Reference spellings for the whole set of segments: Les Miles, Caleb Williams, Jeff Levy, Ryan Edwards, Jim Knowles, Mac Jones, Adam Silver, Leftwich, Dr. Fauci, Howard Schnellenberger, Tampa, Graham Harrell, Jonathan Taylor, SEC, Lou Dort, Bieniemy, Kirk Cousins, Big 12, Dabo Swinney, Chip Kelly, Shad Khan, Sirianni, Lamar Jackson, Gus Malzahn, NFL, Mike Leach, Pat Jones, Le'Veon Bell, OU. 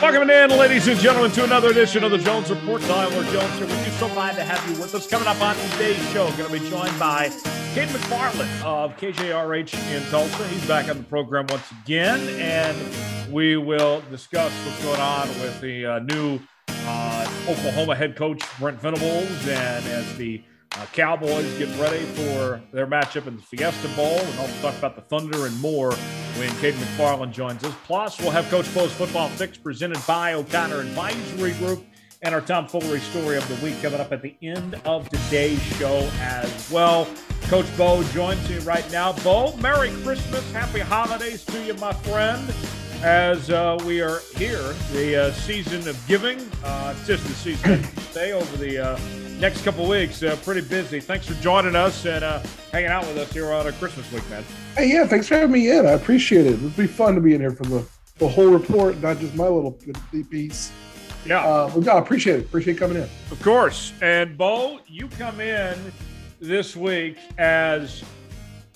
Welcome in, ladies and gentlemen, to another edition of the Jones Report. Tyler Jones here with you. So glad to have you with us. Coming up on today's show, going to be joined by Caden McFarland of KJRH in Tulsa. He's back on the program once again, and we will discuss what's going on with the new Oklahoma head coach, Brent Venables, and as the Cowboys get ready for their matchup in the Fiesta Bowl. We'll also talk about the Thunder and more when Caden McFarland joins us. Plus, we'll have Coach Bo's Football Fix presented by O'Connor Advisory Group and our Tom Foolery story of the week coming up at the end of today's show as well. Coach Bo joins me right now. Bo, Merry Christmas. Happy holidays to you, my friend. As we are here, the season of giving, it's just the season today over the next couple of weeks, pretty busy. Thanks for joining us and hanging out with us here on a Christmas week, man. Hey, yeah, thanks for having me in. I appreciate it. It'll be fun to be in here for the whole report, not just my little piece. Yeah. I appreciate it. Appreciate coming in. Of course. And, Bo, you come in this week as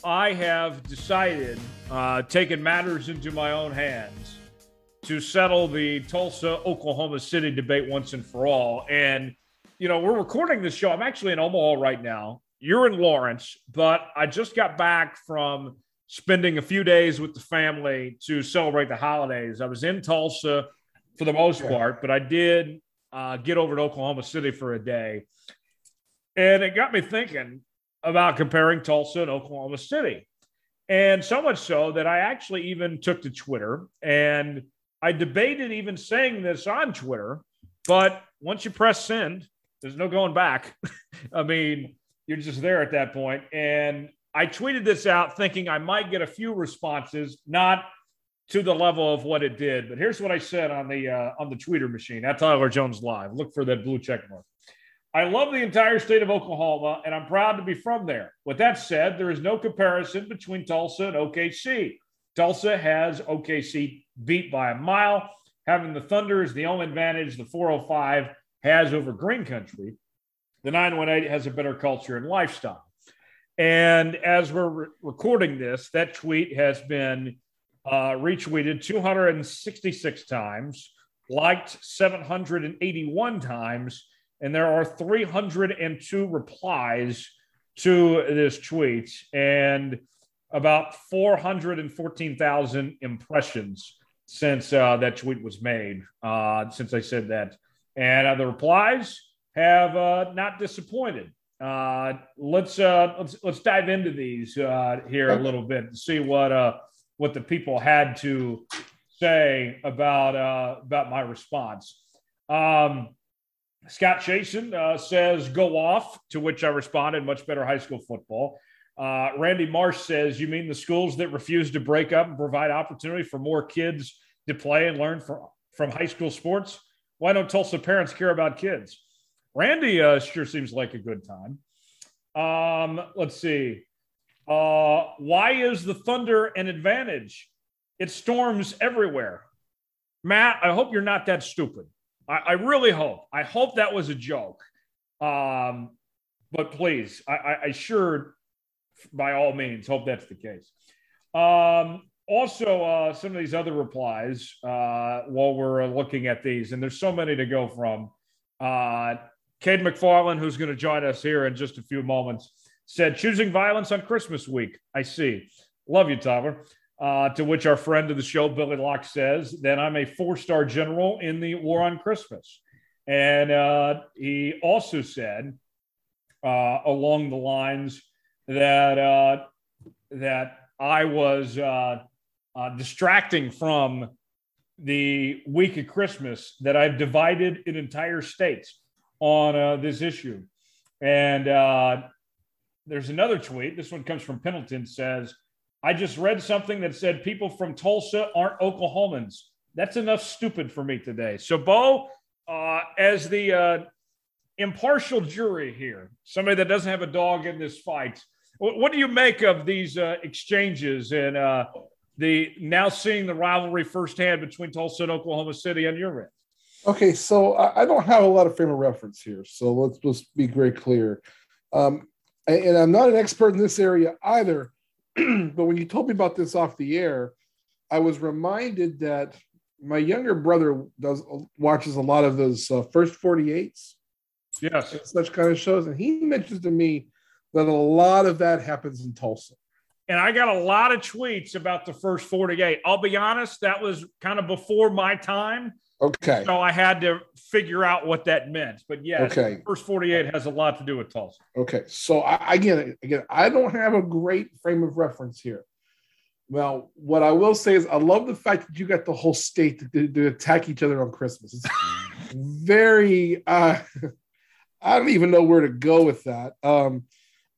I have decided, taking matters into my own hands to settle the Tulsa, Oklahoma City debate once and for all. And you know, we're recording this show. I'm actually in Omaha right now. You're in Lawrence, but I just got back from spending a few days with the family to celebrate the holidays. I was in Tulsa for the most part, but I did get over to Oklahoma City for a day. And it got me thinking about comparing Tulsa and Oklahoma City. And so much so that I actually even took to Twitter, and I debated even saying this on Twitter, but once you press send, there's no going back. I mean, you're just there at that point. And I tweeted this out thinking I might get a few responses, not to the level of what it did. But here's what I said on the Twitter machine, at Tyler Jones Live. Look for that blue check mark. I love the entire state of Oklahoma, and I'm proud to be from there. With that said, there is no comparison between Tulsa and OKC. Tulsa has OKC beat by a mile. Having the Thunder is the only advantage the 405 has over Green Country. The 918 has a better culture and lifestyle. And as we're recording this, that tweet has been retweeted 266 times, liked 781 times, and there are 302 replies to this tweet and about 414,000 impressions since that tweet was made, since I said that. And the replies have not disappointed. Let's dive into these here a little bit and see what the people had to say about my response. Scott Chasen says, "Go off," to which I responded, "Much better high school football." Randy Marsh says, "You mean the schools that refuse to break up and provide opportunity for more kids to play and learn from high school sports? Why don't Tulsa parents care about kids?" Randy sure seems like a good time. Let's see. Why is the Thunder an advantage? It storms everywhere. Matt, I hope you're not that stupid. I really hope. I hope that was a joke. But please, I sure, by all means, hope that's the case. Also, some of these other replies while we're looking at these, and there's so many to go from. Cade McFarland, who's going to join us here in just a few moments, said, "Choosing violence on Christmas week. I see. Love you, Tyler." To which our friend of the show, Billy Locke, says, "Then I'm a four-star general in the war on Christmas." And he also said along the lines that that I was distracting from the week of Christmas, that I've divided an entire state on this issue. And there's another tweet. This one comes from Pendleton, says, "I just read something that said people from Tulsa aren't Oklahomans. That's enough stupid for me today." So, Bo, as the impartial jury here, somebody that doesn't have a dog in this fight, what do you make of these exchanges and the now seeing the rivalry firsthand between Tulsa and Oklahoma City on your end? Okay, so I don't have a lot of frame of reference here, so let's be very clear. And I'm not an expert in this area either, but when you told me about this off the air, I was reminded that my younger brother watches a lot of those First 48s. Yes. And such kind of shows. And he mentions to me that a lot of that happens in Tulsa. And I got a lot of tweets about the First 48. I'll be honest, that was kind of before my time. Okay. So I had to figure out what that meant. But yes, okay. The First 48 has a lot to do with Tulsa. Okay. So again, I don't have a great frame of reference here. Well, what I will say is I love the fact that you got the whole state to attack each other on Christmas. It's very I don't even know where to go with that.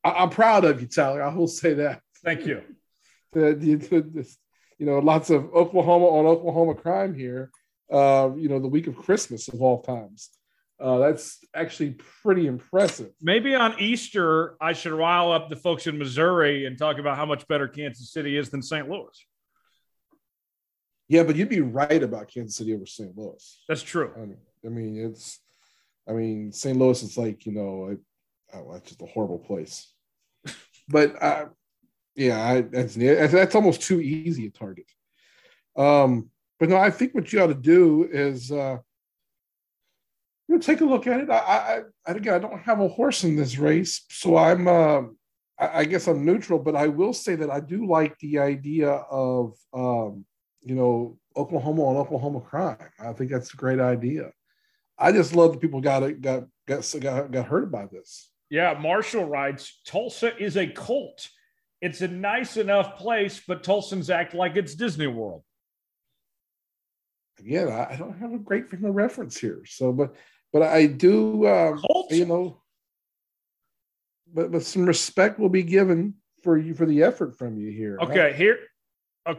I'm proud of you, Tyler. I will say that. Thank you. You know, lots of Oklahoma on Oklahoma crime here. You know, the week of Christmas of all times. That's actually pretty impressive. Maybe on Easter, I should rile up the folks in Missouri and talk about how much better Kansas City is than St. Louis. Yeah, but you'd be right about Kansas City over St. Louis. That's true. I mean, St. Louis is like, you know, it's just a horrible place. But that's almost too easy a target. But no, I think what you ought to do is take a look at it. I don't have a horse in this race, so I'm I guess I'm neutral. But I will say that I do like the idea of Oklahoma on Oklahoma crime. I think that's a great idea. I just love that people got hurt by this. Yeah, Marshall writes, Tulsa is a cult. It's a nice enough place, but Tulsans act like it's Disney World. Again, I don't have a great frame of reference here. So, but I do, but some respect will be given for you for the effort from you here. Okay,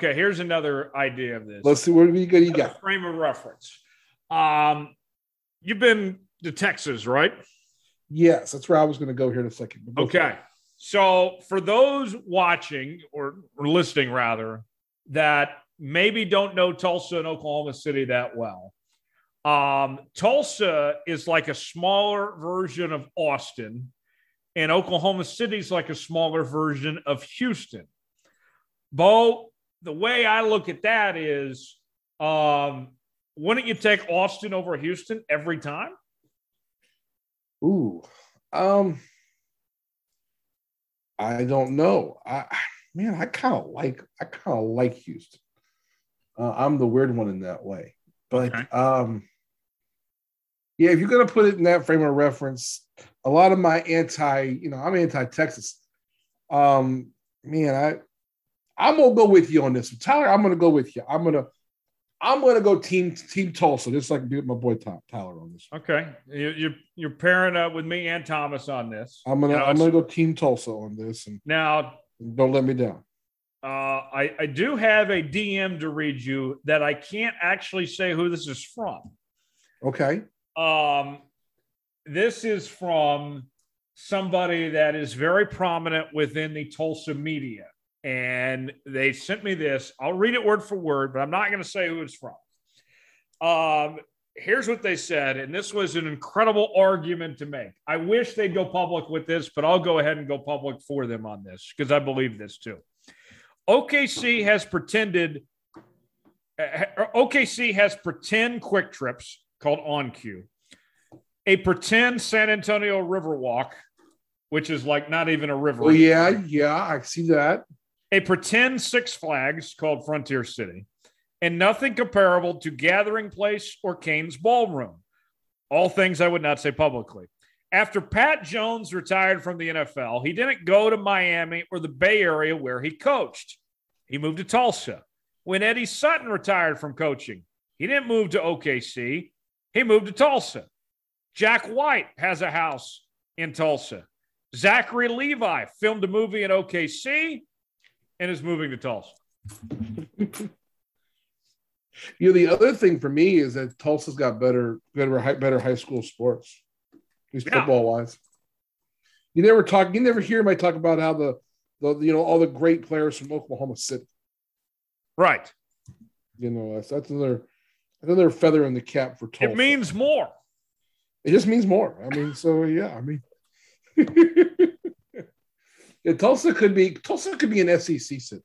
right? Here's another idea of this. Let's see what we got. Frame of reference. You've been to Texas, right? Yes, that's where I was going to go here in a second. Okay, so for those watching or listening, rather, that maybe don't know Tulsa and Oklahoma City that well. Tulsa is like a smaller version of Austin, and Oklahoma City is like a smaller version of Houston. Bo, the way I look at that is, wouldn't you take Austin over Houston every time? Ooh, I don't know. I kind of like Houston. I'm the weird one in that way. But, okay. Yeah, if you're going to put it in that frame of reference, a lot of my I'm anti-Texas. I'm going to go with you on this. Tyler, I'm going to go with you. I'm going to go team Tulsa, just like do with my boy Tyler on this one. Okay. You're pairing up with me and Thomas on this. I'm going to go team Tulsa on this. And now, don't let me down. I do have a DM to read you that I can't actually say who this is from. Okay. This is from somebody that is very prominent within the Tulsa media. And they sent me this. I'll read it word for word, but I'm not going to say who it's from. Here's what they said, and this was an incredible argument to make. I wish they'd go public with this, but I'll go ahead and go public for them on this because I believe this too. OKC has pretend quick trips called On Cue, a pretend San Antonio Riverwalk, which is like not even a river. Oh, yeah, I see that. A pretend Six Flags called Frontier City. And nothing comparable to Gathering Place or Kane's Ballroom. All things I would not say publicly. After Pat Jones retired from the NFL, he didn't go to Miami or the Bay Area where he coached. He moved to Tulsa. When Eddie Sutton retired from coaching, he didn't move to OKC. He moved to Tulsa. Jack White has a house in Tulsa. Zachary Levi filmed a movie in OKC and is moving to Tulsa. You know, the other thing for me is that Tulsa's got better high school sports, at least football-wise. You never hear anybody talk about how the all the great players from Oklahoma City. Right. You know, that's another feather in the cap for Tulsa. It means more. It just means more. I mean, so yeah. I mean, yeah, Tulsa could be an SEC city.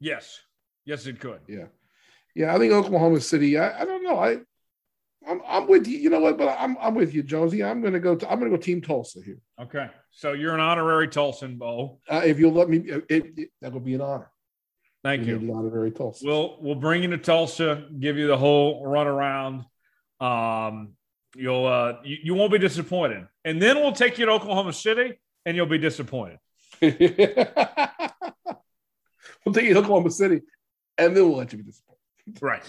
Yes, it could. Yeah. Yeah, I think Oklahoma City. I don't know. I'm with you. You know what? But I'm with you, Jonesy. I'm gonna go Team Tulsa here. Okay. So you're an honorary Tulsan, Bo. If you'll let me, that'll be an honor. Thank you. The honorary Tulsa. We'll bring you to Tulsa, give you the whole runaround. You won't be disappointed, and then we'll take you to Oklahoma City, and you'll be disappointed. We'll take you to Oklahoma City, and then we'll let you be disappointed. Right.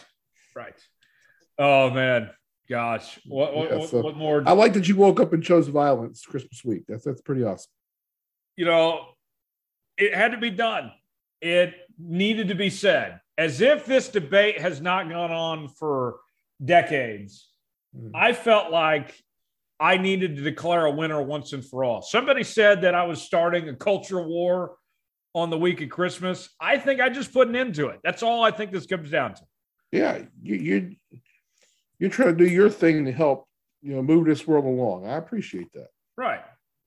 Oh man, gosh, what more? I like that you woke up and chose violence Christmas week. That's pretty awesome. You know, it had to be done. It needed to be said. As if this debate has not gone on for decades. I felt like I needed to declare a winner once and for all. Somebody said that I was starting a culture war on the week of Christmas. I think I just put an end to it. That's all I think this comes down to. Yeah, you're trying to do your thing to help, move this world along. I appreciate that. Right.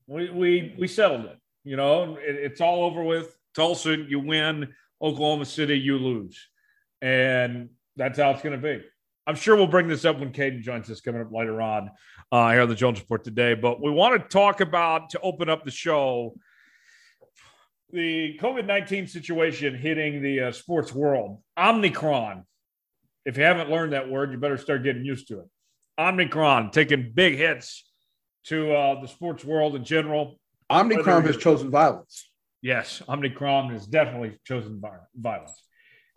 We settled it. It's all over with. Tulsa, you win. Oklahoma City, you lose. And that's how it's going to be. I'm sure we'll bring this up when Caden joins us coming up later on here on the Jones Report today. But we want to talk about, to open up the show, the COVID-19 situation hitting the sports world. Omicron. If you haven't learned that word, you better start getting used to it. Omicron taking big hits to the sports world in general. Omicron has chosen violence. Yes, Omicron has definitely chosen violence.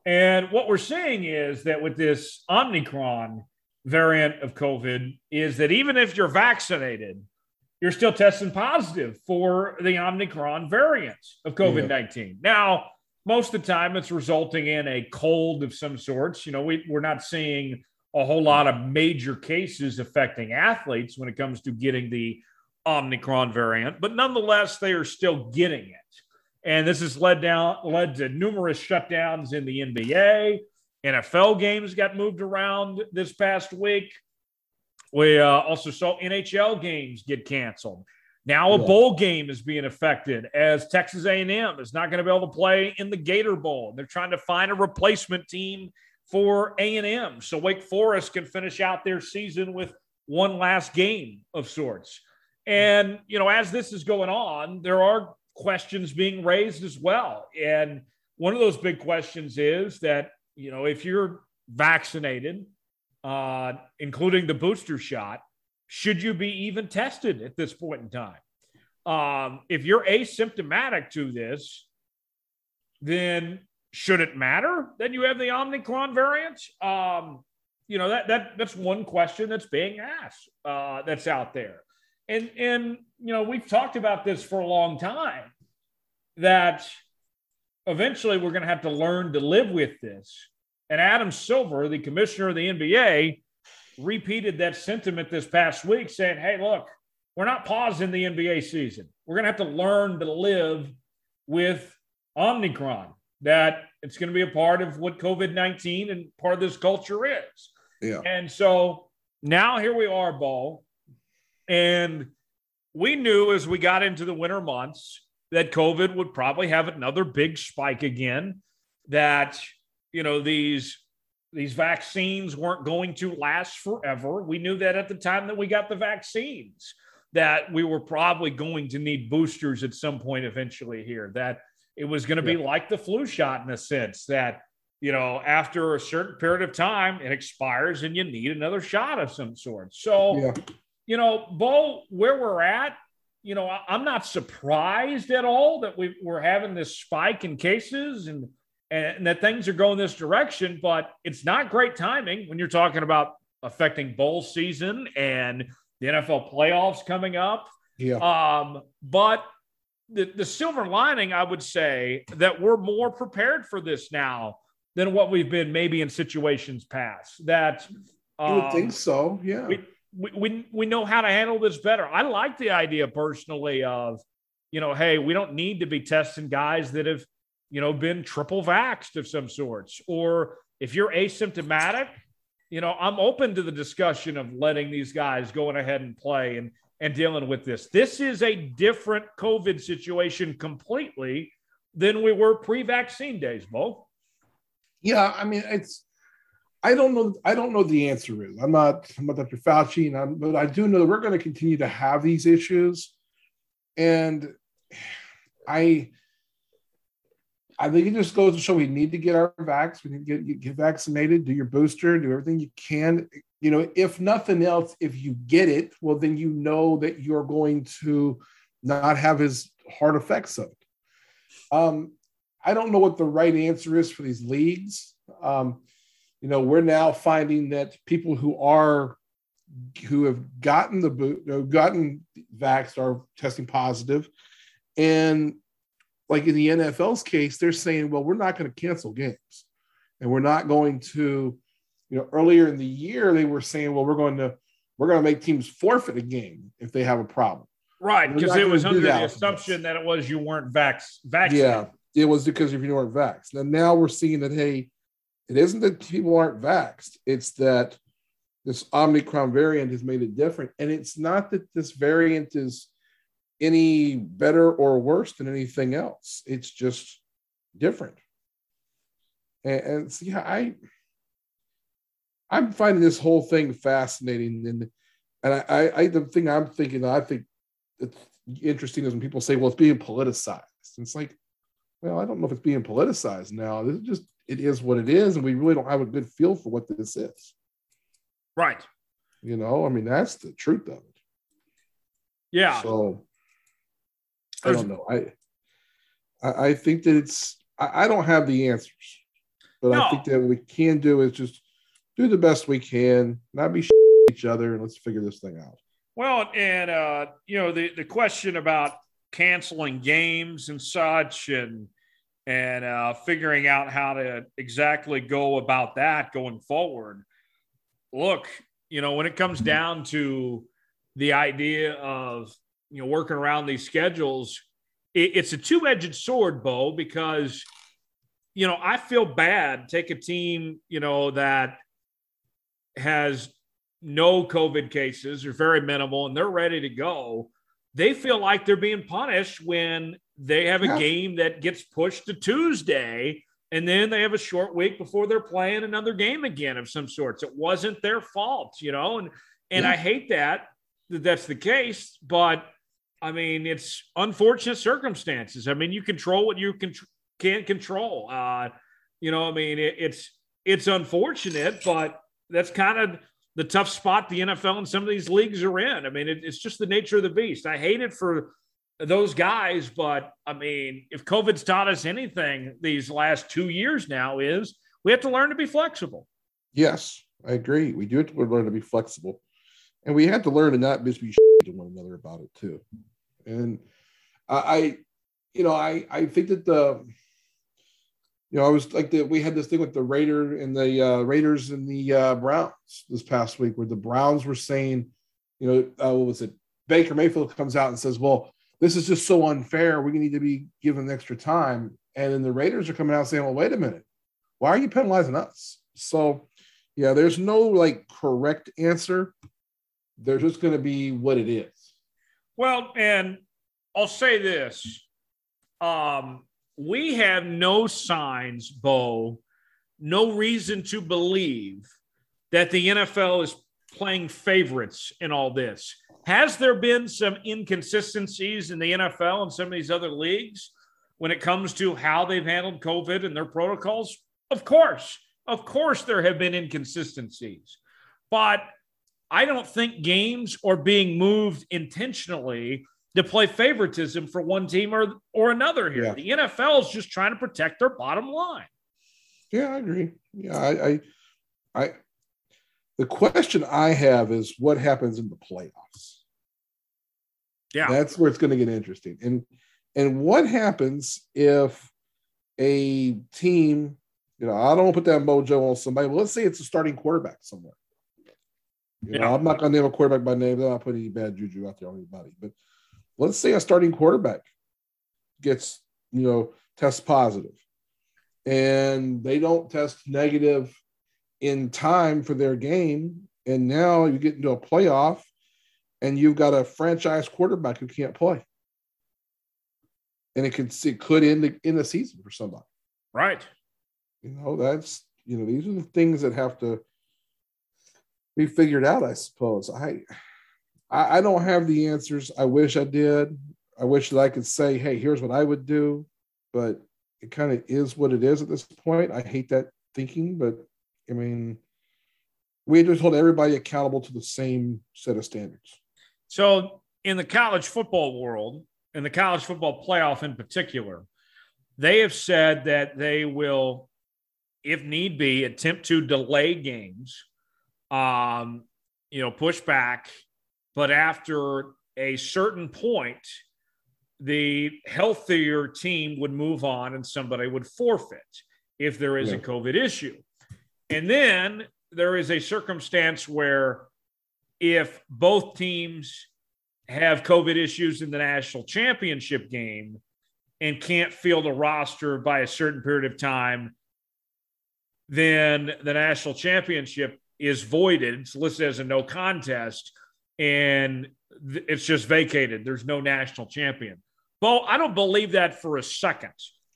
And what we're seeing is that with this Omicron variant of COVID is that even if you're vaccinated, you're still testing positive for the Omicron variant of COVID-19. Yeah. Now, most of the time it's resulting in a cold of some sorts. We're not seeing a whole lot of major cases affecting athletes when it comes to getting the Omicron variant, but nonetheless, they are still getting it. And this has led to numerous shutdowns in the NBA. NFL games got moved around this past week. We also saw NHL games get canceled. Now a bowl game is being affected as Texas A&M is not going to be able to play in the Gator Bowl. They're trying to find a replacement team for A&M so Wake Forest can finish out their season with one last game of sorts. And, as this is going on, there are questions being raised as well. And one of those big questions is that, if you're vaccinated, including the booster shot, should you be even tested at this point in time? If you're asymptomatic to this, then should it matter that you have the Omicron variant? That's one question that's being asked that's out there. And we've talked about this for a long time, that eventually we're going to have to learn to live with this. And Adam Silver, the commissioner of the NBA, repeated that sentiment this past week saying, hey, look, we're not pausing the NBA season. We're going to have to learn to live with Omicron, that it's going to be a part of what COVID-19 and part of this culture is. Yeah. And so now here we are, Bo. And we knew as we got into the winter months that COVID would probably have another big spike again, that, these vaccines weren't going to last forever. We knew that at the time that we got the vaccines, that we were probably going to need boosters at some point eventually here, that it was going to be like the flu shot in a sense that, after a certain period of time, it expires and you need another shot of some sort. So, Bo, where we're at, I'm not surprised at all that we're having this spike in cases and that things are going this direction, but it's not great timing when you're talking about affecting bowl season and the NFL playoffs coming up. Yeah. But the silver lining, I would say, that we're more prepared for this now than what we've been maybe in situations past. That you would think so, yeah. We know how to handle this better. I like the idea personally of, hey, we don't need to be testing guys that have, been triple vaxxed of some sorts. Or if you're asymptomatic, I'm open to the discussion of letting these guys going ahead and play and dealing with this. This is a different COVID situation completely than we were pre-vaccine days, Bo. Yeah, I mean, I don't know the answer is. I'm not Dr. Fauci, and but I do know that we're going to continue to have these issues. And I think it just goes to show we need to get our vax. We need to get vaccinated, do your booster, do everything you can. You know, if nothing else, if you get it, well, then you know that you're going to not have as hard effects of it. I don't know what the right answer is for these leagues. You know, we're now finding that people who have gotten the vaxxed are testing positive. And like in the NFL's case, they're saying, well, we're not going to cancel games. And we're not going to, you know, earlier in the year, they were saying, well, we're going to make teams forfeit a game if they have a problem. Right. Because it was under the assumption that it was, you weren't vaccinated. Yeah. It was because if you weren't vaxxed. And now we're seeing that, hey, it isn't that people aren't vaxxed. It's that this Omicron variant has made it different. And it's not that this variant is any better or worse than anything else. It's just different. And so, yeah, I'm finding this whole thing fascinating. And the thing I'm thinking, I think it's interesting is when people say, well, it's being politicized. And it's like, well, I don't know if it's being politicized now. This is just, it is what it is. And we really don't have a good feel for what this is. Right. You know, I mean, that's the truth of it. Yeah. So I don't know. I think that it's, I don't have the answers, but no. I think that what we can do is just do the best we can, not be each other, and let's figure this thing out. Well, and you know, the question about canceling games and such, and figuring out how to exactly go about that going forward. Look, you know, when it comes down to the idea of, you know, working around these schedules, it's a two-edged sword, Bo, because, you know, I feel bad. Take a team, you know, that has no COVID cases or very minimal, and they're ready to go. They feel like they're being punished when they have a game that gets pushed to Tuesday, and then they have a short week before they're playing another game again of some sorts. It wasn't their fault, you know, and I hate that's the case, but I mean, it's unfortunate circumstances. I mean, you control what you can't control. You know, I mean, it's unfortunate, but that's kind of the tough spot the NFL and some of these leagues are in. I mean, it's just the nature of the beast. I hate it for those guys, but I mean, if COVID's taught us anything these last 2 years now, is we have to learn to be flexible. Yes, I agree. We do have to learn to be flexible. And we have to learn to not be shitty to one another about it too. And I think that we had this thing with the Raiders and the Browns this past week, where the Browns were saying, you know, what was it? Baker Mayfield comes out and says, well, this is just so unfair. We need to be given extra time. And then the Raiders are coming out saying, well, wait a minute. Why are you penalizing us? So, yeah, there's no like correct answer. They're just going to be what it is. Well, and I'll say this. We have no signs, Bo, no reason to believe that the NFL is playing favorites in all this. Has there been some inconsistencies in the NFL and some of these other leagues when it comes to how they've handled COVID and their protocols? Of course there have been inconsistencies, but I don't think games are being moved intentionally to play favoritism for one team or another here. Yeah. The NFL is just trying to protect their bottom line. Yeah, I agree. Yeah, I the question I have is what happens in the playoffs? Yeah. That's where it's going to get interesting. And what happens if a team, you know, I don't want to put that mojo on somebody, but let's say it's a starting quarterback somewhere. You know, I'm not going to name a quarterback by name. I'll put any bad juju out there on anybody. But let's say a starting quarterback gets, you know, tests positive, and they don't test negative in time for their game. And now you get into a playoff, and you've got a franchise quarterback who can't play, and it could end the season for somebody. Right. You know, that's you know, these are the things that have to be figured out, I suppose. I don't have the answers. I wish I did. I wish that I could say, hey, here's what I would do, but it kind of is what it is at this point. I hate that thinking, but I mean, we just hold everybody accountable to the same set of standards. So in the college football world, in the college football playoff in particular, they have said that they will, if need be, attempt to delay games, push back. But after a certain point, the healthier team would move on and somebody would forfeit if there is a COVID issue. And then there is a circumstance where if both teams have COVID issues in the national championship game and can't field a roster by a certain period of time, then the national championship is voided. It's listed as a no contest, and it's just vacated. There's no national champion. Bo, I don't believe that for a second.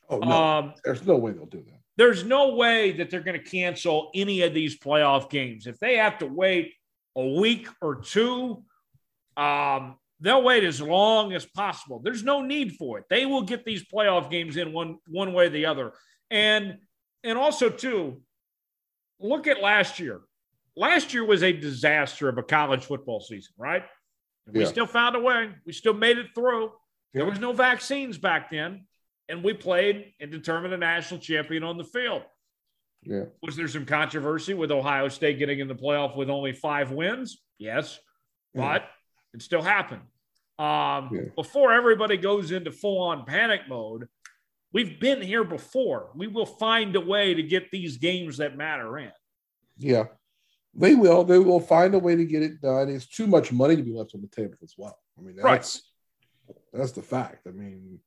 Oh, no. There's no way they'll do that. There's no way that they're going to cancel any of these playoff games. If they have to wait a week or two, they'll wait as long as possible. There's no need for it. They will get these playoff games in one way or the other. And also, too, look at last year. Last year was a disaster of a college football season, right? And we still found a way. We still made it through. There was no vaccines back then. And we played and determined a national champion on the field. Yeah. Was there some controversy with Ohio State getting in the playoff with only 5 wins? Yes. But it still happened. Before everybody goes into full-on panic mode, we've been here before. We will find a way to get these games that matter in. Yeah. They will. They will find a way to get it done. It's too much money to be left on the table as well. I mean, that's the fact. I mean,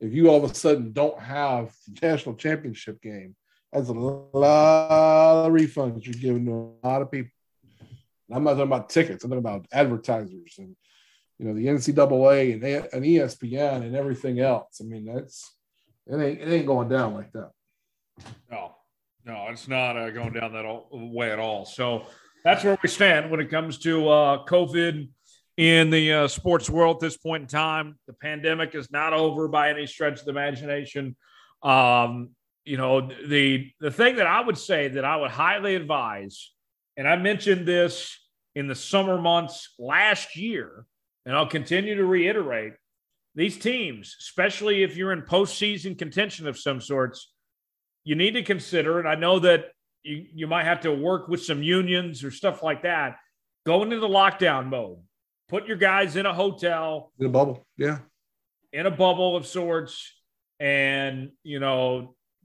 if you all of a sudden don't have the national championship game, that's a lot of refunds you're giving to a lot of people. And I'm not talking about tickets. I'm talking about advertisers and, you know, the NCAA and ESPN and everything else. I mean, it ain't going down like that. No, it's not going down that way at all. So that's where we stand when it comes to COVID in the sports world at this point in time. The pandemic is not over by any stretch of the imagination. The thing that I would say that I would highly advise, and I mentioned this in the summer months last year, and I'll continue to reiterate, these teams, especially if you're in postseason contention of some sorts, you need to consider, and I know that you might have to work with some unions or stuff like that, going into lockdown mode. Put your guys in a hotel. In a bubble, in a bubble of sorts. And,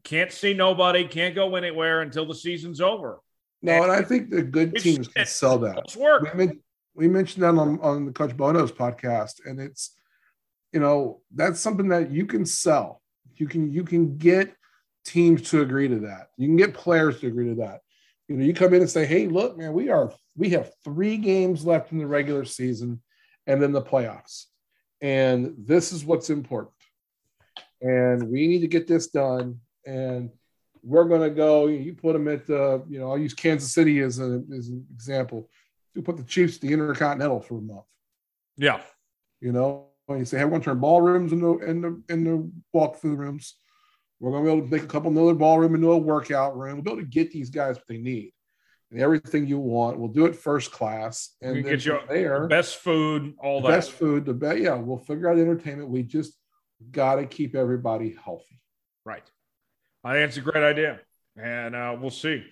can't see nobody, can't go anywhere until the season's over. No, and I think the good teams can sell that. It's work. We mentioned that on the Coach Bono's podcast, and it's, that's something that you can sell. You can get teams to agree to that. You can get players to agree to that. You come in and say, hey, look, man, we have 3 games left in the regular season and then the playoffs. And this is what's important. And we need to get this done. And we're going to go, you put them at the, I'll use Kansas City as an example. You put the Chiefs at the Intercontinental for a month. Yeah. When you say, hey, we're going to turn ballrooms into walk-through rooms. We're going to be able to make a couple another ballroom into a workout room. We'll be able to get these guys what they need and everything you want. We'll do it first class. And you then get your there, best food, all that. Best food, the best. Yeah, we'll figure out entertainment. We just got to keep everybody healthy. Right. I think it's a great idea. And we'll see.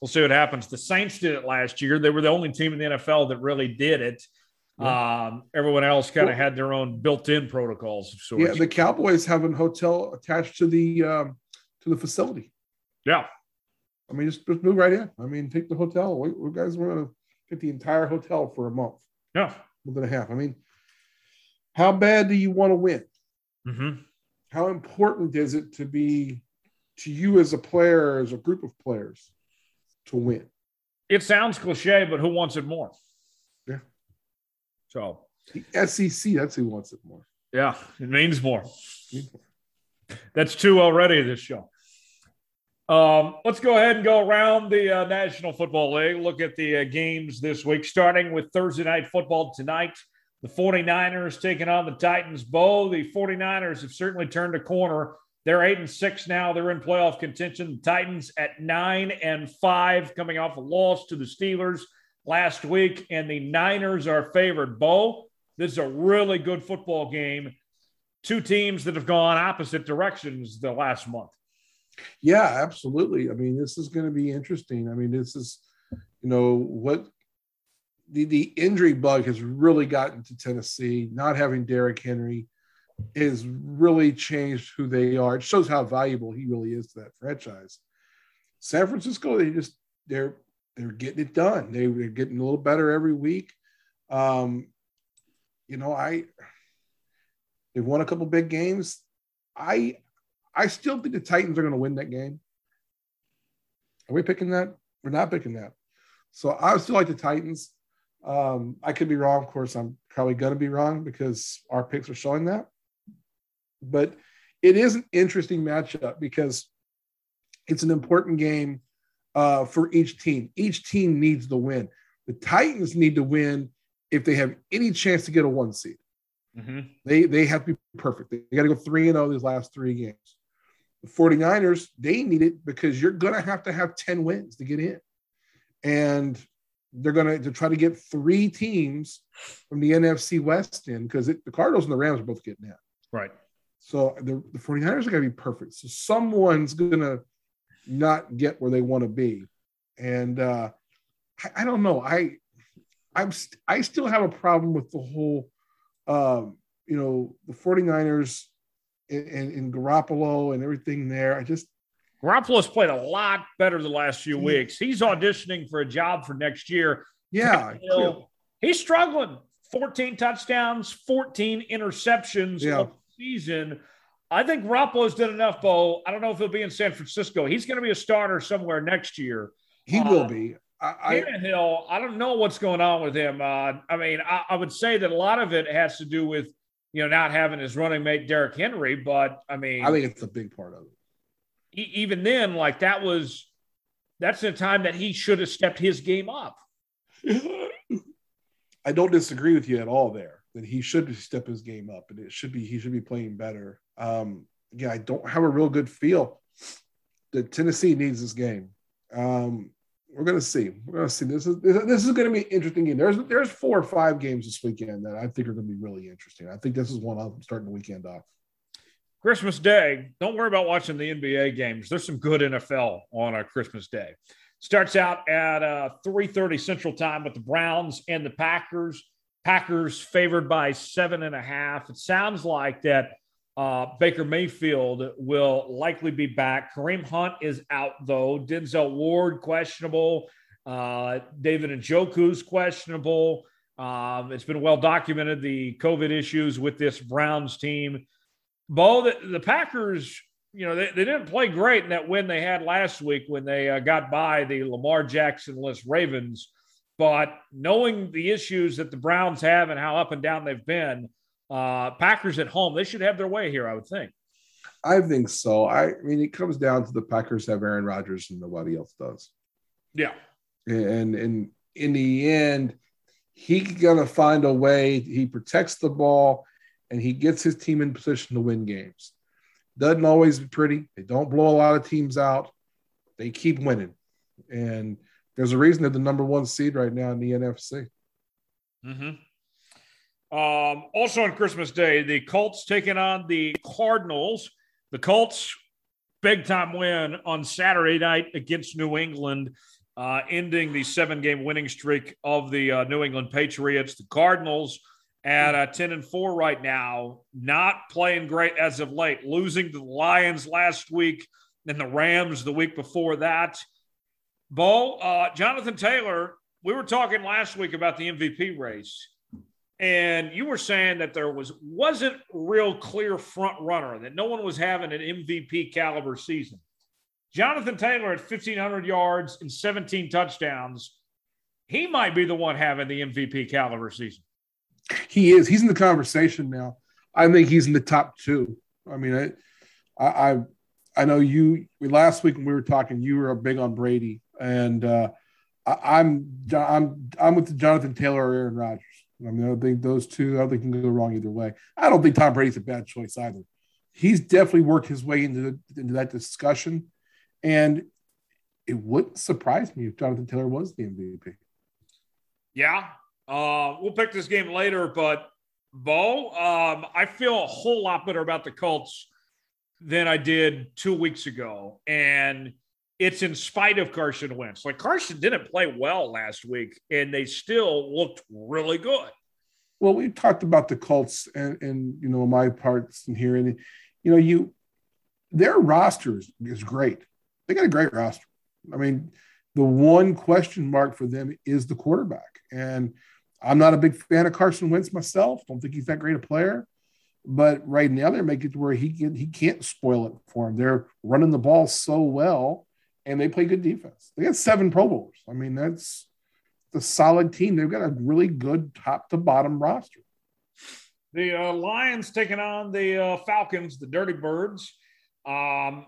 We'll see what happens. The Saints did it last year. They were the only team in the NFL that really did it. Yeah. Everyone else kind of had their own built-in protocols of sorts. Yeah, the Cowboys have a hotel attached to the facility. Yeah, I mean, just move right in. I mean, take the hotel. We guys want to get the entire hotel for a month. Yeah, month and a half. I mean, how bad do you want to win? Mm-hmm. How important is it to you as a player, as a group of players, to win? It sounds cliche, but who wants it more? So the SEC, that's who wants it more. Yeah, it means more. That's 2 already this show. Let's go ahead and go around the National Football League, look at the games this week, starting with Thursday Night Football tonight. The 49ers taking on the Titans. Bo, the 49ers have certainly turned a corner. They're 8-6 now. They're in playoff contention. The Titans at 9-5, coming off a loss to the Steelers last week, and the Niners are favored. Bo, this is a really good football game. Two teams that have gone opposite directions the last month. Yeah, absolutely. I mean, this is going to be interesting. I mean, this is, you know, what the injury bug has really gotten to Tennessee. Not having Derrick Henry has really changed who they are. It shows how valuable he really is to that franchise. San Francisco, they're getting it done. They're getting a little better every week. They've won a couple big games. I still think the Titans are going to win that game. Are we picking that? We're not picking that. So I still like the Titans. I could be wrong. Of course, I'm probably going to be wrong because our picks are showing that. But it is an interesting matchup because it's an important game for each team. Each team needs to win. The Titans need to win if they have any chance to get a one seed. Mm-hmm. They have to be perfect. They got to go 3-0 these last three games. The 49ers, they need it because you're going to have 10 wins to get in. And they're going to try to get three teams from the NFC West in because the Cardinals and the Rams are both getting in. Right. So the 49ers are going to be perfect. So someone's going to not get where they want to be. And I don't know. I still have a problem with the whole – the 49ers and Garoppolo and everything there. Garoppolo's played a lot better the last few weeks. He's auditioning for a job for next year. Yeah. He's struggling. 14 touchdowns, 14 interceptions of the season. I think Garoppolo's done enough, Bo. I don't know if he'll be in San Francisco. He's going to be a starter somewhere next year. He will be. Tannehill, I don't know what's going on with him. I would say that a lot of it has to do with, not having his running mate Derrick Henry, but I think it's a big part of it. Even then, that's the time that he should have stepped his game up. I don't disagree with you at all there that he should step his game up and he should be playing better. I don't have a real good feel that Tennessee needs this game. We're going to see. This is going to be an interesting game. There's 4 or 5 games this weekend that I think are going to be really interesting. I think this is one of them starting the weekend off. Christmas Day. Don't worry about watching the NBA games. There's some good NFL on our Christmas Day. Starts out at 3:30 Central Time with the Browns and the Packers. Packers favored by 7.5. It sounds like that Baker Mayfield will likely be back. Kareem Hunt is out, though. Denzel Ward, questionable. David Njoku's questionable. It's been well documented, the COVID issues with this Browns team. Bo, the Packers, they didn't play great in that win they had last week when they got by the Lamar Jackson-less Ravens. But knowing the issues that the Browns have and how up and down they've been, Packers at home, they should have their way here, I would think. I think so. I mean, it comes down to the Packers have Aaron Rodgers and nobody else does. Yeah. And in the end, he's going to find a way. He protects the ball, and he gets his team in position to win games. Doesn't always be pretty. They don't blow a lot of teams out. They keep winning. And there's a reason they're the number 1 seed right now in the NFC. Mm-hmm. Also on Christmas Day, the Colts taking on the Cardinals. The Colts, big-time win on Saturday night against New England, ending the 7-game winning streak of the New England Patriots. The Cardinals at 10-4 right now, not playing great as of late, losing to the Lions last week and the Rams the week before that. Bo, Jonathan Taylor, we were talking last week about the MVP race. And you were saying that there wasn't real clear front runner, that no one was having an MVP caliber season. Jonathan Taylor at 1,500 yards and 17 touchdowns, he might be the one having the MVP caliber season. He is. He's in the conversation now. I think he's in the top 2. I mean, I I know you last week when we were talking, you were big on Brady, and I'm with Jonathan Taylor or Aaron Rodgers. I mean, I don't think those two, I don't think can go wrong either way. I don't think Tom Brady's a bad choice either. He's definitely worked his way into that discussion, and it wouldn't surprise me if Jonathan Taylor was the MVP. Yeah, we'll pick this game later, but Bo, I feel a whole lot better about the Colts than I did 2 weeks ago, and it's in spite of Carson Wentz. Like, Carson didn't play well last week, and they still looked really good. Well, we've talked about the Colts and you know, my parts in here, and, you know, their roster is great. They got a great roster. I mean, the one question mark for them is the quarterback, and I'm not a big fan of Carson Wentz myself. Don't think he's that great a player. But right now they're making it to where he can't spoil it for him. They're running the ball so well, and they play good defense. They got 7 Pro Bowlers. I mean, that's a solid team. They've got a really good top-to-bottom roster. The Lions taking on the Falcons, the Dirty Birds. Bo,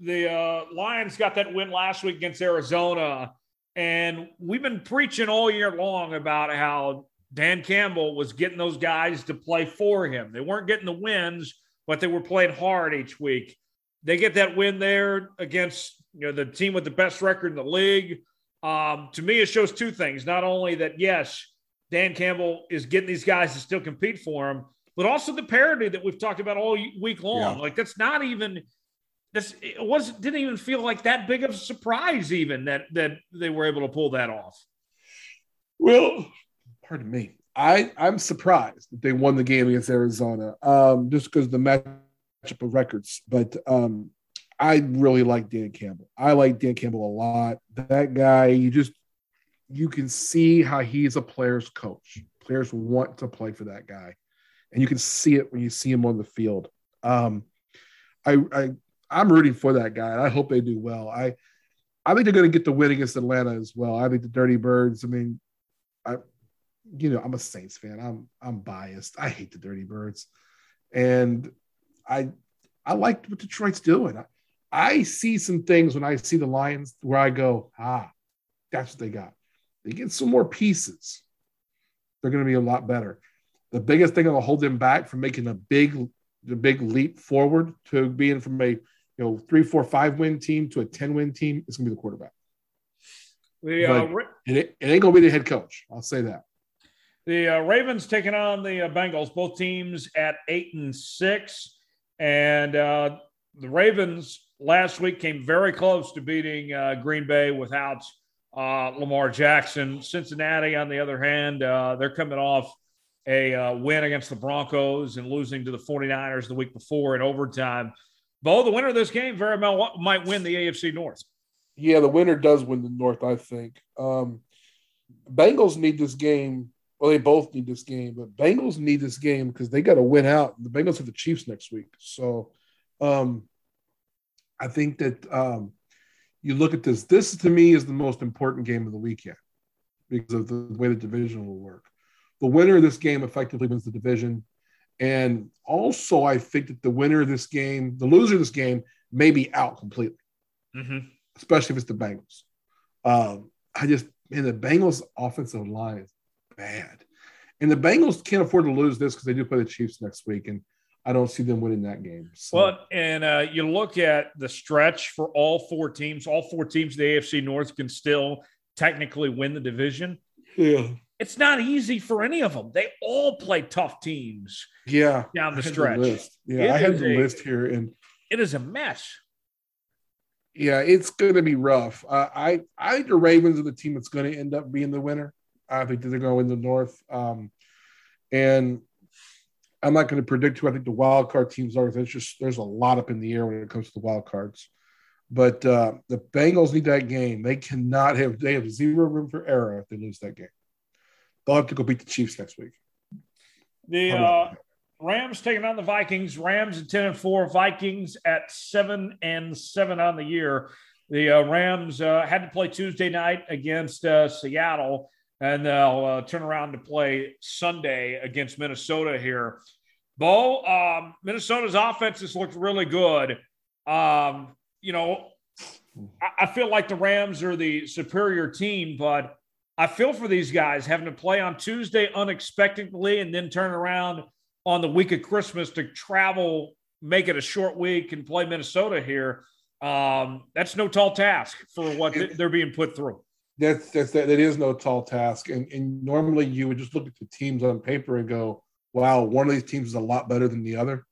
the Lions got that win last week against Arizona, and we've been preaching all year long about how Dan Campbell was getting those guys to play for him. They weren't getting the wins, but they were playing hard each week. They get that win there against, you know, the team with the best record in the league. To me, it shows two things. Not only that, yes, Dan Campbell is getting these guys to still compete for him, but also the parity that we've talked about all week long. Yeah. Like, that's not even – didn't even feel like that big of a surprise even that they were able to pull that off. Well – pardon me. I'm surprised that they won the game against Arizona just because of the matchup of records. But I really like Dan Campbell. I like Dan Campbell a lot. That guy, you can see how he's a player's coach. Players want to play for that guy. And you can see it when you see him on the field. I'm rooting for that guy, and I hope they do well. I think they're going to get the win against Atlanta as well. I think the Dirty Birds, I mean, you know, I'm a Saints fan. I'm biased. I hate the Dirty Birds. And I like what Detroit's doing. I see some things when I see the Lions where I go, that's what they got. They get some more pieces. They're going to be a lot better. The biggest thing that will hold them back from making the big leap forward to being from a, you know, 3, 4, 5 win team to a 10 win team is going to be the quarterback. It ain't going to be the head coach. I'll say that. The Ravens taking on the Bengals, both teams at 8-6. And the Ravens last week came very close to beating Green Bay without Lamar Jackson. Cincinnati, on the other hand, they're coming off a win against the Broncos and losing to the 49ers the week before in overtime. Bo, the winner of this game very well might win the AFC North. Yeah, the winner does win the North, I think. Bengals need this game. Well, they both need this game, but Bengals need this game because they got to win out. The Bengals have the Chiefs next week. So I think that you look at this. This, to me, is the most important game of the weekend because of the way the division will work. The winner of this game effectively wins the division. And also I think that the winner of this game, the loser of this game, may be out completely, especially if it's the Bengals. The Bengals' offensive line is bad. And the Bengals can't afford to lose this because they do play the Chiefs next week, and I don't see them winning that game. So. Well, and you look at the stretch for all four teams. All four teams in the AFC North can still technically win the division. Yeah. It's not easy for any of them. They all play tough teams down the stretch. I had the list here. And it is a mess. Yeah, it's going to be rough. I think the Ravens are the team that's going to end up being the winner. I think they're going to win the North. And I'm not going to predict who I think the wild card teams are. There's a lot up in the air when it comes to the wild cards. But the Bengals need that game. They have zero room for error if they lose that game. They'll have to go beat the Chiefs next week. The Rams taking on the Vikings. Rams at 10-4. Vikings at 7-7 on the year. The Rams had to play Tuesday night against Seattle. And they'll turn around to play Sunday against Minnesota here. Bo, Minnesota's offense has looked really good. You know, I feel like the Rams are the superior team, but I feel for these guys having to play on Tuesday unexpectedly and then turn around on the week of Christmas to travel, make it a short week and play Minnesota here. That's no tall task for what they're being put through. That is no tall task. And normally you would just look at the teams on paper and go, wow, one of these teams is a lot better than the other.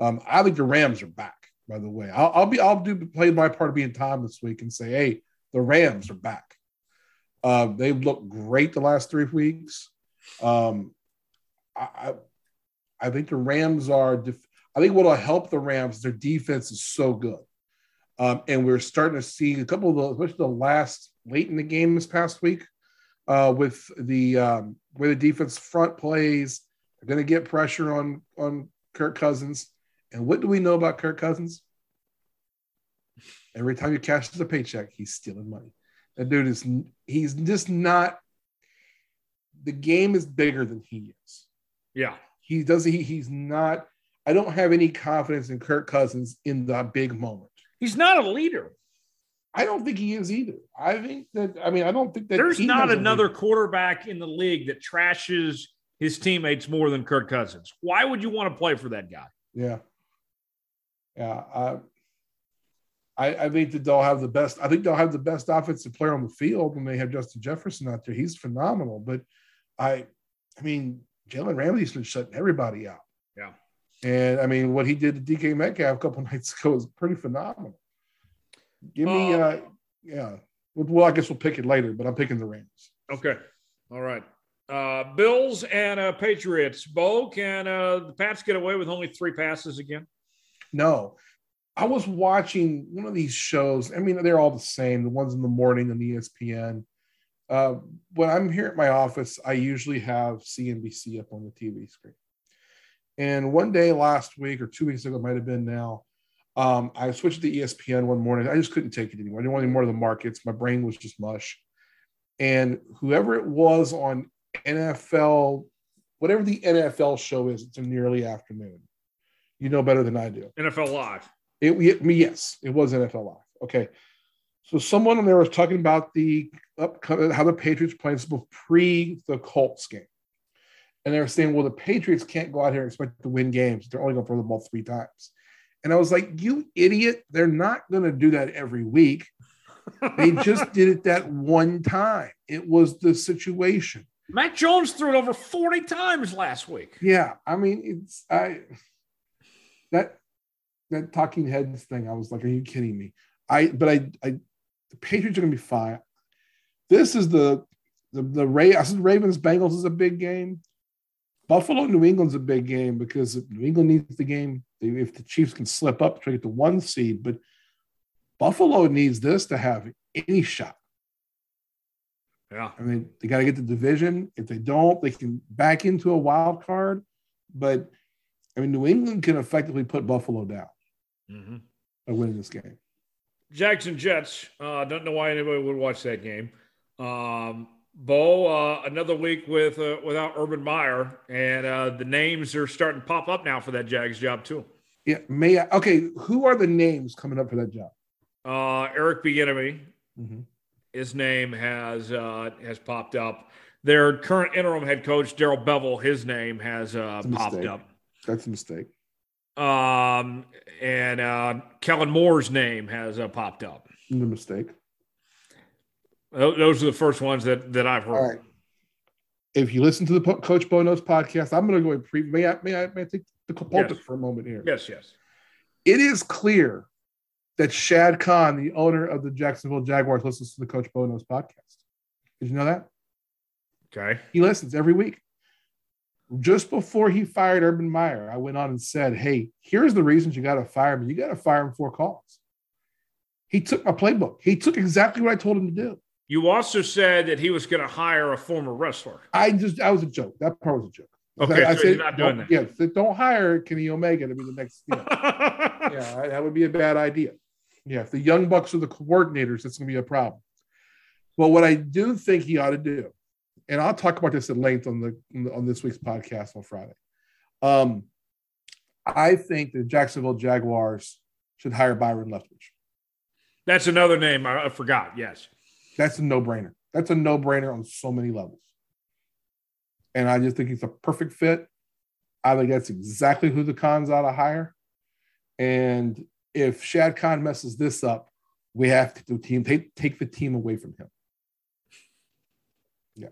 I think the Rams are back, by the way. I'll play my part of being Tom this week and say, hey, the Rams are back. They've looked great the last 3 weeks. I think the Rams are I think what will help the Rams, their defense is so good. And we're starting to see a couple of those, especially the last late in the game this past week with the where the defense front plays. They're going to get pressure on Kirk Cousins. And what do we know about Kirk Cousins? Every time he cashes a paycheck, he's stealing money. That dude he's just not – the game is bigger than he is. Yeah. He's not – I don't have any confidence in Kirk Cousins in the big moment. He's not a leader. I don't think he is either. I don't think that – there's not another quarterback in the league that trashes his teammates more than Kirk Cousins. Why would you want to play for that guy? Yeah. Yeah. I think that they'll have the best. I think they'll have the best offensive player on the field when they have Justin Jefferson out there. He's phenomenal, but I mean, Jalen Ramsey's been shutting everybody out. Yeah, and I mean, what he did to DK Metcalf a couple of nights ago is pretty phenomenal. Give me, yeah. Well, I guess we'll pick it later, but I'm picking the Rams. Okay, all right. Bills and Patriots. Bo, can the Pats get away with only 3 passes again? No. I was watching one of these shows. I mean, they're all the same, the ones in the morning on ESPN. When I'm here at my office, I usually have CNBC up on the TV screen. And one day last week or 2 weeks ago, it might have been now, I switched to ESPN one morning. I just couldn't take it anymore. I didn't want any more of the markets. My brain was just mush. And whoever it was on NFL, whatever the NFL show is, it's in the early afternoon. You know better than I do. NFL Live. Yes, it was NFL Live. Okay. So someone on there was talking about the upcoming, how the Patriots playing pre the Colts game. And they were saying, well, the Patriots can't go out here and expect to win games. They're only going to throw the ball 3 times. And I was like, you idiot. They're not going to do that every week. They just did it that one time. It was the situation. Mac Jones threw it over 40 times last week. Yeah. I mean, that talking heads thing, I was like, are you kidding me? The Patriots are going to be fine. This is the Ravens Bengals is a big game. Buffalo New England's a big game because New England needs the game. If the Chiefs can slip up, try to get the 1 seed, but Buffalo needs this to have any shot. Yeah. I mean, they got to get the division. If they don't, they can back into a wild card, but I mean, New England can effectively put Buffalo down. Mm-hmm. By winning this game. Jackson Jets. Don't know why anybody would watch that game. Bo, another week without Urban Meyer, and the names are starting to pop up now for that Jags job too. Yeah, okay, who are the names coming up for that job? Eric Bieniemy. Mm-hmm. His name has popped up. Their current interim head coach Daryl Bevell. His name has popped up. That's a mistake. And Kellen Moore's name has popped up. No mistake. Those are the first ones that I've heard. All right. If you listen to the Coach Bono's podcast, I'm going to go and may I take the pulpit for a moment here? Yes. It is clear that Shad Khan, the owner of the Jacksonville Jaguars, listens to the Coach Bono's podcast. Did you know that? Okay. He listens every week. Just before he fired Urban Meyer, I went on and said, hey, here's the reasons you got to fire him. You got to fire him for calls. He took my playbook. He took exactly what I told him to do. You also said that he was going to hire a former wrestler. I was a joke. That part was a joke. Okay, I said, you're not doing that. Yeah, said, don't hire Kenny Omega to be the next. Yeah, that would be a bad idea. Yeah, if the Young Bucks are the coordinators, that's going to be a problem. But what I do think he ought to do, and I'll talk about this at length on this week's podcast on Friday. I think the Jacksonville Jaguars should hire Byron Leftwich. That's another name I forgot, yes. That's a no-brainer. That's a no-brainer on so many levels. And I just think he's a perfect fit. I think that's exactly who the Cons ought to hire. And if Shad Khan messes this up, we have to take the team away from him. Yeah.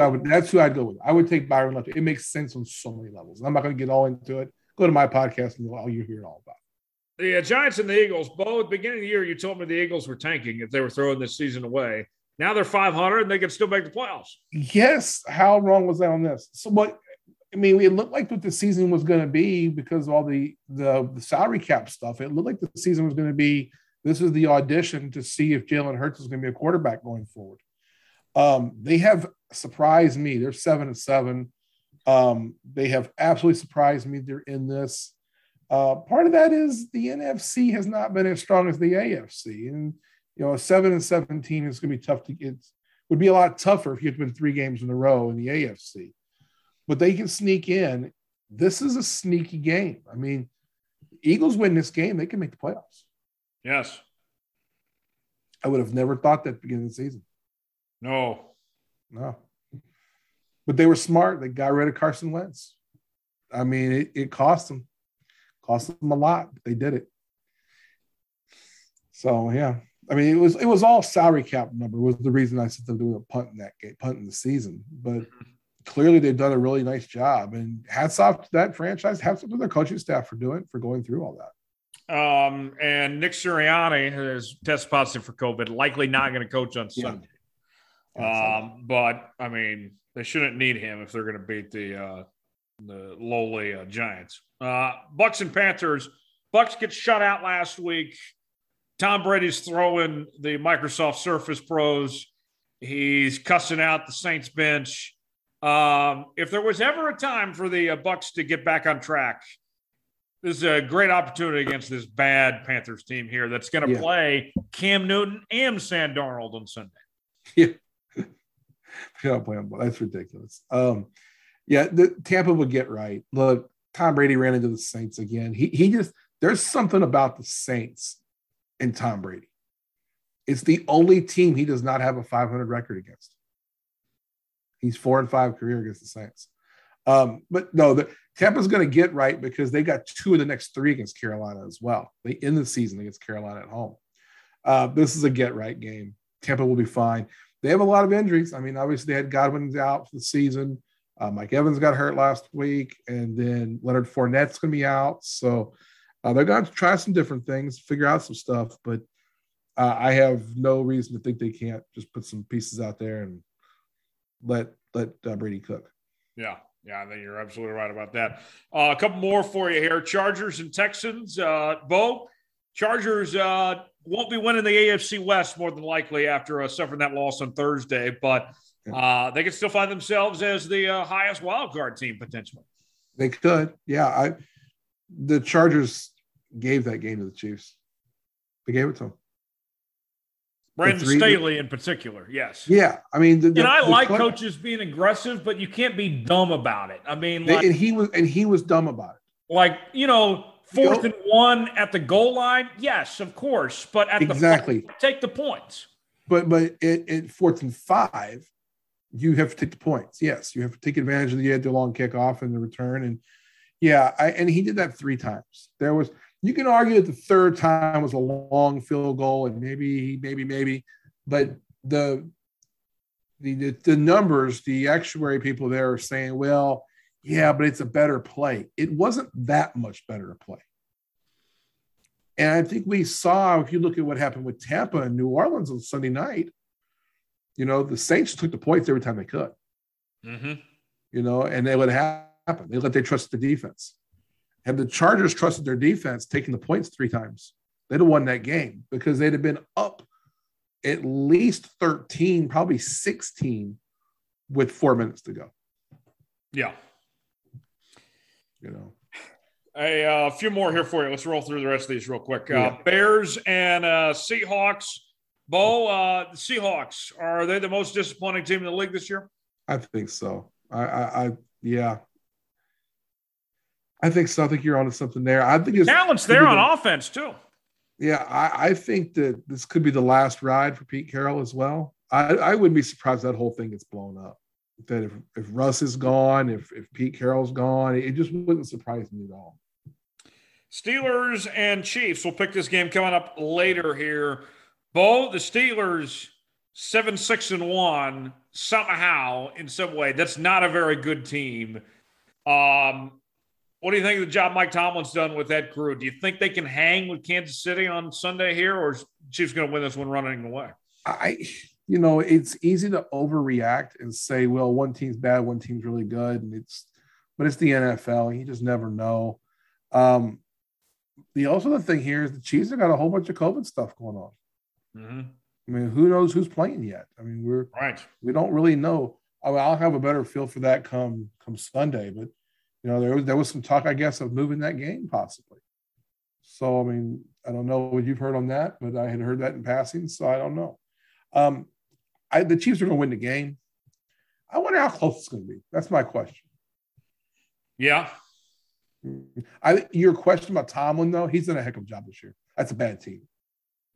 That's who I'd go with. I would take Byron Leftwich. It makes sense on so many levels. And I'm not going to get all into it. Go to my podcast and you'll hear it all about it. The Giants and the Eagles, Bo, at the beginning of the year, you told me the Eagles were tanking if they were throwing this season away. Now they're 500 and they can still make the playoffs. Yes. How wrong was that on this? So what – I mean, it looked like what the season was going to be because of all the salary cap stuff. It looked like the season was going to be – this is the audition to see if Jalen Hurts is going to be a quarterback going forward. They have surprised me. They're 7-7. They have absolutely surprised me. They're in this. Part of that is the NFC has not been as strong as the AFC, and you know, 7-17 is going to be tough to get. Would be a lot tougher if you'd been 3 games in a row in the AFC, but they can sneak in. This is a sneaky game. I mean, Eagles win this game, they can make the playoffs. Yes, I would have never thought that at the beginning of the season. No, but they were smart. They got rid of Carson Wentz. I mean, it cost them. Cost them a lot, but they did it. So yeah, I mean, it was all salary cap number was the reason I said they're doing a punt in that game, punt in the season. But clearly they've done a really nice job, and hats off to that franchise, hats off to their coaching staff for going through all that. And Nick Sirianni has tested positive for COVID, likely not going to coach on Sunday. Yeah. But I mean, they shouldn't need him if they're going to beat the lowly Giants. Bucks and Panthers. Bucks get shut out last week. Tom Brady's throwing the Microsoft Surface Pros. He's cussing out the Saints bench. If there was ever a time for the Bucks to get back on track, this is a great opportunity against this bad Panthers team here that's going to play Cam Newton and Sam Darnold on Sunday. Yeah, that's ridiculous. Tampa will get right. Look, Tom Brady ran into the Saints again. He just – there's something about the Saints and Tom Brady. It's the only team he does not have a 500 record against. He's 4-5 career against the Saints. But, no, Tampa's going to get right because they got 2 of the next 3 against Carolina as well. They end the season against Carolina at home. This is a get-right game. Tampa will be fine. They have a lot of injuries. I mean, obviously, they had Godwin's out for the season. Mike Evans got hurt last week, and then Leonard Fournette's going to be out. So they're going to try some different things, figure out some stuff, but I have no reason to think they can't just put some pieces out there and let Brady cook. Yeah, I think you're absolutely right about that. A couple more for you here. Chargers and Texans. Bo, Chargers won't be winning the AFC West more than likely after suffering that loss on Thursday, but – they could still find themselves as the highest wild card team potentially. They could, yeah. The Chargers gave that game to the Chiefs. They gave it to them. Brandon Staley in particular, yes. Yeah, I mean, coaches being aggressive, but you can't be dumb about it. I mean, he was dumb about it. Like, you know, 4th and 1 at the goal line, yes, of course, but at the point, take the points. But at 4th and 5. You have to take the points. Yes, you have to take advantage of the long kickoff and the return. And, and he did that 3 times. You can argue that the 3rd time was a long field goal and maybe. But the numbers, the actuary people there are saying, well, yeah, but it's a better play. It wasn't that much better a play. And I think we saw, if you look at what happened with Tampa and New Orleans on Sunday night, you know, the Saints took the points every time they could, you know, and they let it happen. They trust the defense. Had the Chargers trusted their defense taking the points 3 times, they'd have won that game because they'd have been up at least 13, probably 16 with 4 minutes to go. Yeah. You know. A few more here for you. Let's roll through the rest of these real quick. Bears and Seahawks. Bo, the Seahawks, are they the most disappointing team in the league this year? I think so. I I think so. I think you're onto something there. I think it's talent's there on offense too. Yeah, I think that this could be the last ride for Pete Carroll as well. I wouldn't be surprised if that whole thing gets blown up. That if Russ is gone, if Pete Carroll's gone, it just wouldn't surprise me at all. Steelers and Chiefs. We'll pick this game coming up later here. Bo, the Steelers 7-6-1 somehow in some way. That's not a very good team. What do you think of the job Mike Tomlin's done with that crew? Do you think they can hang with Kansas City on Sunday here, or is Chiefs going to win this one running away? It's easy to overreact and say, well, one team's bad, one team's really good, but it's the NFL. You just never know. The thing here is the Chiefs have got a whole bunch of COVID stuff going on. Mm-hmm. I mean, who knows who's playing yet? I mean, we don't really know. I mean, I'll have a better feel for that come Sunday, but. You know, there was some talk, I guess, of moving that game possibly. So, I mean, I don't know what you've heard on that, but I had heard that in passing, so I don't know. The Chiefs are going to win the game. I wonder how close it's going to be. That's my question. Yeah. Your question about Tomlin, though, he's done a heck of a job this year. That's a bad team.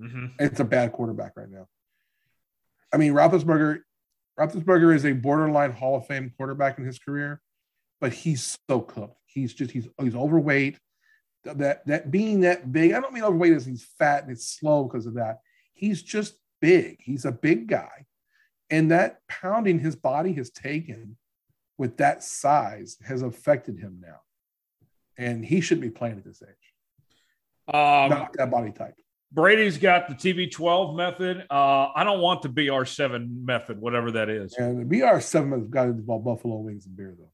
Mm-hmm. It's a bad quarterback right now. I mean, Roethlisberger is a borderline Hall of Fame quarterback in his career. But he's so cooked. He's overweight. That being that big, I don't mean overweight as he's fat and it's slow because of that. He's just big. He's a big guy. And that pounding his body has taken with that size has affected him now. And he shouldn't be playing at this age. Not that body type. Brady's got the TB12 method. I don't want the BR7 method, whatever that is. And the BR7 has got to involve buffalo wings and beer, though.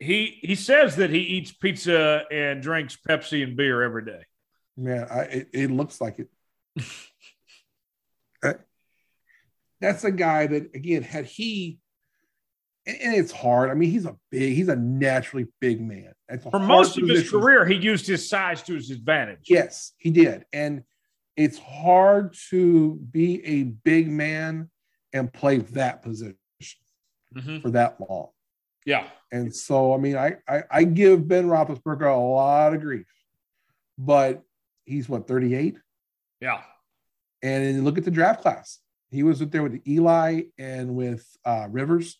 He says that he eats pizza and drinks Pepsi and beer every day. Man, it looks like it. That's a guy that, again, had he – and it's hard. I mean, he's a naturally big man. For most of his career, he used his size to his advantage. Yes, he did. And it's hard to be a big man and play that position for that long. Yeah. And so, I mean, I give Ben Roethlisberger a lot of grief, but he's, 38? Yeah. And then look at the draft class. He was up there with Eli and with Rivers.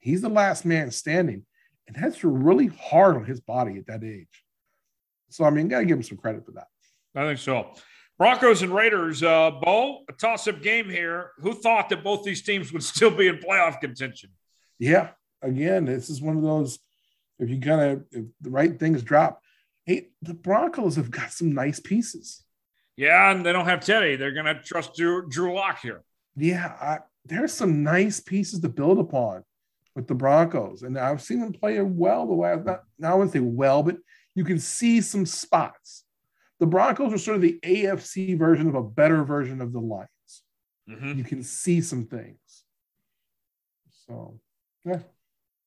He's the last man standing, and that's really hard on his body at that age. So, I mean, got to give him some credit for that. I think so. Broncos and Raiders, Bo, a toss-up game here. Who thought that both these teams would still be in playoff contention? Yeah. Again, this is one of those, if the right things drop. Hey, the Broncos have got some nice pieces. Yeah, and they don't have Teddy. They're going to trust Drew Lock here. Yeah, there's some nice pieces to build upon with the Broncos. And I've seen them play well the way I wouldn't say well, but you can see some spots. The Broncos are sort of the AFC version of a better version of the Lions. Mm-hmm. You can see some things. So, yeah.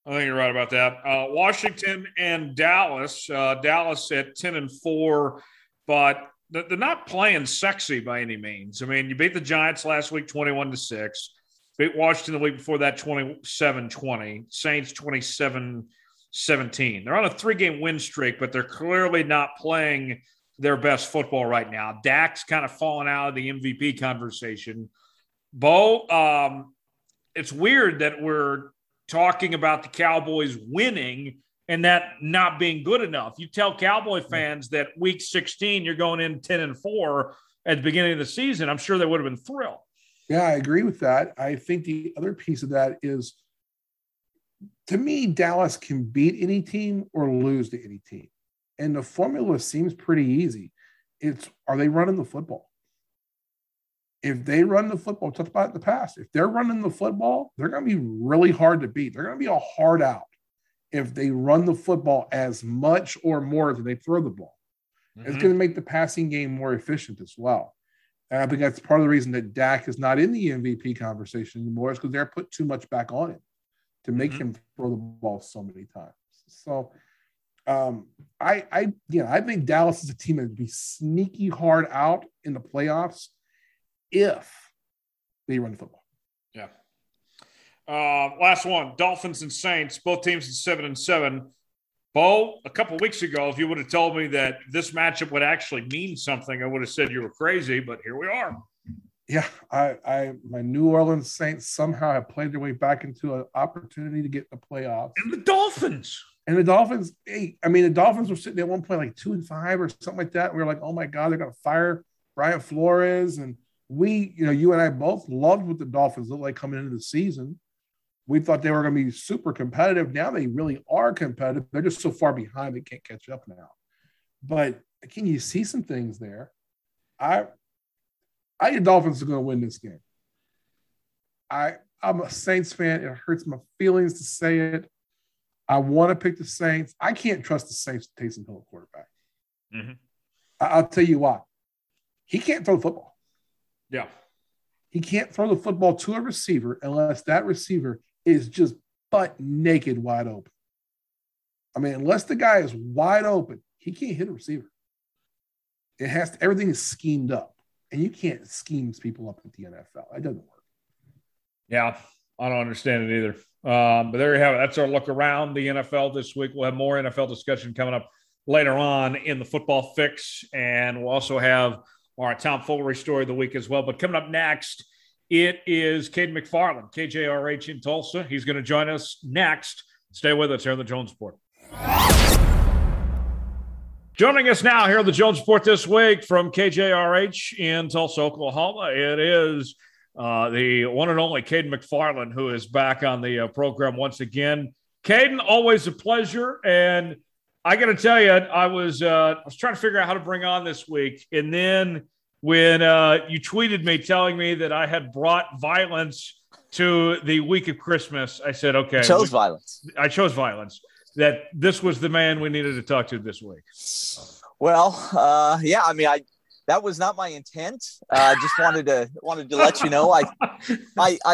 I think you're right about that. Washington and Dallas. Dallas at 10-4, but they're not playing sexy by any means. I mean, you beat the Giants last week 21-6. Beat Washington the week before that 27-20. Saints 27-17. They're on a 3-game win streak, but they're clearly not playing their best football right now. Dak's kind of fallen out of the MVP conversation. Bo, it's weird that we're talking about the Cowboys winning and that not being good enough. You tell Cowboy fans that week 16, you're going in 10-4 at the beginning of the season. I'm sure they would have been thrilled. Yeah, I agree with that. I think the other piece of that is, to me, Dallas can beat any team or lose to any team. And the formula seems pretty easy. Are they running the football? If they run the football, we talked about it in the past, if they're running the football, they're going to be really hard to beat. They're going to be a hard out if they run the football as much or more than they throw the ball. Mm-hmm. It's going to make the passing game more efficient as well. And I think that's part of the reason that Dak is not in the MVP conversation anymore, is because they're put too much back on him to make him throw the ball so many times. So I think Dallas is a team that would be sneaky hard out in the playoffs if they run the football. Yeah. Last one, Dolphins and Saints, both teams at 7-7. Bo, a couple weeks ago, if you would have told me that this matchup would actually mean something, I would have said you were crazy, but here we are. Yeah, my New Orleans Saints somehow have played their way back into an opportunity to get in the playoffs. And the Dolphins. The Dolphins were sitting at one point like 2-5 or something like that. And we were like, oh, my God, they're going to fire Brian Flores. And we, you and I both loved what the Dolphins looked like coming into the season. We thought they were going to be super competitive. Now they really are competitive. They're just so far behind they can't catch up now. But can you see some things there? I think the Dolphins are going to win this game. I'm a Saints fan. It hurts my feelings to say it. I want to pick the Saints. I can't trust the Saints to Taysom Hill quarterback. Mm-hmm. I'll tell you why. He can't throw the football. Yeah. He can't throw the football to a receiver unless that receiver is just butt naked wide open. I mean, unless the guy is wide open, he can't hit a receiver. It has to, everything is schemed up. And you can't scheme people up with the NFL. It doesn't work. Yeah, I don't understand it either. But there you have it. That's our look around the NFL this week. We'll have more NFL discussion coming up later on in the Football Fix. And we'll also have our Tom Fullery story of the week as well. But coming up next, it is Caden McFarland, KJRH in Tulsa. He's going to join us next. Stay with us here on the Jones Report. Joining us now here on the Jones Report this week from KJRH in Tulsa, Oklahoma, it is the one and only Caden McFarland, who is back on the program once again. Caden, always a pleasure. And I got to tell you, I was trying to figure out how to bring on this week. And then when you tweeted me telling me that I had brought violence to the week of Christmas, I said, okay. I chose violence. That this was the man we needed to talk to this week. Well, that was not my intent. Just wanted to let you know. I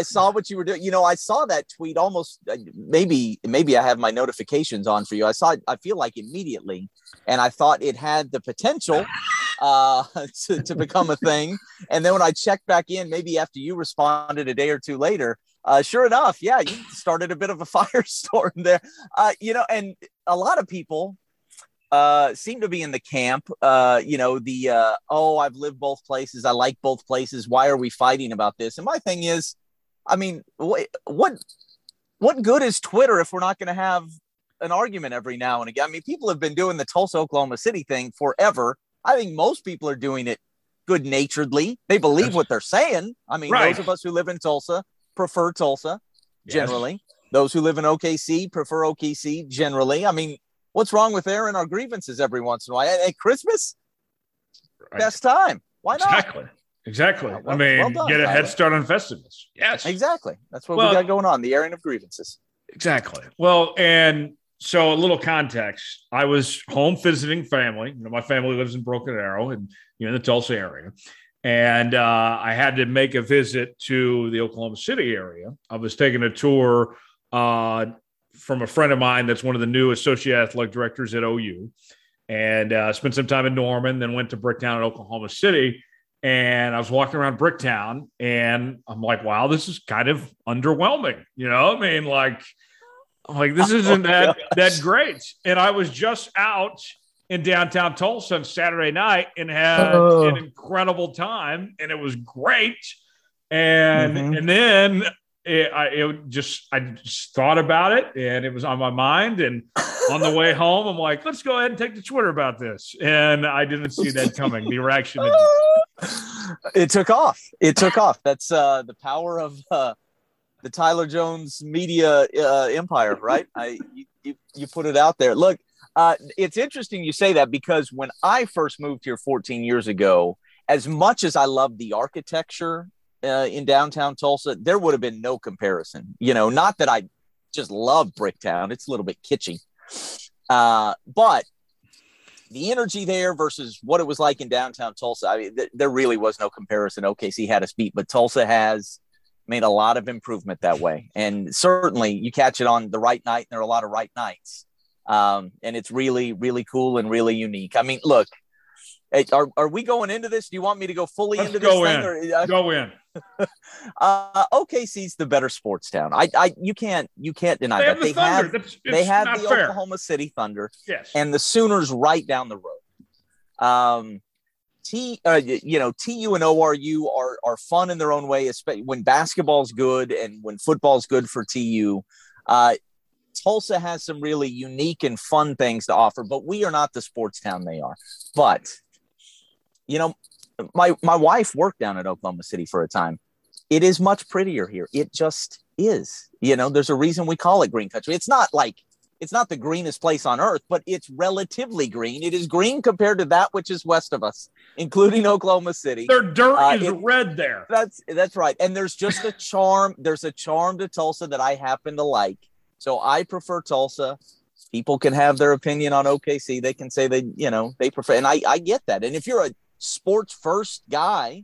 saw what you were doing. I saw that tweet almost. Maybe I have my notifications on for you. I saw it, I feel like immediately, and I thought it had the potential to become a thing. And then when I checked back in, maybe after you responded a day or two later. Sure enough, yeah, you started a bit of a firestorm there. And a lot of people seem to be in the camp, I've lived both places. I like both places. Why are we fighting about this? And my thing is, I mean, what good is Twitter if we're not going to have an argument every now and again? I mean, people have been doing the Tulsa, Oklahoma City thing forever. I think most people are doing it good-naturedly. They believe what they're saying. I mean, right. Those of us who live in Tulsa prefer Tulsa generally. Yes. Those who live in OKC prefer OKC generally. I mean, what's wrong with airing our grievances every once in a while? At Christmas? Right. Best time. Why not? Exactly. Yeah, well, get a head start on festivities. Yes. Exactly. That's what we got going on, the airing of grievances. Exactly. Well, and so a little context. I was home visiting family. My family lives in Broken Arrow and in the Tulsa area. And I had to make a visit to the Oklahoma City area. I was taking a tour from a friend of mine that's one of the new associate athletic directors at OU, and spent some time in Norman, then went to Bricktown at Oklahoma City. And I was walking around Bricktown, and I'm like, wow, this is kind of underwhelming. This isn't that great. And I was just out in downtown Tulsa on Saturday night and had an incredible time, and it was great. And then I just thought about it, and it was on my mind. And on the way home, I'm like, let's go ahead and take to Twitter about this. And I didn't see that coming. The reaction. It took off. That's the power of the Tyler Jones media empire, right? You put it out there. Look, it's interesting you say that, because when I first moved here 14 years ago, as much as I loved the architecture in downtown Tulsa, there would have been no comparison. Not that I just love Bricktown. It's a little bit kitschy. But the energy there versus what it was like in downtown Tulsa, there really was no comparison. OKC had us beat, but Tulsa has made a lot of improvement that way. And certainly you catch it on the right night, and there are a lot of right nights. And it's really, really cool and really unique. I mean, look, are we going into this? Do you want me to go fully into this thing? Go in. OKC's the better sports town. You can't deny that. They have the fair. Oklahoma City Thunder, yes, and the Sooners right down the road. TU and ORU are fun in their own way, especially when basketball's good and when football's good for TU. Tulsa has some really unique and fun things to offer, but we are not the sports town they are. But, you know, my wife worked down at Oklahoma City for a time. It is much prettier here. It just is. You know, there's a reason we call it green country. It's not the greenest place on earth, but it's relatively green. It is green compared to that which is west of us, including Oklahoma City. Their dirt is red there. That's right. And there's just a charm. There's a charm to Tulsa that I happen to like. So I prefer Tulsa. People can have their opinion on OKC. They can say they prefer. And I get that. And if you're a sports first guy,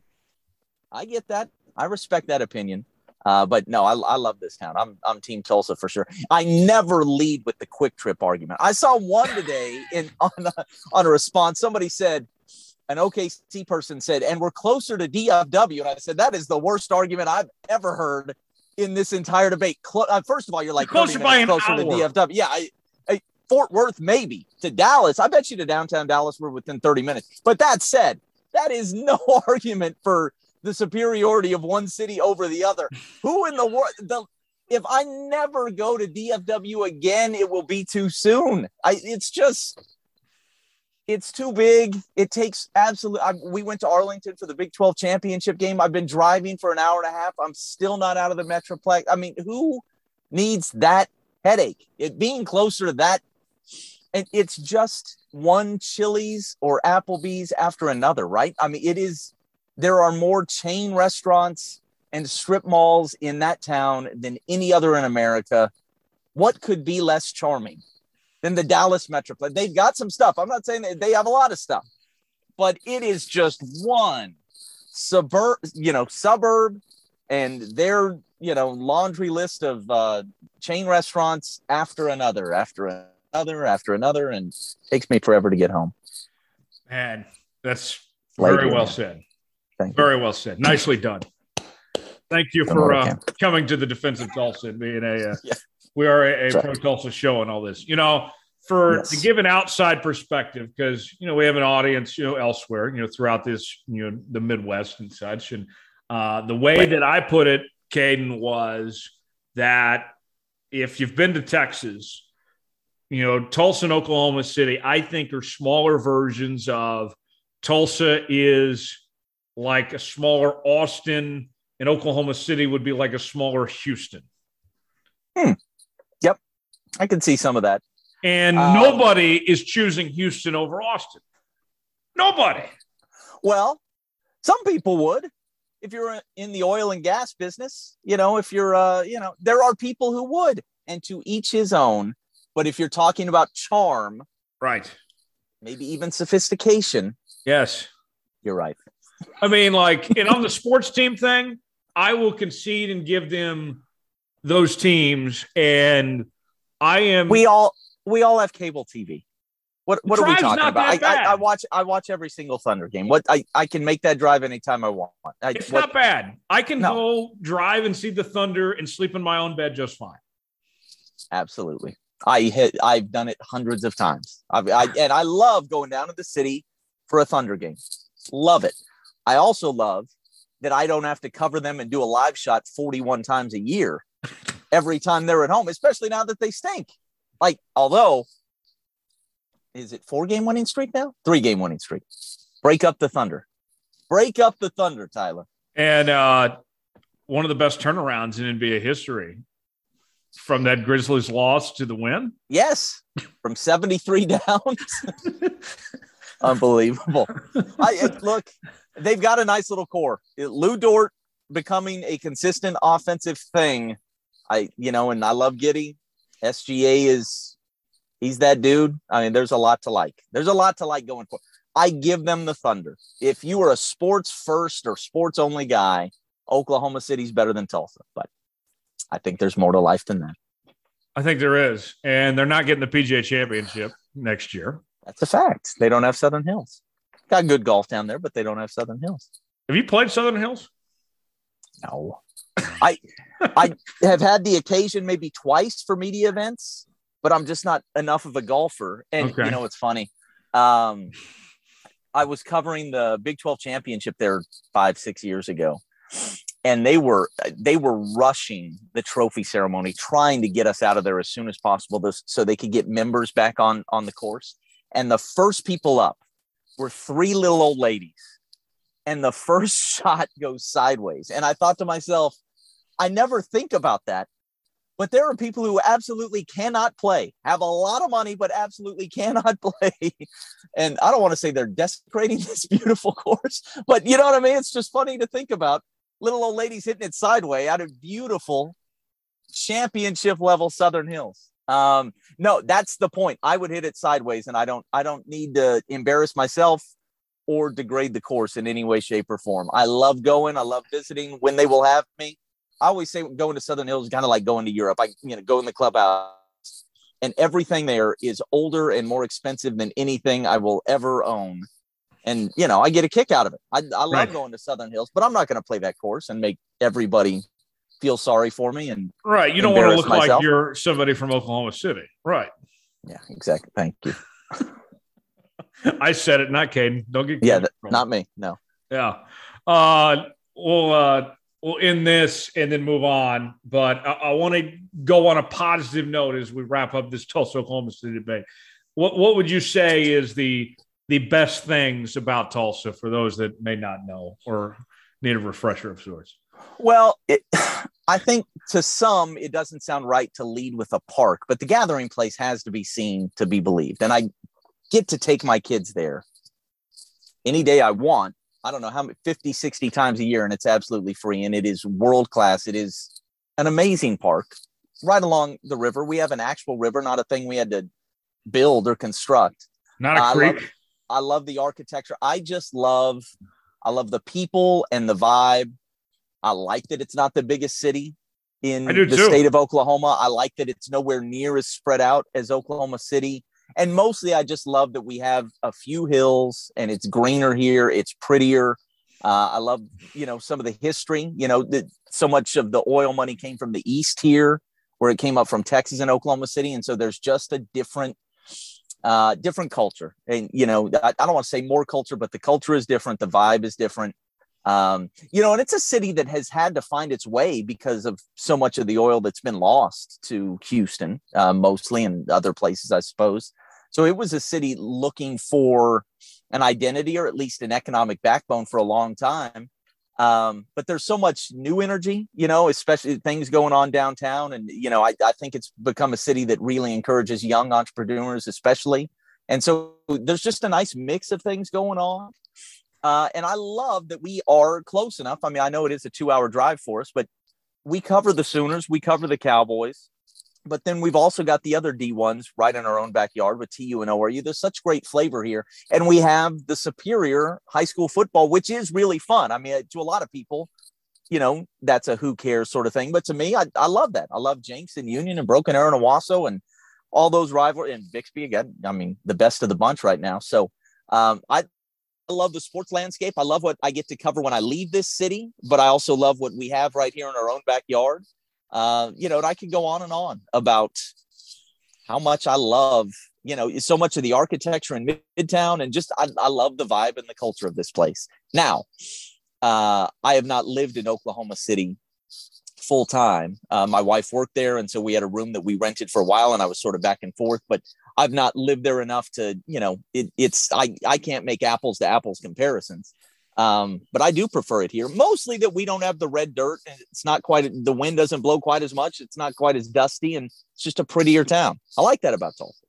I get that. I respect that opinion. But no, I love this town. I'm Team Tulsa for sure. I never lead with the Quick Trip argument. I saw one today on a response. Somebody said, an OKC person said, and we're closer to DFW. And I said, that is the worst argument I've ever heard in this entire debate. First of all, you're like, you're closer by an hour to DFW. Yeah, Fort Worth maybe to Dallas. I bet you to downtown Dallas we're within 30 minutes. But that said, that is no argument for the superiority of one city over the other. Who in the world? If I never go to DFW again, it will be too soon. It's too big. It takes we went to Arlington for the Big 12 championship game. I've been driving for an hour and a half. I'm still not out of the Metroplex. I mean, who needs that headache? It being closer to that. And it's just one Chili's or Applebee's after another, right? I mean, it is. There are more chain restaurants and strip malls in that town than any other in America. What could be less charming than the Dallas Metroplex? They've got some stuff. I'm not saying that they have a lot of stuff, but it is just one suburb and their, laundry list of chain restaurants after another, and takes me forever to get home. Man, that's very well said. Very well said. Nicely done. Thank you for coming to the defense of Tulsa and being we are a pro Tulsa show and all this, to give an outside perspective, because, we have an audience, elsewhere, throughout this, the Midwest and such. And the way that I put it, Caden, was that if you've been to Texas, Tulsa and Oklahoma City, I think are smaller versions of Tulsa is like a smaller Austin, and Oklahoma City would be like a smaller Houston. Yep. I can see some of that. And nobody is choosing Houston over Austin. Nobody. Well, some people would. If you're in the oil and gas business, if you're, there are people who would, and to each his own. But if you're talking about charm, right, maybe even sophistication. Yes. You're right. I mean, and on the sports team thing, I will concede and give them those teams. And I am. We all have cable TV. What are we talking about? I watch every single Thunder game. I can make that drive anytime I want. Not bad. I can go drive and see the Thunder and sleep in my own bed just fine. Absolutely. I've done it hundreds of times. And I love going down to the city for a Thunder game. Love it. I also love that I don't have to cover them and do a live shot 41 times a year every time they're at home, especially now that they stink. Although, is it 4-game winning streak now? 3-game winning streak. Break up the Thunder. Break up the Thunder, Tyler. And one of the best turnarounds in NBA history from that Grizzlies loss to the win? Yes, from 73 down. Unbelievable. Look, they've got a nice little core. Lou Dort becoming a consistent offensive thing. And I love Giddey. SGA he's that dude. I mean, there's a lot to like. There's a lot to like going for. I give them the Thunder. If you are a sports first or sports only guy, Oklahoma City's better than Tulsa. But I think there's more to life than that. I think there is. And they're not getting the PGA Championship next year. That's a fact. They don't have Southern Hills. Got good golf down there, but they don't have Southern Hills. Have you played Southern Hills? No. I have had the occasion maybe twice for media events, but I'm just not enough of a golfer. And, okay. You know, it's funny. I was covering the Big 12 championship there 5-6 years ago, and they were rushing the trophy ceremony, trying to get us out of there as soon as possible so they could get members back on the course. And the first people up were three little old ladies, and the first shot goes sideways. And I thought to myself, I never think about that, but there are people who absolutely cannot play, have a lot of money, but absolutely cannot play. And I don't want to say they're desecrating this beautiful course, but you know what I mean? It's just funny to think about little old ladies hitting it sideways out of beautiful championship level Southern Hills. No, that's the point. I would hit it sideways, and I don't need to embarrass myself or degrade the course in any way, shape, or form. I love going. I love visiting when they will have me. I always say going to Southern Hills is kind of like going to Europe. I go in the clubhouse, and everything there is older and more expensive than anything I will ever own. And, you know, I get a kick out of it. I love going to Southern Hills, but I'm not going to play that course and make everybody feel sorry for me. And right. You don't want to look like you're somebody from Oklahoma City. Right. Yeah, exactly. Thank you. I said it, not Caden. Don't get not me. No. Yeah. We'll end this and then move on, but I want to go on a positive note as we wrap up this Tulsa, Oklahoma City debate. What would you say is the best things about Tulsa for those that may not know or need a refresher of sorts? Well, I think to some it doesn't sound right to lead with a park, but the gathering place has to be seen to be believed, and I get to take my kids there any day I want. I don't know how many, 50, 60 times a year, and it's absolutely free, and it is world-class. It is an amazing park right along the river. We have an actual river, not a thing we had to build or construct. Not a creek. I love the architecture. I love the people and the vibe. I like that it's not the biggest city in the state of Oklahoma. I like that it's nowhere near as spread out as Oklahoma City. And mostly, I just love that we have a few hills, and it's greener here. It's prettier. I love, you know, some of the history. You know, so much of the oil money came from the east here, where it came up from Texas and Oklahoma City. And so there's just a different culture. And, you know, I don't want to say more culture, but the culture is different. The vibe is different. You know, and it's a city that has had to find its way because of so much of the oil that's been lost to Houston, mostly, and other places, I suppose. So it was a city looking for an identity, or at least an economic backbone, for a long time. But there's so much new energy, you know, especially things going on downtown. And, you know, I think it's become a city that really encourages young entrepreneurs, especially. And so there's just a nice mix of things going on. And I love that we are close enough. I mean, I know it is a 2-hour drive for us, but we cover the Sooners, we cover the Cowboys, but then we've also got the other D1s right in our own backyard with TU and ORU. There's such great flavor here. And we have the superior high school football, which is really fun. I mean, to a lot of people, you know, that's a who cares sort of thing. But to me, I love that. I love Jenks and Union and Broken Arrow and Owasso and all those rivalries, and Bixby again. I mean, the best of the bunch right now. So I love the sports landscape. I love what I get to cover when I leave this city, but I also love what we have right here in our own backyard. You know, and I can go on and on about how much I love, you know, so much of the architecture in Midtown, and just, I love the vibe and the culture of this place. Now, I have not lived in Oklahoma City full time. My wife worked there, and so we had a room that we rented for a while, and I was sort of back and forth, but I've not lived there enough to, you know, I can't make apples to apples comparisons, but I do prefer it here. Mostly that we don't have the red dirt, and it's not quite, the wind doesn't blow quite as much. It's not quite as dusty, and it's just a prettier town. I like that about Tulsa.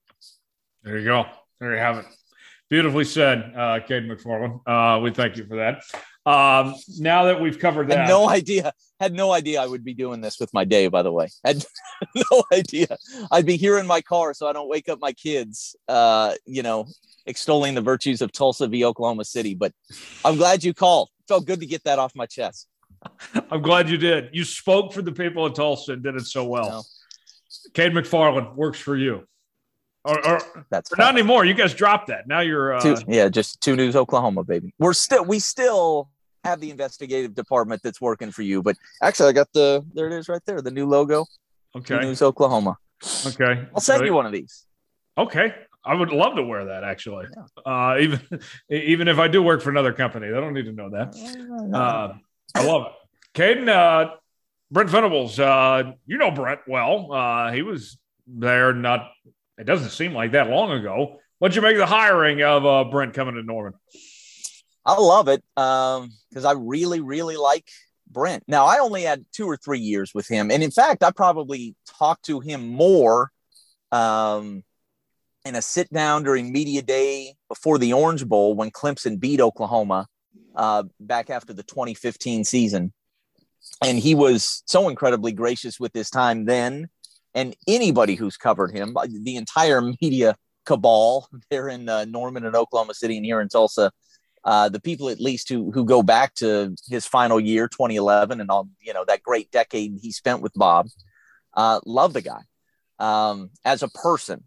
There you go. There you have it. Beautifully said, Caden McFarland. We thank you for that. Now that we've covered that, had no idea I would be doing this with my day, by the way. Had no idea I'd be here in my car, so I don't wake up my kids, you know, extolling the virtues of Tulsa v. Oklahoma City. But I'm glad you called. Felt good to get that off my chest. I'm glad you did. You spoke for the people of Tulsa and did it so well. No. Caden McFarland works for you. Or not anymore. You guys dropped that. Now you're just 2 News Oklahoma, baby. We're still have the investigative department that's working for you. But actually, I got there it is right there, the new logo. Okay. News Oklahoma. Okay. I'll send you one of these. Okay. I would love to wear that, actually. Yeah. Even if I do work for another company, they don't need to know that. I love it. Caden, Brent Venables, you know Brent well. He was there it doesn't seem like that long ago. What'd you make of the hiring of Brent coming to Norman? I love it because I really, really like Brent. Now, I only had 2 or 3 years with him. And in fact, I probably talked to him more in a sit down during media day before the Orange Bowl when Clemson beat Oklahoma back after the 2015 season. And he was so incredibly gracious with his time then. And anybody who's covered him, the entire media cabal there in Norman and Oklahoma City and here in Tulsa, the people at least who go back to his final year, 2011, and all, that great decade he spent with Bob, love the guy as a person.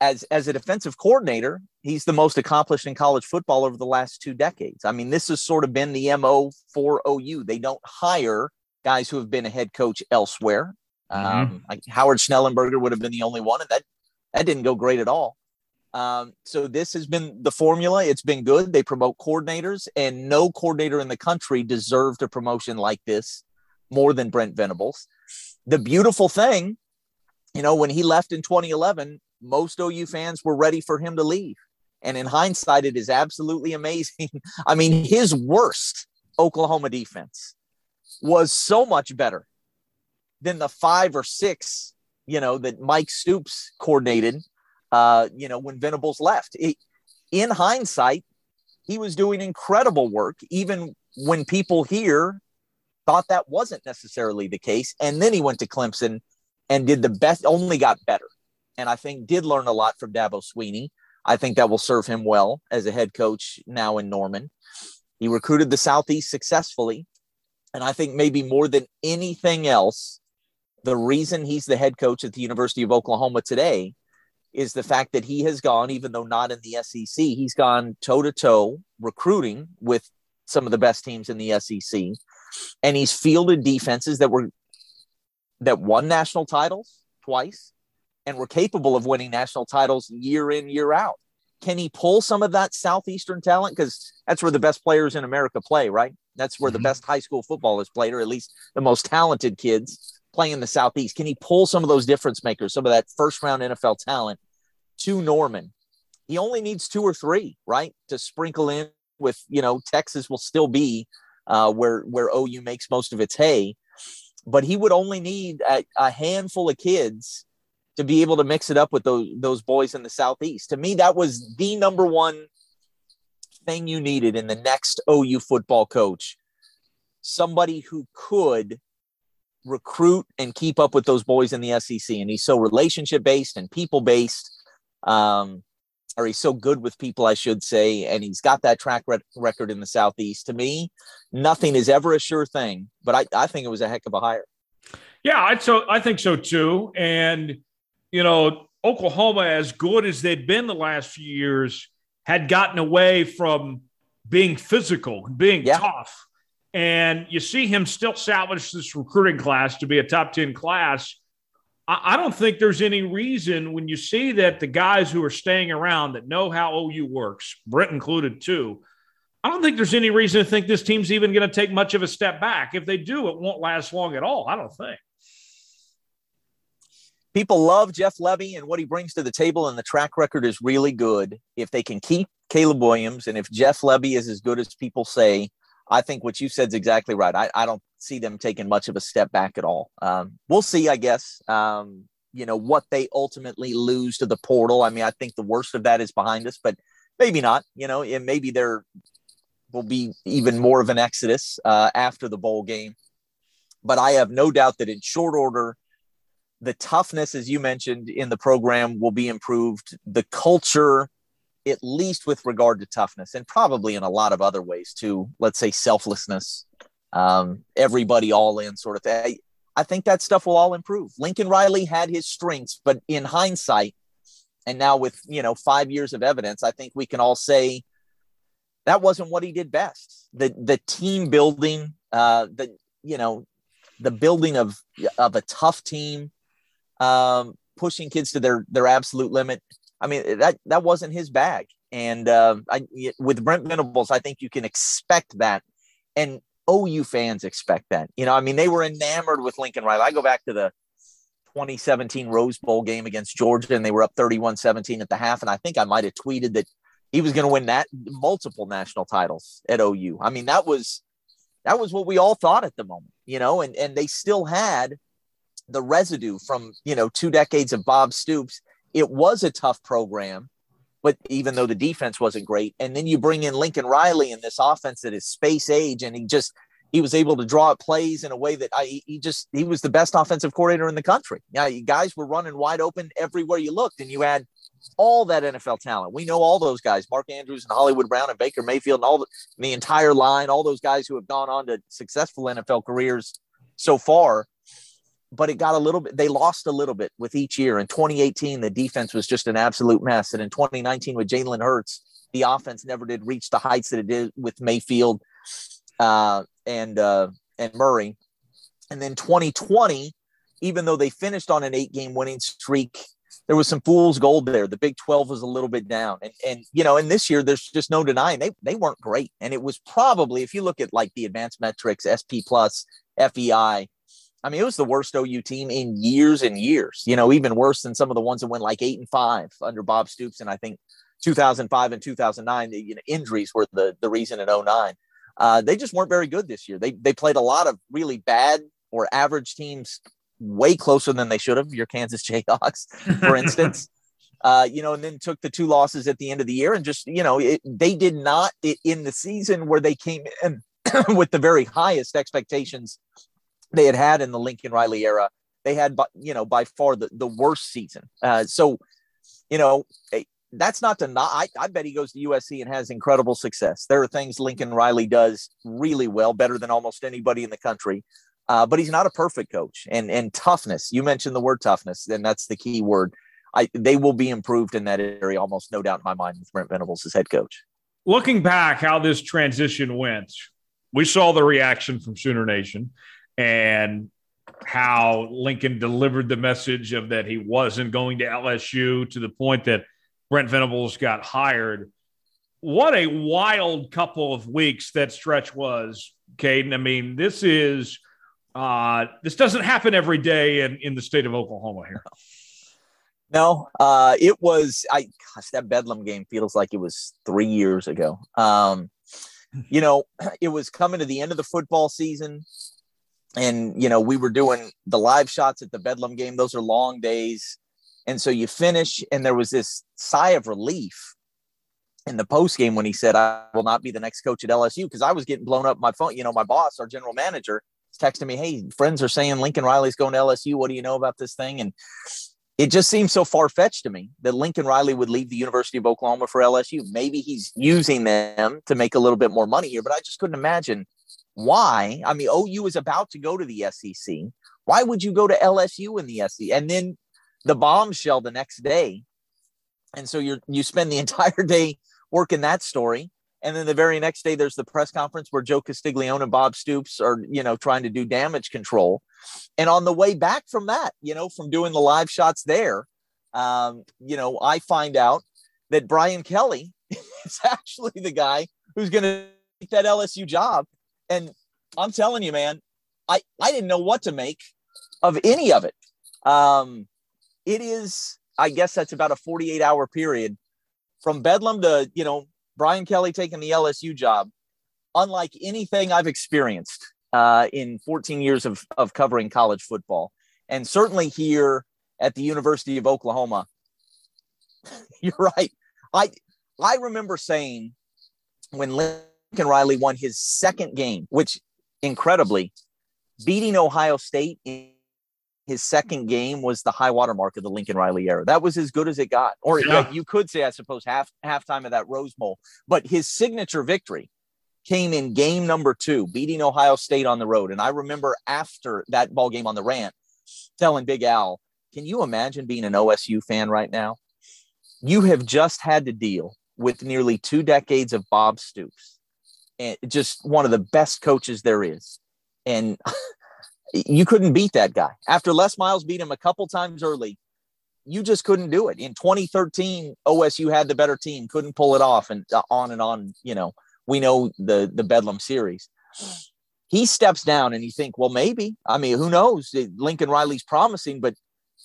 As a defensive coordinator, he's the most accomplished in college football over the last 2 decades. I mean, this has sort of been the MO for OU. They don't hire guys who have been a head coach elsewhere. Like Howard Schnellenberger would have been the only one, and that didn't go great at all. So this has been the formula. It's been good. They promote coordinators, and no coordinator in the country deserved a promotion like this more than Brent Venables. The beautiful thing, when he left in 2011, most OU fans were ready for him to leave. And in hindsight, it is absolutely amazing. I mean, his worst Oklahoma defense was so much better than the 5 or 6, that Mike Stoops coordinated, when Venables left. In hindsight, he was doing incredible work, even when people here thought that wasn't necessarily the case. And then he went to Clemson and did the best, only got better. And I think did learn a lot from Dabo Swinney. I think that will serve him well as a head coach now in Norman. He recruited the Southeast successfully. And I think maybe more than anything else, the reason he's the head coach at the University of Oklahoma today is the fact that he has gone, even though not in the SEC, he's gone toe-to-toe recruiting with some of the best teams in the SEC. And he's fielded defenses that won national titles twice. And we're capable of winning national titles year in, year out. Can he pull some of that Southeastern talent? Because that's where the best players in America play, right? That's where the best high school football is played, or at least the most talented kids play in the Southeast. Can he pull some of those difference makers, some of that first-round NFL talent to Norman? He only needs 2 or 3, right, to sprinkle in with, Texas will still be where OU makes most of its hay. But he would only need a handful of kids to be able to mix it up with those boys in the Southeast. To me, that was the number one thing you needed in the next OU football coach, somebody who could recruit and keep up with those boys in the SEC. And he's so relationship-based and people-based, or he's so good with people, I should say, and he's got that track record in the Southeast. To me, nothing is ever a sure thing, but I think it was a heck of a hire. Yeah, I think so, too. And Oklahoma, as good as they'd been the last few years, had gotten away from being physical and being tough. And you see him still salvage this recruiting class to be a top 10 class. I don't think there's any reason when you see that the guys who are staying around that know how OU works, Brent included too, I don't think there's any reason to think this team's even going to take much of a step back. If they do, it won't last long at all, I don't think. People love Jeff Levy and what he brings to the table, and the track record is really good. If they can keep Caleb Williams and if Jeff Levy is as good as people say, I think what you said is exactly right. I don't see them taking much of a step back at all. We'll see, I guess, what they ultimately lose to the portal. I mean, I think the worst of that is behind us, but maybe not. And maybe there will be even more of an exodus after the bowl game. But I have no doubt that in short order, the toughness, as you mentioned, in the program will be improved. The culture, at least with regard to toughness, and probably in a lot of other ways too, let's say selflessness, everybody all in sort of thing. I think that stuff will all improve. Lincoln Riley had his strengths, but in hindsight, and now with, 5 years of evidence, I think we can all say that wasn't what he did best. The team building, the building of a tough team, pushing kids to their absolute limit. I mean, that wasn't his bag. And with Brent Venables, I think you can expect that. And OU fans expect that. You know, I mean, they were enamored with Lincoln Riley. I go back to the 2017 Rose Bowl game against Georgia, and they were up 31-17 at the half. And I think I might have tweeted that he was going to win that multiple national titles at OU. I mean, that was what we all thought at the moment, you know, and they still had the residue from, you know, 2 decades of Bob Stoops. It was a tough program, but even though the defense wasn't great, and then you bring in Lincoln Riley in this offense that is space age, and he was able to draw up plays in a way that he was the best offensive coordinator in the country. Yeah, you guys were running wide open everywhere you looked, and you had all that NFL talent. We know all those guys, Mark Andrews and Hollywood Brown and Baker Mayfield and the entire line, all those guys who have gone on to successful NFL careers so far. But it got a little bit, they lost a little bit with each year. In 2018, the defense was just an absolute mess. And in 2019 with Jalen Hurts, the offense never did reach the heights that it did with Mayfield and Murray. And then 2020, even though they finished on an 8-game winning streak, there was some fool's gold there. The Big 12 was a little bit down. And this year, there's just no denying they weren't great. And it was probably, if you look at like the advanced metrics, SP+, FEI, I mean, it was the worst OU team in years and years, you know, even worse than some of the ones that went like 8-5 under Bob Stoops. And I think 2005 and 2009, injuries were the reason in 2009. They just weren't very good this year. They played a lot of really bad or average teams way closer than they should have. Your Kansas Jayhawks, for instance, and then took the 2 losses at the end of the year. And just, you know, they did not in the season where they came in with the very highest expectations they had in the Lincoln Riley era, they had, you know, by far the worst season. So, you know, that's not to not, I bet he goes to USC and has incredible success. There are things Lincoln Riley does really well, better than almost anybody in the country. But he's not a perfect coach, and toughness. You mentioned the word toughness, and that's the key word. They will be improved in that area, almost no doubt in my mind, with Brent Venables as head coach. Looking back how this transition went, we saw the reaction from Sooner Nation, and how Lincoln delivered the message of that he wasn't going to LSU, to the point that Brent Venables got hired. What a wild couple of weeks that stretch was, Caden. I mean, this doesn't happen every day in the state of Oklahoma here. No, it was, that Bedlam game feels like it was 3 years ago. You know, it was coming to the end of the football season. And, you know, we were doing the live shots at the Bedlam game. Those are long days. And so you finish, and there was this sigh of relief in the post game when he said, I will not be the next coach at LSU, because I was getting blown up. My phone, you know, my boss, our general manager, is texting me, hey, friends are saying Lincoln Riley's going to LSU. What do you know about this thing? And it just seems so far-fetched to me that Lincoln Riley would leave the University of Oklahoma for LSU. Maybe he's using them to make a little bit more money here, but I just couldn't imagine why. I mean, OU is about to go to the SEC. Why would you go to LSU in the SEC? And then the bombshell the next day. And so you spend the entire day working that story. And then the very next day, there's the press conference where Joe Castiglione and Bob Stoops are, you know, trying to do damage control. And on the way back from that, you know, from doing the live shots there, you know, I find out that Brian Kelly is actually the guy who's going to take that LSU job. And I'm telling you, man, I didn't know what to make of any of it. It is, I guess that's about a 48-hour period from Bedlam to, you know, Brian Kelly taking the LSU job, unlike anything I've experienced in 14 years of covering college football. And certainly here at the University of Oklahoma, you're right. I remember saying when Lincoln Riley won his second game, which incredibly beating Ohio State in his second game was the high water mark of the Lincoln Riley era. That was as good as it got, or yeah, you could say, I suppose, halftime of that Rose Bowl. But his signature victory came in game number 2, beating Ohio State on the road. And I remember after that ball game on the rant telling Big Al, can you imagine being an OSU fan right now? You have just had to deal with nearly 2 decades of Bob Stoops, and just one of the best coaches there is. And you couldn't beat that guy. After Les Miles beat him a couple times early, you just couldn't do it. In 2013, OSU had the better team, couldn't pull it off, and on. You know, we know the Bedlam series. He steps down, and you think, well, maybe. I mean, who knows? Lincoln Riley's promising, but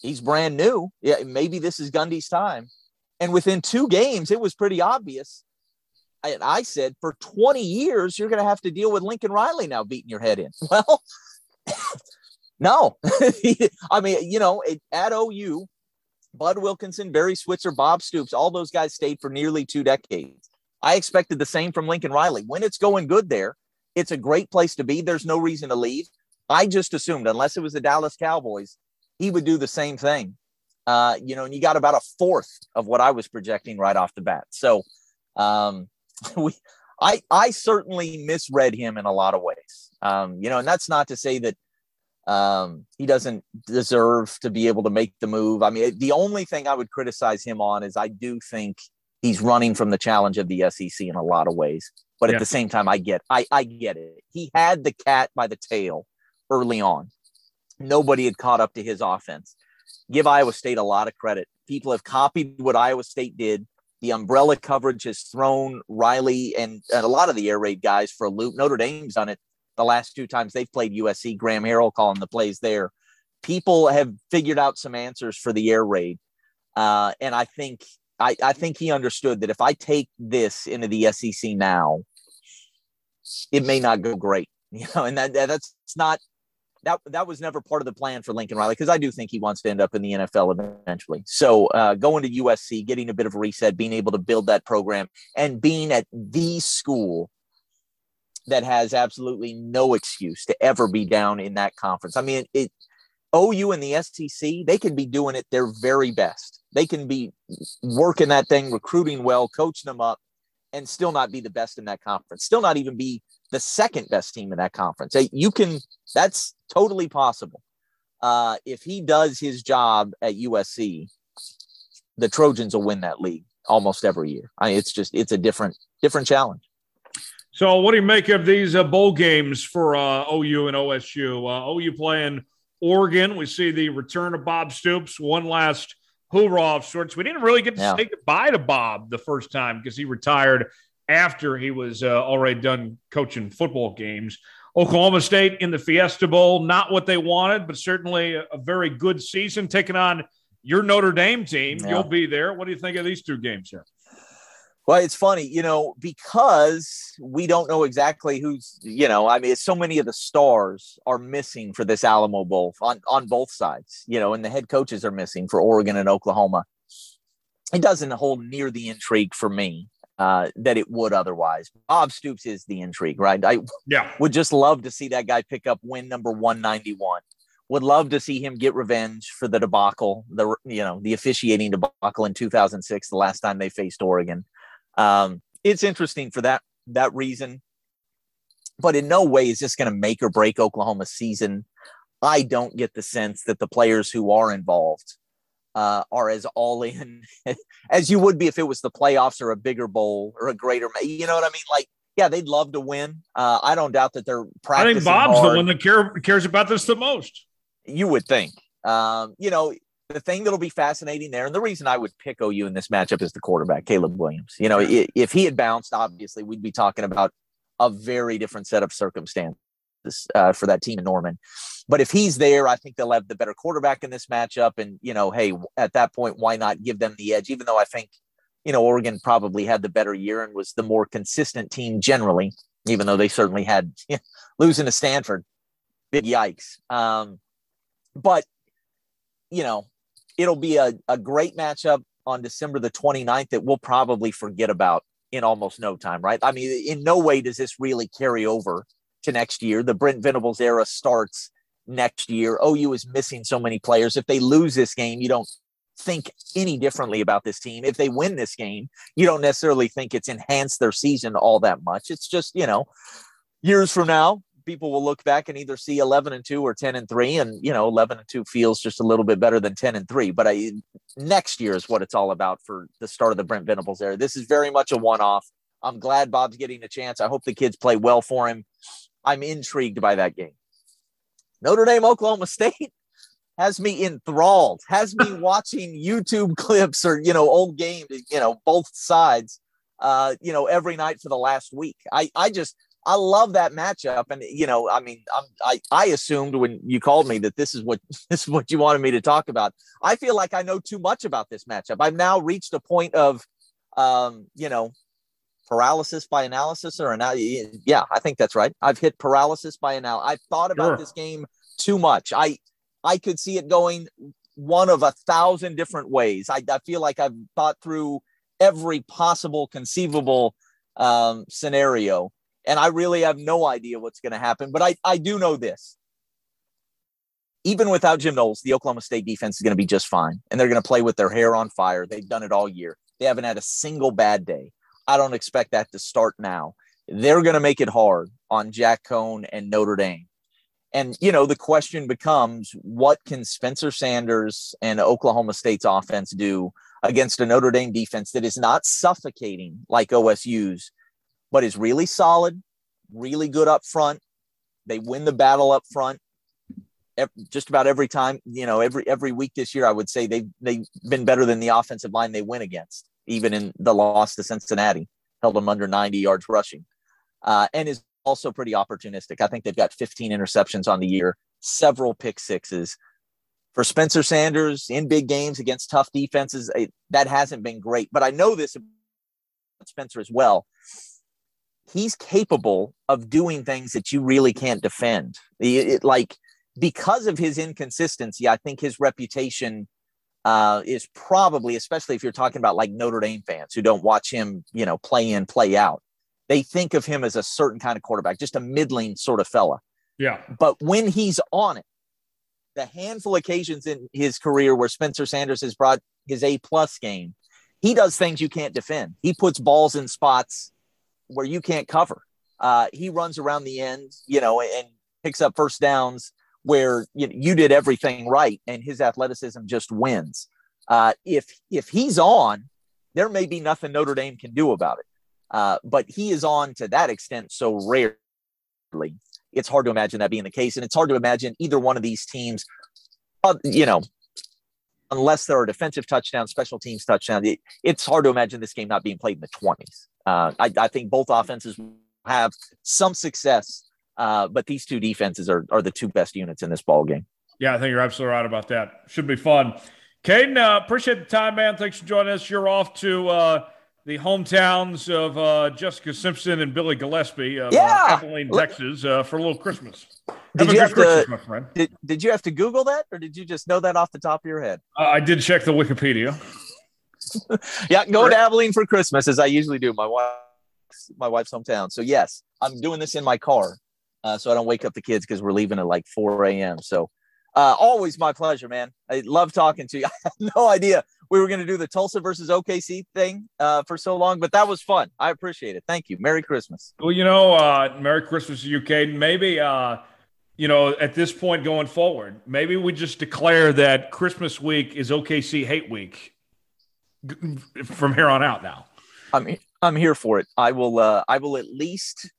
he's brand new. Yeah, maybe this is Gundy's time. And within 2 games, it was pretty obvious. I said, for 20 years, you're going to have to deal with Lincoln Riley now beating your head in. Well, no. I mean, you know, at OU, Bud Wilkinson, Barry Switzer, Bob Stoops, all those guys stayed for nearly 2 decades. I expected the same from Lincoln Riley. When it's going good there, it's a great place to be. There's no reason to leave. I just assumed, unless it was the Dallas Cowboys, he would do the same thing. You know, and you got about a fourth of what I was projecting right off the bat. So I certainly misread him in a lot of ways. You know, and that's not to say that he doesn't deserve to be able to make the move. I mean, the only thing I would criticize him on is I do think he's running from the challenge of the SEC in a lot of ways. But at the same time, I get it. He had the cat by the tail early on. Nobody had caught up to his offense. Give Iowa State a lot of credit. People have copied what Iowa State did. The umbrella coverage has thrown Riley and a lot of the air raid guys for a loop. Notre Dame's done it the last 2 times they've played USC. Graham Harrell calling the plays there. People have figured out some answers for the air raid. And I think he understood that if I take this into the SEC now, it may not go great, you know, and that's not, that was never part of the plan for Lincoln Riley, because I do think he wants to end up in the NFL eventually. So going to USC, getting a bit of a reset, being able to build that program, and being at the school that has absolutely no excuse to ever be down in that conference. I mean, OU and the SEC, they can be doing it their very best. They can be working that thing, recruiting well, coaching them up, and still not be the best in that conference, still not even be the second best team in that conference. You can, that's totally possible. If he does his job at USC, the Trojans will win that league almost every year. I mean, it's a different challenge. So what do you make of these bowl games for OU and OSU? OU playing Oregon. We see the return of Bob Stoops, one last hoorah of sorts. We didn't really get to say goodbye to Bob the first time because he retired after he was already done coaching football games. Oklahoma State in the Fiesta Bowl, not what they wanted, but certainly a very good season, taking on your Notre Dame team. Yeah. You'll be there. What do you think of these 2 games here? Well, it's funny, you know, because we don't know exactly who's, you know, I mean, so many of the stars are missing for this Alamo Bowl on both sides, you know, and the head coaches are missing for Oregon and Oklahoma. It doesn't hold near the intrigue for me that it would otherwise. Bob Stoops is the intrigue, right? I would just love to see that guy pick up win number 191. Would love to see him get revenge for the debacle, the officiating debacle in 2006, the last time they faced Oregon. It's interesting for that reason, but in no way is this going to make or break Oklahoma's season. I don't get the sense that the players who are involved are as all in as you would be if it was the playoffs or a bigger bowl or a greater, you know what I mean? Like, yeah, they'd love to win. I don't doubt that they're practicing. I think Bob's hard. The one that cares about this the most. You would think, you know, the thing that'll be fascinating there, and the reason I would pick OU in this matchup is the quarterback, Caleb Williams. You know, if he had bounced, obviously, we'd be talking about a very different set of circumstances for that team in Norman. But if he's there, I think they'll have the better quarterback in this matchup. And, you know, hey, at that point, why not give them the edge? Even though I think, you know, Oregon probably had the better year and was the more consistent team generally, even though they certainly had losing to Stanford. Big yikes. But, you know, it'll be a great matchup on December the 29th that we'll probably forget about in almost no time, right? I mean, in no way does this really carry over to next year. The Brent Venables era starts next year. OU is missing so many players. If they lose this game, you don't think any differently about this team. If they win this game, you don't necessarily think it's enhanced their season all that much. It's just, you know, years from now, people will look back and either see 11-2 or 10-3, and 11-2 feels just a little bit better than 10-3. But next year is what it's all about for the start of the Brent Venables era. This is very much a one-off. I'm glad Bob's getting a chance. I hope the kids play well for him. I'm intrigued by that game. Notre Dame, Oklahoma State has me enthralled. Has me watching YouTube clips or old games. Both sides. Every night for the last week. I love that matchup. And, I assumed when you called me that this is what you wanted me to talk about. I feel like I know too much about this matchup. I've now reached a point of, paralysis by analysis yeah, I think that's right. I've hit paralysis by analysis. I've thought about this game too much. I could see it going one of 1,000 different ways. I feel like I've thought through every possible conceivable scenario. And I really have no idea what's going to happen. But I do know this. Even without Jim Knowles, the Oklahoma State defense is going to be just fine. And they're going to play with their hair on fire. They've done it all year. They haven't had a single bad day. I don't expect that to start now. They're going to make it hard on Jack Cohn and Notre Dame. And, the question becomes, what can Spencer Sanders and Oklahoma State's offense do against a Notre Dame defense that is not suffocating like OSU's, but is really solid, really good up front. They win the battle up front just about every time. Every week this year, I would say they've been better than the offensive line they win against, even in the loss to Cincinnati, held them under 90 yards rushing, and is also pretty opportunistic. I think they've got 15 interceptions on the year, several pick sixes. For Spencer Sanders in big games against tough defenses, that hasn't been great. But I know this about Spencer as well. He's capable of doing things that you really can't defend. Because of his inconsistency, I think his reputation is probably, especially if you're talking about like Notre Dame fans who don't watch him, play in, play out. They think of him as a certain kind of quarterback, just a middling sort of fella. Yeah. But when he's on it, the handful of occasions in his career where Spencer Sanders has brought his A+ game, he does things you can't defend. He puts balls in spots where you can't cover. He runs around the end, and picks up first downs where you did everything right. And his athleticism just wins. If he's on, there may be nothing Notre Dame can do about it. But he is on to that extent so rarely. It's hard to imagine that being the case. And it's hard to imagine either one of these teams, unless there are defensive touchdowns, special teams touchdowns. It's hard to imagine this game not being played in the 20s. I think both offenses have some success, but these two defenses are the two best units in this ball game. Yeah, I think you're absolutely right about that. Should be fun. Caden, appreciate the time, man. Thanks for joining us. You're off to the hometowns of Jessica Simpson and Billy Gillespie of Abilene, Texas, for a little Christmas. Did you have to Google that, or did you just know that off the top of your head? I did check the Wikipedia. Yeah, going to Abilene for Christmas, as I usually do, my wife's hometown. So, yes, I'm doing this in my car so I don't wake up the kids because we're leaving at like 4 a.m. So, always my pleasure, man. I love talking to you. I had no idea we were going to do the Tulsa versus OKC thing for so long, but that was fun. I appreciate it. Thank you. Merry Christmas. Well, Merry Christmas to you, Caden. Maybe, at this point going forward, maybe we just declare that Christmas week is OKC hate week from here on out now. I mean, I'm here for it. I will at least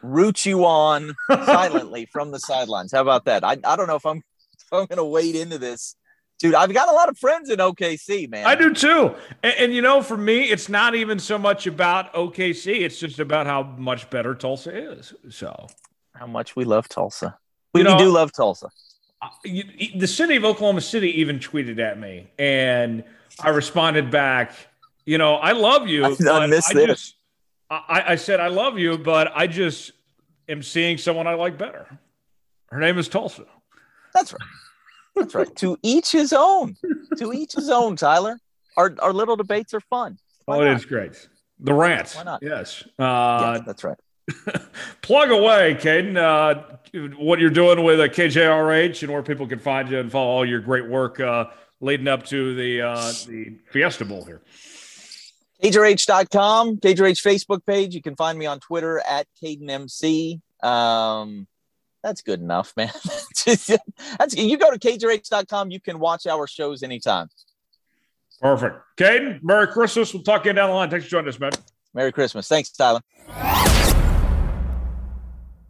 root you on silently from the sidelines. How about that? I don't know if I'm going to wade into this. Dude, I've got a lot of friends in OKC, man. I do too. And for me, it's not even so much about OKC. It's just about how much better Tulsa is. So how much we love Tulsa. We do love Tulsa. The city of Oklahoma City even tweeted at me, and I responded back, I love you. I miss this. I said, I love you, but I just am seeing someone I like better. Her name is Tulsa. That's right. That's right. To each his own. To each his own, Tyler. Our little debates are fun. It is great. The rants. Why not? Yes. Yes, that's right. Plug away, Caden, what you're doing with KJRH and where people can find you and follow all your great work leading up to the Fiesta Bowl here. KJRH.com, KJRH Facebook page. You can find me on Twitter at CadenMC. that's good enough, man. You go to KJRH.com. You can watch our shows anytime. Perfect. Caden, Merry Christmas. We'll talk again down the line. Thanks for joining us, man. Merry Christmas. Thanks, Tyler.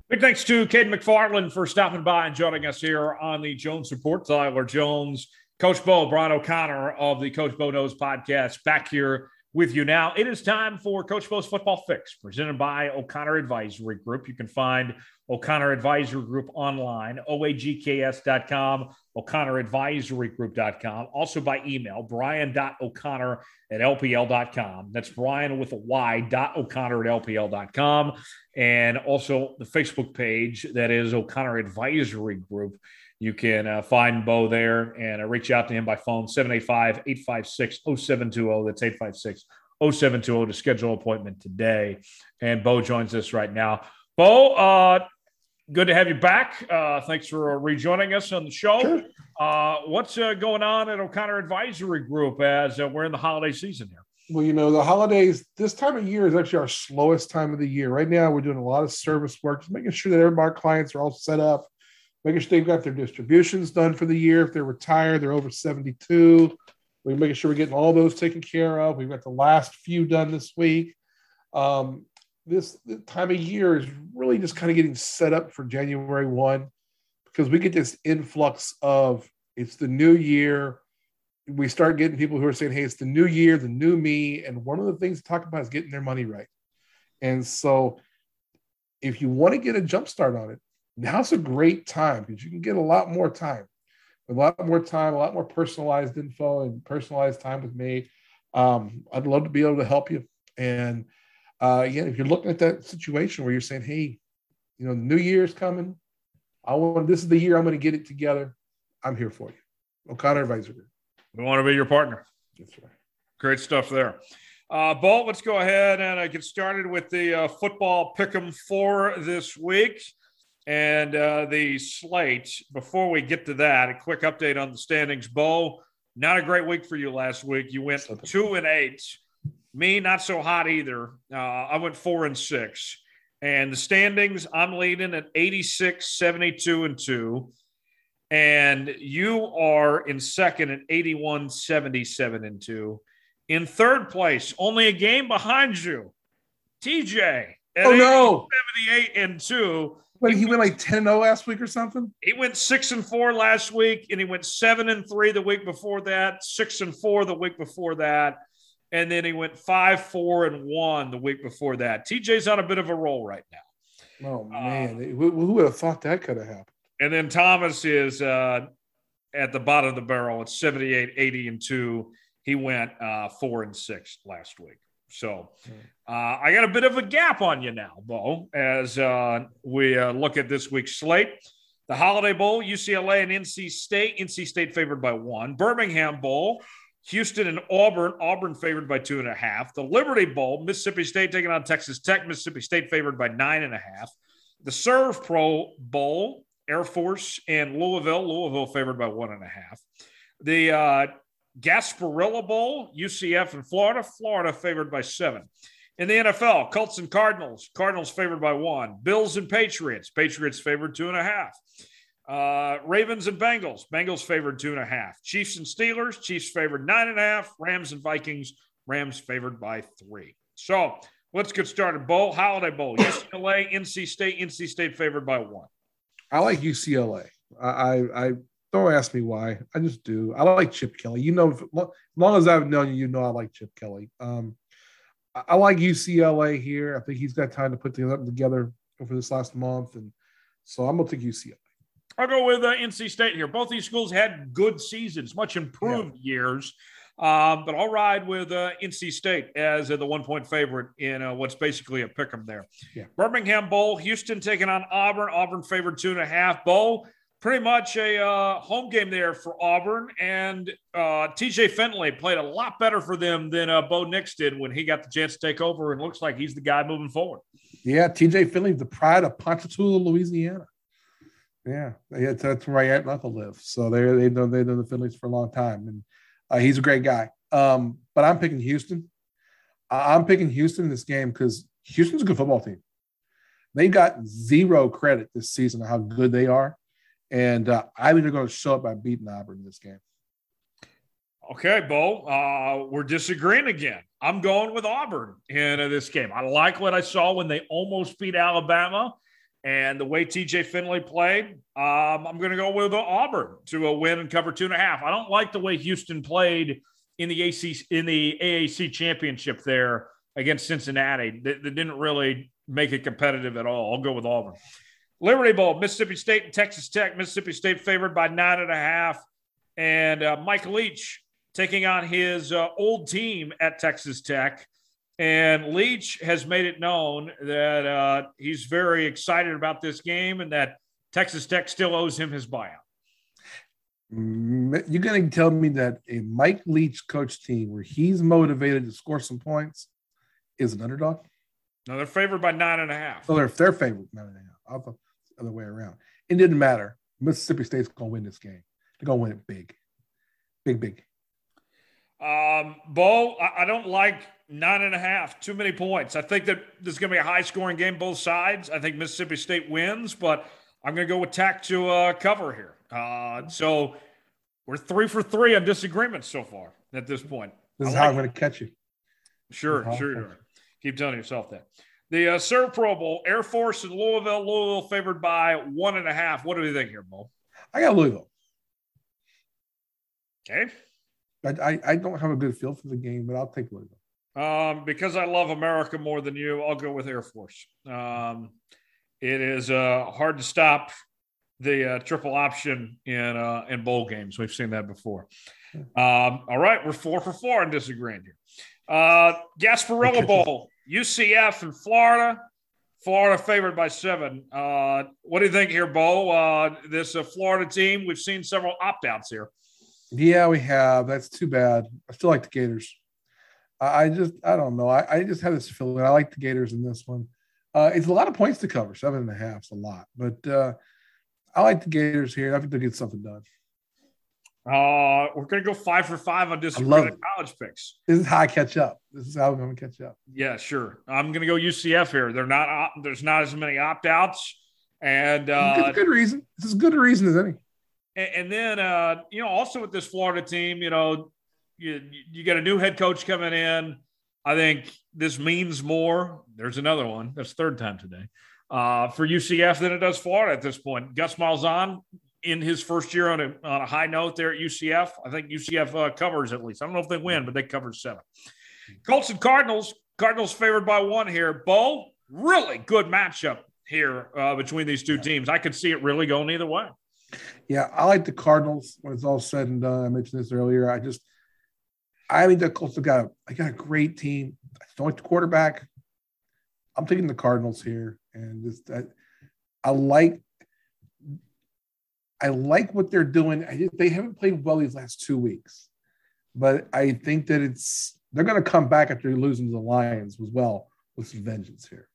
Big thanks to Caden McFarland for stopping by and joining us here on the Jones Report. Tyler Jones, Coach Bo, Brian O'Connor of the Coach Bo Knows podcast back here with you now. It is time for Coach Bo's Football Fix, presented by O'Connor Advisory Group. You can find O'Connor Advisory Group online, oagks.com, o'connoradvisorygroup.com. Also by email, brian.o'connor@lpl.com. That's Brian with a Y, .O'Connor@lpl.com. And also the Facebook page that is O'Connor Advisory Group. You can find Bo there and reach out to him by phone, 785-856-0720. That's 856-0720 to schedule an appointment today. And Bo joins us right now. Bo, good to have you back. Thanks for rejoining us on the show. Sure. What's going on at O'Connor Advisory Group as we're in the holiday season here? Well, you know, the holidays, this time of year is actually our slowest time of the year. Right now, we're doing a lot of service work, just making sure that everybody, our clients are all set up, making sure they've got their distributions done for the year. If they're retired, they're over 72. We're making sure we're getting all those taken care of. We've got the last few done this week. This time of year is really just kind of getting set up for January 1, because we get this influx of it's the new year. We start getting people who are saying, hey, it's the new year, the new me. And one of the things to talk about is getting their money right. And so if you want to get a jump start on it, now's a great time, because you can get a lot more personalized info and personalized time with me. I'd love to be able to help you. And again, if you're looking at that situation where you're saying, hey, you know, the new year's coming. This is the year I'm going to get it together. I'm here for you. O'Connor Advisory Group. We want to be your partner. That's right. Great stuff there. Bo, let's go ahead and get started with the football pick'em for this week. And the slate, before we get to that, a quick update on the standings. Bo, not a great week for you last week. You went 2-8. Me, not so hot either. I went 4-6. And the standings, I'm leading at 86, 72, and 2. And you are in second at 81, 77, and 2. In third place, only a game behind you, TJ at 78, and 2. But he went like 10-0 last week or something? He went 6-4 last week, and he went 7-3 the week before that, 6-4 the week before that, and then he went 5-4-1 the week before that. TJ's on a bit of a roll right now. Oh, man. Who would have thought that could have happened? And then Thomas is at the bottom of the barrel at 78, 80, and 2. He went 4-6 last week. So I got a bit of a gap on you now, Bo, as we look at this week's slate. The Holiday Bowl, UCLA and NC State. NC State favored by 1. Birmingham Bowl, Houston and Auburn. Auburn favored by 2.5. The Liberty Bowl, Mississippi State taking on Texas Tech. Mississippi State favored by 9.5. The Serve Pro Bowl, Air Force and Louisville. Louisville favored by 1.5. The Gasparilla Bowl, UCF and Florida. Florida favored by 7. In the NFL, Colts and Cardinals. Cardinals favored by 1. Bills and Patriots. Patriots favored 2.5. Ravens and Bengals. Bengals favored 2.5. Chiefs and Steelers. Chiefs favored 9.5. Rams and Vikings. Rams favored by 3. So let's get started. Bowl, Holiday Bowl. UCLA, NC State. NC State favored by 1. I like UCLA. I don't ask me why. I just do. I like Chip Kelly. You know, as long as I've known you, you know I like Chip Kelly. I like UCLA here. I think he's got time to put them together over this last month, and so I'm going to take UCLA. I'll go with NC State here. Both these schools had good seasons, much improved years, but I'll ride with NC State as the 1-point favorite in what's basically a pick 'em there. Yeah. Birmingham Bowl, Houston taking on Auburn. Auburn favored 2.5. Bowl. Pretty much a home game there for Auburn, and T.J. Finley played a lot better for them than Bo Nix did when he got the chance to take over, and looks like he's the guy moving forward. Yeah, T.J. Finley, the pride of Ponchatoula, Louisiana. Yeah, that's where my aunt and uncle live. So they've known the Finleys for a long time, and he's a great guy. But I'm picking Houston. I'm picking Houston in this game because Houston's a good football team. They got zero credit this season on how good they are. And I think they're going to show up by beating Auburn in this game. Okay, Bo, we're disagreeing again. I'm going with Auburn in this game. I like what I saw when they almost beat Alabama and the way T.J. Finley played. I'm going to go with Auburn to a win and cover 2.5. I don't like the way Houston played in the AAC championship there against Cincinnati. They didn't really make it competitive at all. I'll go with Auburn. Liberty Bowl, Mississippi State and Texas Tech. Mississippi State favored by 9.5. And Mike Leach taking on his old team at Texas Tech. And Leach has made it known that he's very excited about this game and that Texas Tech still owes him his buyout. You're going to tell me that a Mike Leach coach team where he's motivated to score some points is an underdog? No, they're favored by 9.5. So they're favored 9.5. The other way around. It didn't matter. Mississippi State's going to win this game. They're going to win it big. Big, big. Bo, I don't like 9.5. Too many points. I think that there's going to be a high-scoring game both sides. I think Mississippi State wins, but I'm going to go with Tech to cover here. So we're 3 for 3 on disagreements so far at this point. This is how I'm going to catch you. Sure. You are. Keep telling yourself that. The Sir Pro Bowl, Air Force and Louisville. Louisville favored by 1.5. What do you think here, Bo? I got Louisville. Okay. I don't have a good feel for the game, but I'll take Louisville. Because I love America more than you, I'll go with Air Force. It is hard to stop the triple option in bowl games. We've seen that before. All right, we're 4 for 4 in disagreeing here. Gasparilla Bowl, UCF in Florida. Florida favored by 7. What do you think here, Bo? This Florida team, we've seen several opt-outs here. Yeah, we have. That's too bad. I still like the Gators. I don't know. I just have this feeling. I like the Gators in this one. It's a lot of points to cover. 7.5 is a lot. But I like the Gators here. I think they'll get something done. We're going to go 5 for 5 on disagreement college picks. This is how I catch up. This is how I'm going to catch up. Yeah, sure. I'm going to go UCF here. There's not as many opt-outs. And good reason. This is as good a reason as any. And then, also with this Florida team, you got a new head coach coming in. I think this means more. There's another one. That's third time today for UCF than it does Florida at this point. Gus Malzahn in his first year on a high note there at UCF. I think UCF covers at least. I don't know if they win, but they cover 7. Colts and Cardinals. Cardinals favored by 1 here. Bo, really good matchup here between these two teams. I could see it really going either way. Yeah, I like the Cardinals when it's all said and done. I mentioned this earlier. I think the Colts have got a great team. I don't like the quarterback. I'm taking the Cardinals here, and I like what they're doing. They haven't played well these last 2 weeks, but I think that they're going to come back after losing to the Lions as well with some vengeance here.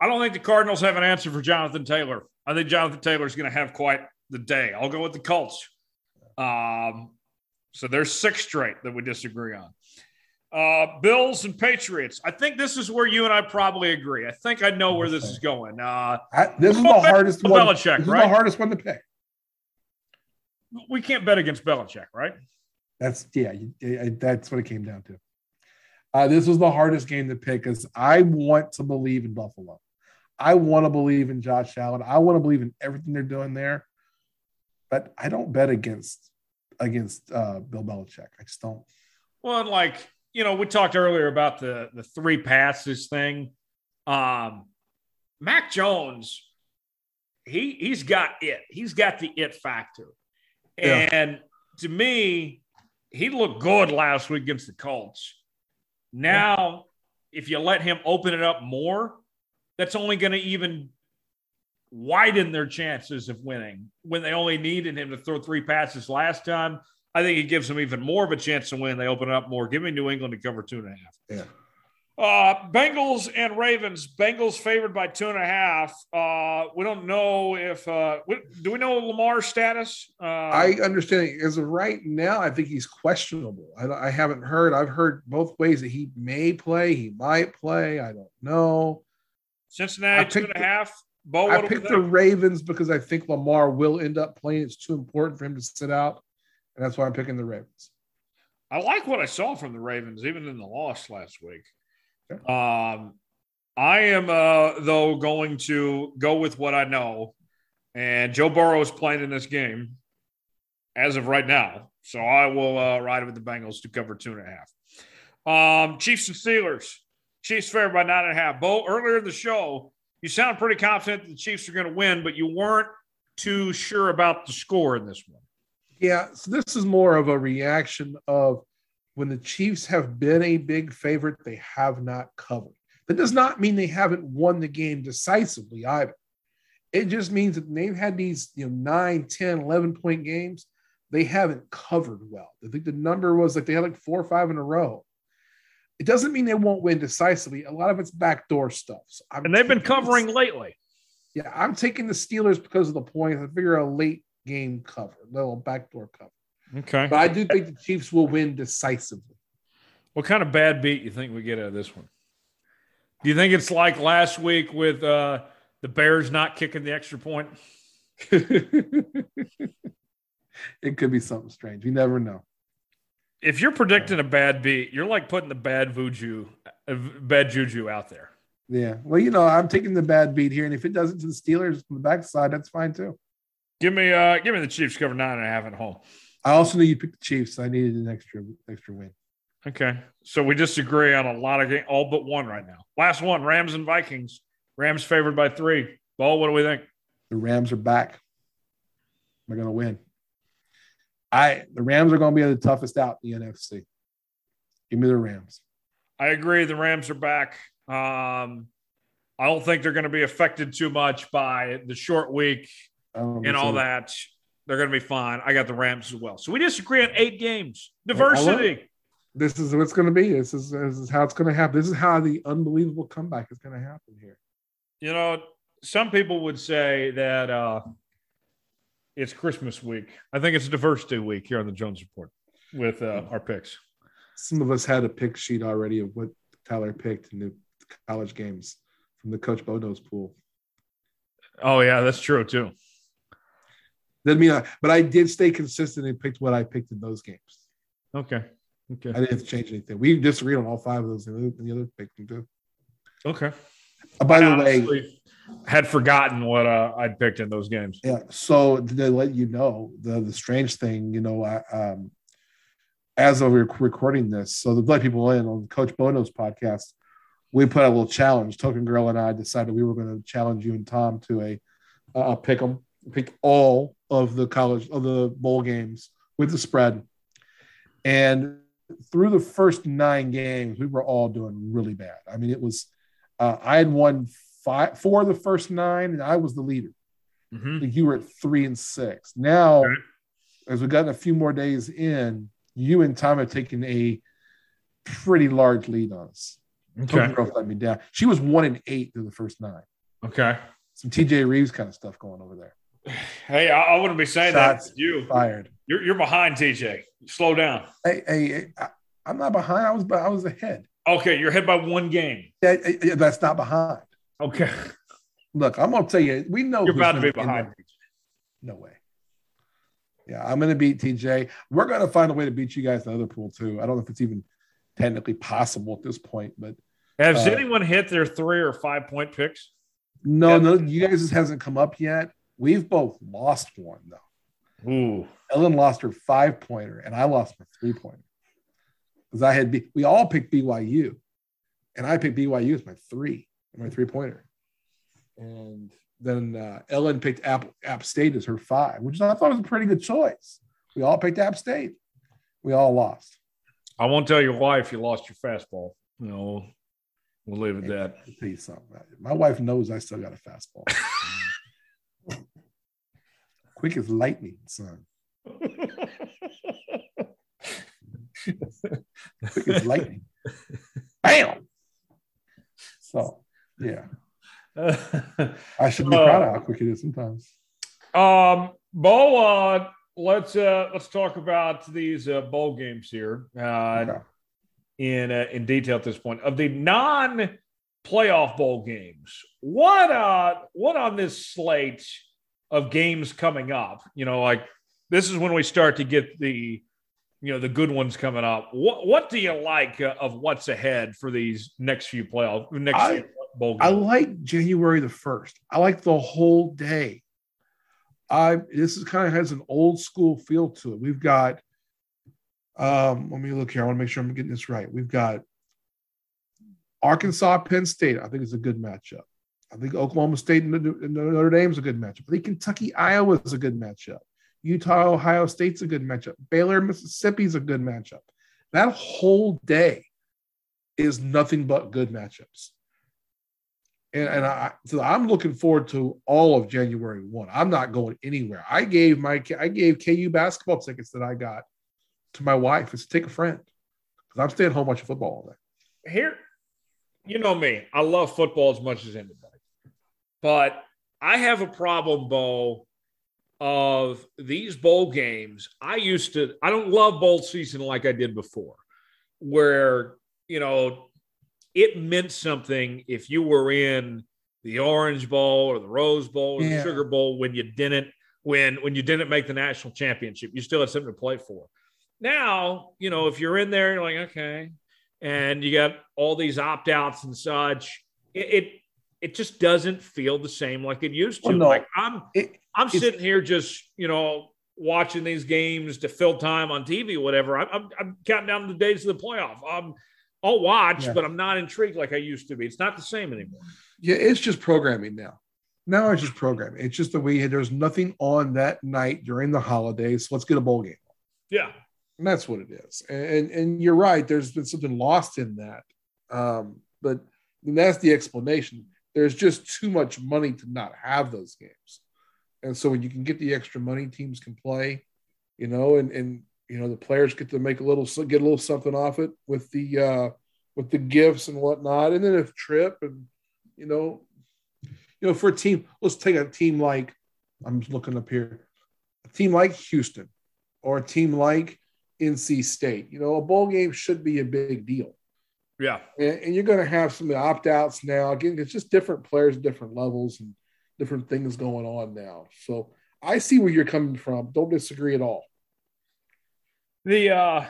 I don't think the Cardinals have an answer for Jonathan Taylor. I think Jonathan Taylor is going to have quite the day. I'll go with the Colts. So there's 6 straight that we disagree on. Bills and Patriots. I think this is where you and I probably agree. I think I know where this is going. This is the hardest one. Belichick, this is right? The hardest one to pick. We can't bet against Belichick, right? That's what it came down to. This was the hardest game to pick because I want to believe in Buffalo. I want to believe in Josh Allen. I want to believe in everything they're doing there. But I don't bet against Bill Belichick. I just don't. Well, we talked earlier about the 3 passes thing. Mac Jones, he's got it. He's got the it factor. Yeah. And to me, he looked good last week against the Colts. Now, if you let him open it up more, that's only going to even widen their chances of winning when they only needed him to throw 3 passes last time. I think it gives them even more of a chance to win. They open it up more, giving New England to cover 2.5. Yeah. Bengals and Ravens. Bengals favored by 2.5. We don't know if do we know Lamar's status? I understand as of right now, I think he's questionable. I haven't heard. I've heard both ways that he may play. He might play. I don't know. Cincinnati, 2.5. I picked the Ravens because I think Lamar will end up playing. It's too important for him to sit out, and that's why I'm picking the Ravens. I like what I saw from the Ravens, even in the loss last week. Okay. I am, though, going to go with what I know, and Joe Burrow is playing in this game as of right now, so I will ride with the Bengals to cover 2.5. Chiefs and Steelers. Chiefs favored by 9.5. Bo, earlier in the show, you sound pretty confident that the Chiefs are going to win, but you weren't too sure about the score in this one. Yeah, so this is more of a reaction of when the Chiefs have been a big favorite, they have not covered. That does not mean they haven't won the game decisively either. It just means that they've had these 9, 10, 11-point games. They haven't covered well. I think the number was like they had like 4 or 5 in a row. It doesn't mean they won't win decisively. A lot of it's backdoor stuff. So and they've been covering lately. Yeah, I'm taking the Steelers because of the points. I figure a late game cover, a little backdoor cover. Okay. But I do think the Chiefs will win decisively. What kind of bad beat you think we get out of this one? Do you think it's like last week with the Bears not kicking the extra point? It could be something strange. You never know. If you're predicting a bad beat, you're like putting the bad juju out there. Yeah. Well, I'm taking the bad beat here, and if it doesn't to the Steelers from the backside, that's fine too. Give me the Chiefs cover 9.5 at home. I also knew you picked the Chiefs. So I needed an extra win. Okay. So we disagree on a lot of games, all but one right now. Last one, Rams and Vikings. Rams favored by 3. Bo, what do we think? The Rams are back. They're going to win. The Rams are going to be the toughest out in the NFC. Give me the Rams. I agree. The Rams are back. I don't think they're going to be affected too much by the short week and all that. They're going to be fine. I got the Rams as well. So we disagree on 8 games. Diversity. This is what's going to be. This is how it's going to happen. This is how the unbelievable comeback is going to happen here. Some people would say that it's Christmas week. I think it's diversity week here on the Jones Report with our picks. Some of us had a pick sheet already of what Tyler picked in the college games from the Coach Bodo's pool. Oh, yeah, that's true, too. But I did stay consistent and picked what I picked in those games. Okay. I didn't change anything. We disagreed on all 5 of those, and the other picked them, too. Okay. By the way, had forgotten what I'd picked in those games. Yeah. So to let you know, the strange thing, as of recording this, so to let people in on Coach Bono's podcast, we put out a little challenge. Token Girl and I decided we were going to challenge you and Tom to a pick all of the bowl games with the spread. And through the first 9 games, we were all doing really bad. I mean, it was I had won 4 of the first 9, and I was the leader. Mm-hmm. You were at 3-6. Now, okay, as we've gotten a few more days in, you and Tom have taken a pretty large lead on us. Okay. Let me down. She was 1-8 through the first 9. Okay. Some TJ Reeves kind of stuff going over there. Hey, I wouldn't be saying that. You fired. You're behind, TJ. Slow down. Hey, I'm not behind. I was ahead. Okay, you're ahead by 1 game. That's not behind. Okay. Look, I'm going to tell you, we know you're about to be behind. No way. Yeah, I'm going to beat TJ. We're going to find a way to beat you guys in the other pool, too. I don't know if it's even technically possible at this point, but has anyone hit their 3 or 5 point picks? No, you guys just hasn't come up yet. We've both lost one, though. Ooh. Ellen lost her 5-pointer, and I lost my 3-pointer. Because I had we all picked BYU, and I picked BYU as my 3-pointer. And then Ellen picked App State as her 5, which I thought was a pretty good choice. We all picked App State. We all lost. I won't tell you why if you lost your fastball. No, we'll leave it at that. I'll tell you something. My wife knows I still got a fastball. Quick as lightning, son. Quick as lightning. Bam! So, yeah. I should be proud of how quick it is sometimes. Bo, let's talk about these bowl games here in detail at this point. Of the non playoff bowl games. What on this slate of games coming up? You know, like this is when we start to get the, you know, the good ones coming up. What do you like of what's ahead for these next few playoff next few bowl games? I like January the 1st. I like the whole day. This is kind of has an old school feel to it. We've got, let me look here. I want to make sure I'm getting this right. We've got Arkansas, Penn State. I think it's a good matchup. I think Oklahoma State and Notre Dame is a good matchup. I think Kentucky, Iowa is a good matchup. Utah, Ohio State's a good matchup. Baylor, Mississippi's a good matchup. That whole day is nothing but good matchups. So I'm looking forward to all of January 1. I'm not going anywhere. I gave KU basketball tickets that I got to my wife. It's take a friend because I'm staying home watching football all day. Here, you know me. I love football as much as anybody. But I have a problem, Bo, of these bowl games. I don't love bowl season like I did before, where, you know, it meant something if you were in the Orange Bowl or the Rose Bowl or the Sugar Bowl when you didn't make the national championship. You still had something to play for. Now, you know, if you're in there, you're like, okay, and you got all these opt-outs and such, it just doesn't feel the same like it used to. Well, no, like I'm sitting here just, you know, watching these games to fill time on TV or whatever. I'm counting down the days of the playoff. I'll watch, but I'm not intrigued like I used to be. It's not the same anymore. Yeah, it's just programming now. Now it's just programming. It's just the way there's nothing on that night during the holidays. So let's get a bowl game. Yeah. And that's what it is. And you're right. There's been something lost in that. But that's the explanation. There's just too much money to not have those games. And so when you can get the extra money, teams can play, you know, and you know, the players get to get a little something off it with the gifts and whatnot. And then a trip and, you know, for a team, let's take a team like, I'm just looking up here, a team like Houston or a team like NC State, you know, a bowl game should be a big deal. Yeah. And you're going to have some of the opt-outs now. Again, it's just different players, different levels and different things going on now. So I see where you're coming from. Don't disagree at all. The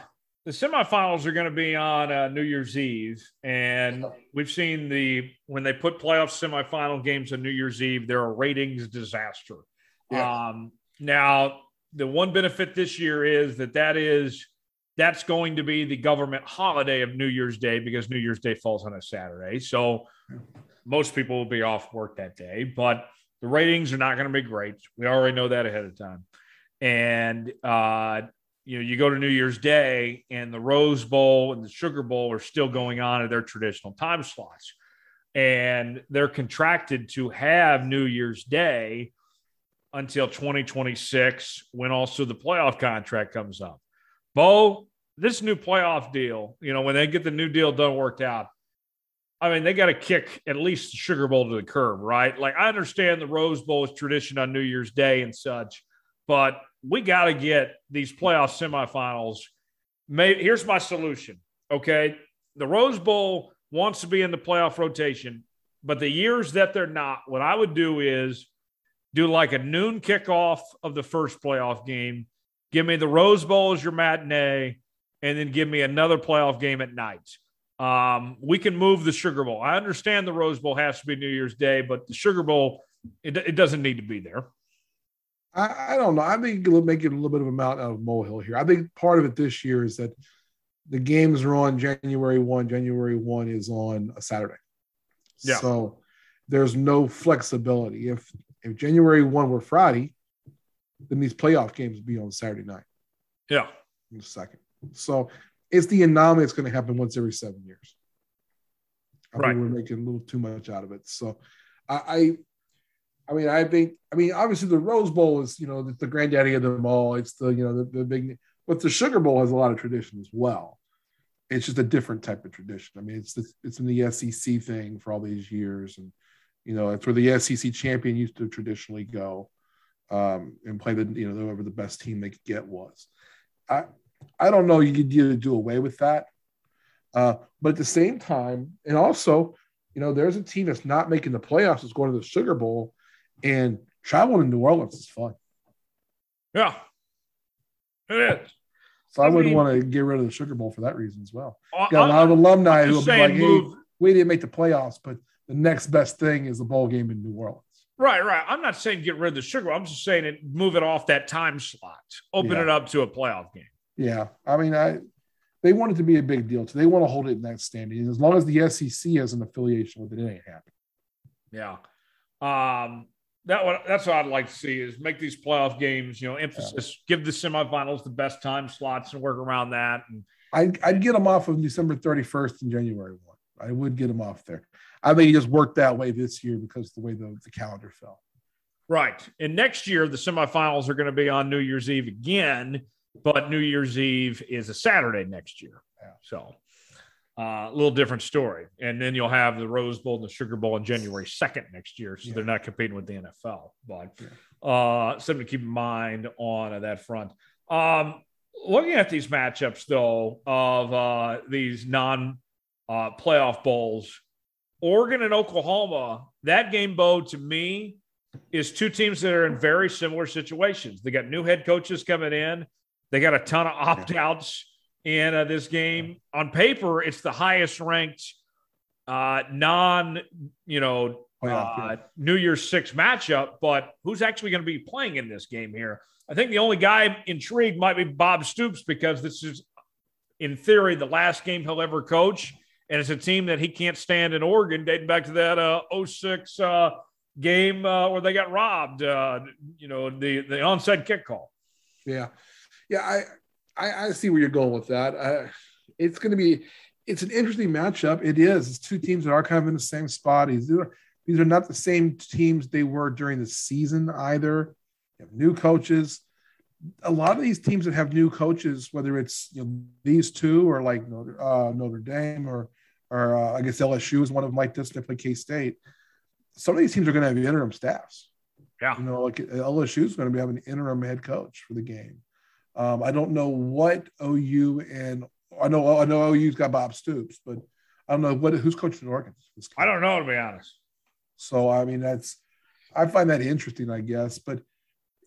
semifinals are going to be on New Year's Eve, and we've seen when they put playoff semifinal games on New Year's Eve, they're a ratings disaster. Yeah. Now, the one benefit this year is that's going to be the government holiday of New Year's Day because New Year's Day falls on a Saturday, so most people will be off work that day. But the ratings are not going to be great. We already know that ahead of time, and you know, you go to New Year's Day and the Rose Bowl and the Sugar Bowl are still going on at their traditional time slots. And they're contracted to have New Year's Day until 2026, when also the playoff contract comes up. Bo, this new playoff deal, you know, when they get the new deal done worked out, I mean, they got to kick at least the Sugar Bowl to the curb, right? Like, I understand the Rose Bowl is tradition on New Year's Day and such, but we got to get these playoff semifinals made. Here's my solution, okay? The Rose Bowl wants to be in the playoff rotation, but the years that they're not, what I would do is do like a noon kickoff of the first playoff game. Give me the Rose Bowl as your matinee, and then give me another playoff game at night. We can move the Sugar Bowl. I understand the Rose Bowl has to be New Year's Day, but the Sugar Bowl, it doesn't need to be there. I don't know. I think it'll make it a little bit of a mountain out of molehill here. I think part of it this year is that the games are on January 1. January 1 is on a Saturday. Yeah. So there's no flexibility. If January 1 were Friday, then these playoff games would be on Saturday night. Yeah. In the second. So it's the anomaly that's going to happen once every 7 years. I think we're making a little too much out of it. So I mean, obviously the Rose Bowl is, you know, the granddaddy of them all. It's the, you know, the big, but the Sugar Bowl has a lot of tradition as well. It's just a different type of tradition. I mean, it's in the SEC thing for all these years. And, you know, it's where the SEC champion used to traditionally go and play the, you know, whoever the best team they could get was. I don't know. You could either do away with that. But at the same time, and also, you know, there's a team that's not making the playoffs that's going to the Sugar Bowl, and traveling to New Orleans is fun. Yeah, it is. So I wouldn't want to get rid of the Sugar Bowl for that reason as well. Got a lot of alumni who will be like, hey, we didn't make the playoffs, but the next best thing is a bowl game in New Orleans. Right, right. I'm not saying get rid of the Sugar Bowl. I'm just saying it, move it off that time slot. Open it up to a playoff game. Yeah. I mean, they want it to be a big deal. So they want to hold it in that standing. As long as the SEC has an affiliation with it, it ain't happening. Yeah. That's what I'd like to see is make these playoff games, you know, emphasis, give the semifinals the best time slots and work around that. And I'd get them off of December 31st and January 1. I would get them off there. I think it just worked that way this year because of the way the calendar fell. Right. And next year, the semifinals are going to be on New Year's Eve again, but New Year's Eve is a Saturday next year. Yeah. So a little different story. And then you'll have the Rose Bowl and the Sugar Bowl on January 2nd next year. So they're not competing with the NFL, but something to keep in mind on that front. Looking at these matchups though, of these playoff bowls, Oregon and Oklahoma, that game, Bo, to me, is two teams that are in very similar situations. They got new head coaches coming in. They got a ton of opt-outs in this game. On paper, it's the highest-ranked New Year's 6 matchup, but who's actually going to be playing in this game here? I think the only guy intrigued might be Bob Stoops because this is, in theory, the last game he'll ever coach. And it's a team that he can't stand in Oregon, dating back to that 06 game where they got robbed, the onside kick call. Yeah. Yeah, I see where you're going with that. It's going to be – it's an interesting matchup. It is. It's two teams that are kind of in the same spot. These are not the same teams they were during the season either. You have new coaches. A lot of these teams that have new coaches, whether it's these two or like Notre Dame or I guess LSU is one of them like this, definitely K-State. Some of these teams are going to have interim staffs. Yeah. Like LSU is going to have an interim head coach for the game. I don't know what OU and I know OU's got Bob Stoops, but I don't know who's coaching Oregon. I don't know, to be honest. So, I mean, I find that interesting, I guess, but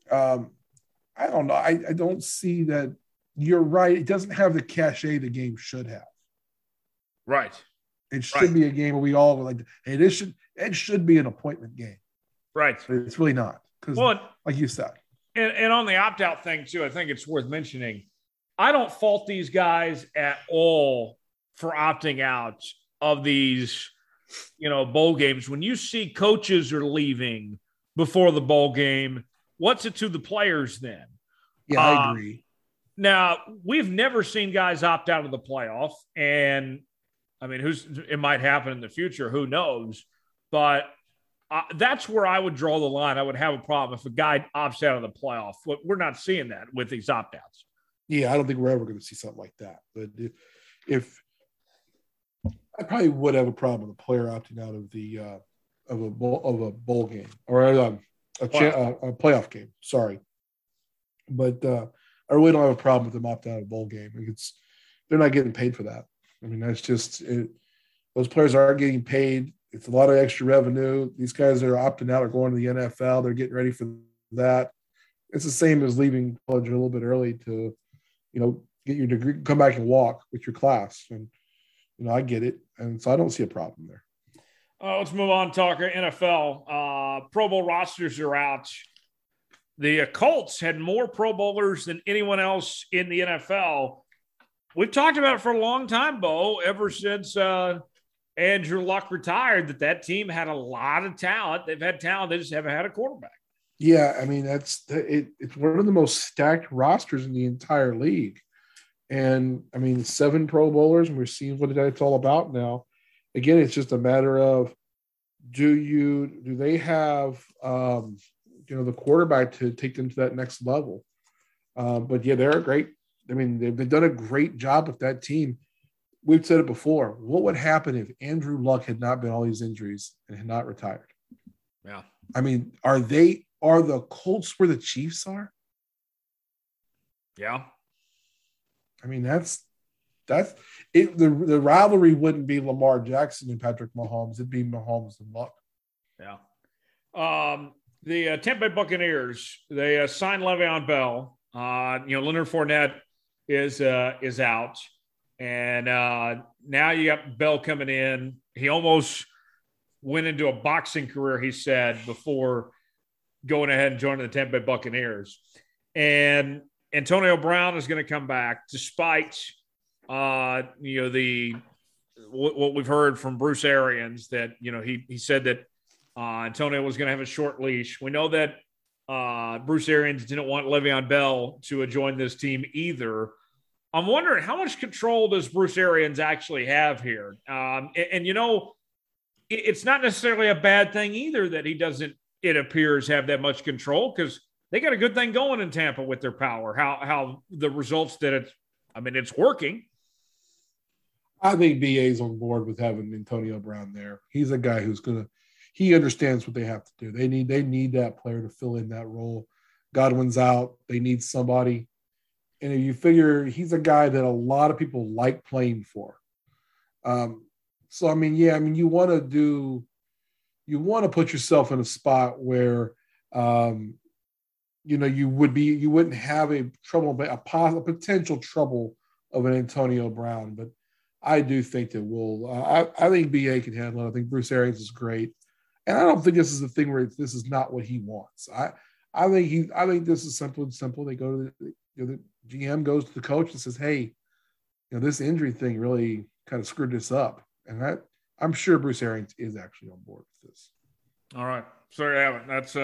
I don't know. I don't see that. You're right. It doesn't have the cachet the game should have. Right. It should be a game where we all are like, hey, it should be an appointment game. Right. But it's really not. Because like you said. And on the opt-out thing, too, I think it's worth mentioning. I don't fault these guys at all for opting out of these, bowl games. When you see coaches are leaving before the bowl game, what's it to the players then? Yeah, I agree. Now, we've never seen guys opt out of the playoff. And, I mean, it might happen in the future. Who knows? But that's where I would draw the line. I would have a problem if a guy opts out of the playoff. We're not seeing that with these opt-outs. Yeah, I don't think we're ever going to see something like that. But I probably would have a problem with a player opting out of the of a bowl game or a playoff game, sorry. But I really don't have a problem with them opting out of a bowl game. They're not getting paid for that. I mean, that's just it. Those players aren't getting paid. It's a lot of extra revenue. These guys that are opting out are going to the NFL. They're getting ready for that. It's the same as leaving college a little bit early to, get your degree, come back and walk with your class. And, I get it. And so I don't see a problem there. Let's move on, Talker. NFL. Pro Bowl rosters are out. The Colts had more Pro Bowlers than anyone else in the NFL. We've talked about it for a long time, Bo, ever since Andrew Luck retired, that team had a lot of talent. They've had talent. They just haven't had a quarterback. Yeah, I mean, it's one of the most stacked rosters in the entire league. And, I mean, 7 Pro Bowlers, and we're seeing what it's all about now. Again, it's just a matter of do they have the quarterback to take them to that next level? But yeah, they're great. I mean, they've done a great job with that team. We've said it before. What would happen if Andrew Luck had not been all these injuries and had not retired? Yeah. I mean, are the Colts where the Chiefs are? Yeah. I mean, that's that's it. The rivalry wouldn't be Lamar Jackson and Patrick Mahomes. It'd be Mahomes and Luck. Yeah. The Tampa Bay Buccaneers, they signed Le'Veon Bell. Leonard Fournette is out. And now you got Bell coming in. He almost went into a boxing career, he said, before going ahead and joining the Tampa Bay Buccaneers. And Antonio Brown is going to come back despite, what we've heard from Bruce Arians that, he said that Antonio was going to have a short leash. We know that Bruce Arians didn't want Le'Veon Bell to join this team either. I'm wondering how much control does Bruce Arians actually have here? It's not necessarily a bad thing either that he doesn't, it appears, have that much control because they got a good thing going in Tampa with their power, how the results that it's working. I think BA's on board with having Antonio Brown there. He's a guy who's going to – he understands what they have to do. They need that player to fill in that role. Godwin's out. They need somebody. And if you figure he's a guy that a lot of people like playing for. You want to put yourself in a spot where you wouldn't have a potential trouble of an Antonio Brown, but I do think that I think BA can handle it. I think Bruce Arians is great, and I don't think this is the thing where this is not what he wants. I think this is simple and simple. They go to the GM goes to the coach and says, "Hey, this injury thing really kind of screwed this up," and I'm sure Bruce Arians is actually on board with this. All right, so you have it. That's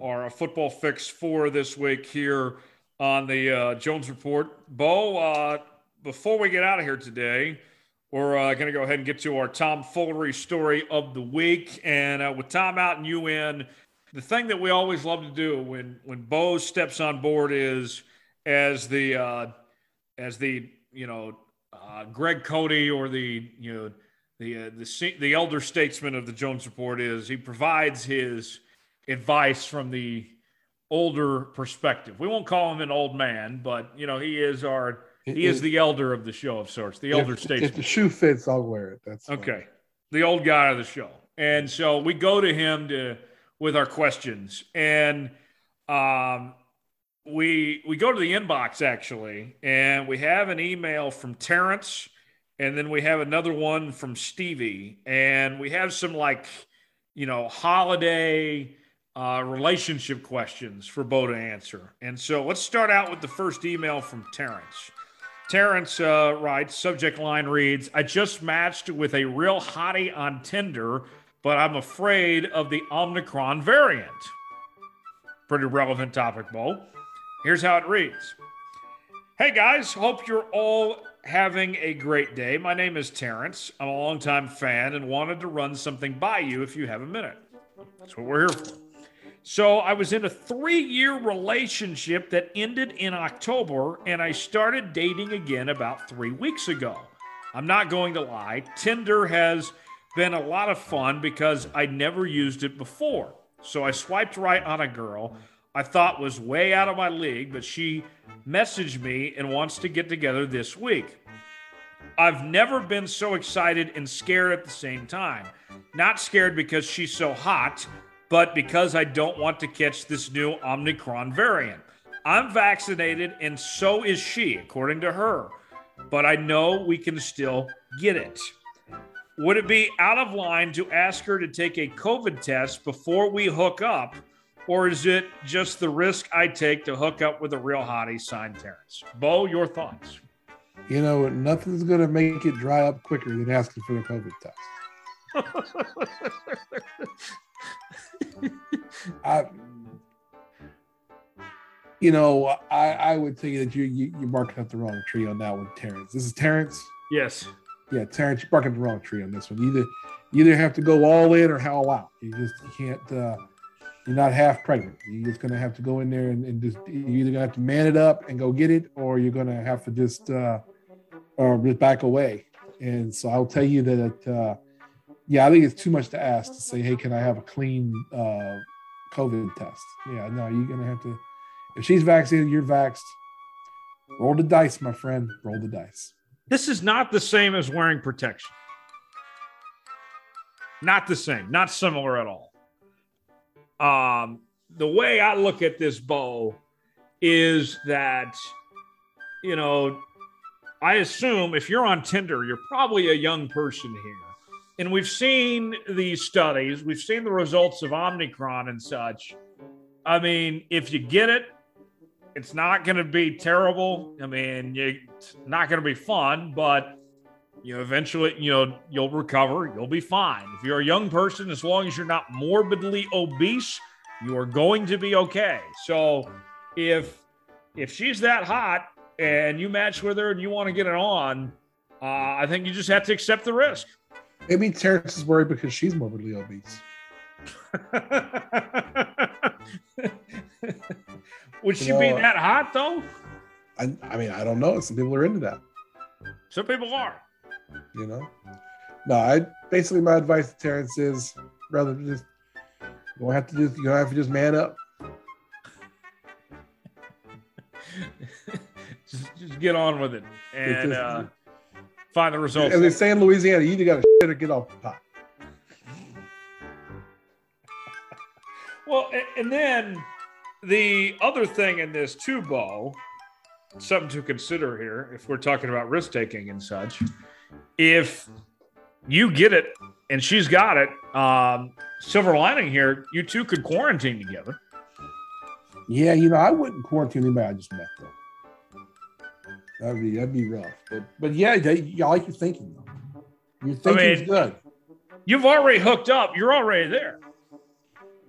our football fix for this week here on the Jones Report. Bo, before we get out of here today, we're going to go ahead and get to our tomfoolery story of the week. And with Tom out and you in, the thing that we always love to do when Bo steps on board is as the Greg Cody or the elder statesman of the Jones Report is he provides his advice from the older perspective. We won't call him an old man, but he is the elder of the show of sorts, the elder statesman. If the shoe fits, I'll wear it. That's okay. Fine. The old guy of the show. And so we go to him with our questions, and we go to the inbox actually, and we have an email from Terrence, and then we have another one from Stevie, and we have some holiday relationship questions for Bo to answer. And so let's start out with the first email from Terrence. Terrence writes, subject line reads, I just matched with a real hottie on Tinder, but I'm afraid of the Omicron variant. Pretty relevant topic, Bo. Here's how it reads. Hey guys, hope you're all having a great day. My name is Terrence. I'm a longtime fan and wanted to run something by you if you have a minute. That's what we're here for. So I was in a 3-year relationship that ended in October, and I started dating again about 3 weeks ago. I'm not going to lie. Tinder has been a lot of fun because I never used it before. So I swiped right on a girl I thought was way out of my league, but she messaged me and wants to get together this week. I've never been so excited and scared at the same time. Not scared because she's so hot, but because I don't want to catch this new Omicron variant. I'm vaccinated and so is she, according to her. But I know we can still get it. Would it be out of line to ask her to take a COVID test before we hook up? Or is it just the risk I take to hook up with a real hottie, signed Terrence? Bo, your thoughts? Nothing's going to make it dry up quicker than asking for a COVID test. I would tell you that you're barking up the wrong tree on that one, Terrence. This is Terrence? Yes. Yeah, Terrence, you're barking up the wrong tree on this one. You either have to go all in or all out. You can't you're not half pregnant. You're just going to have to go in there and just – you're either going to have to man it up and go get it, or you're going to have to just or just back away. And so I'll tell you that I think it's too much to ask to say, hey, can I have a clean COVID test? Yeah, no, you're going to have to – if she's vaccinated, you're vaxxed. Roll the dice, my friend. Roll the dice. This is not the same as wearing protection. Not the same. Not similar at all. The way I look at this, Bo, is that, you know, I assume if you're on Tinder, you're probably a young person here. And we've seen these studies. We've seen the results of Omicron and such. I mean, if you get it, it's not going to be terrible. I mean, it's not going to be fun, but you eventually, you know, you'll recover. You'll be fine. If you're a young person, as long as you're not morbidly obese, you are going to be okay. So if she's that hot and you match with her and you want to get it on, I think you just have to accept the risk. Maybe Terrence is worried because she's morbidly obese. Would she be that hot, though? I mean, I don't know. Some people are into that. Some people are. You know? No, basically my advice to Terrence is rather than just you don't have to just man up. just get on with it and find the results. As they say in Louisiana, you either got to shit or get off the pot. Well, and then the other thing in this too, Bo, something to consider here, if we're talking about risk taking and such, if you get it and she's got it, silver lining here, you two could quarantine together. Yeah, you know, I wouldn't quarantine anybody I just met though. That'd be rough, but yeah, I like your thinking though. Your thinking's good. You've already hooked up. You're already there.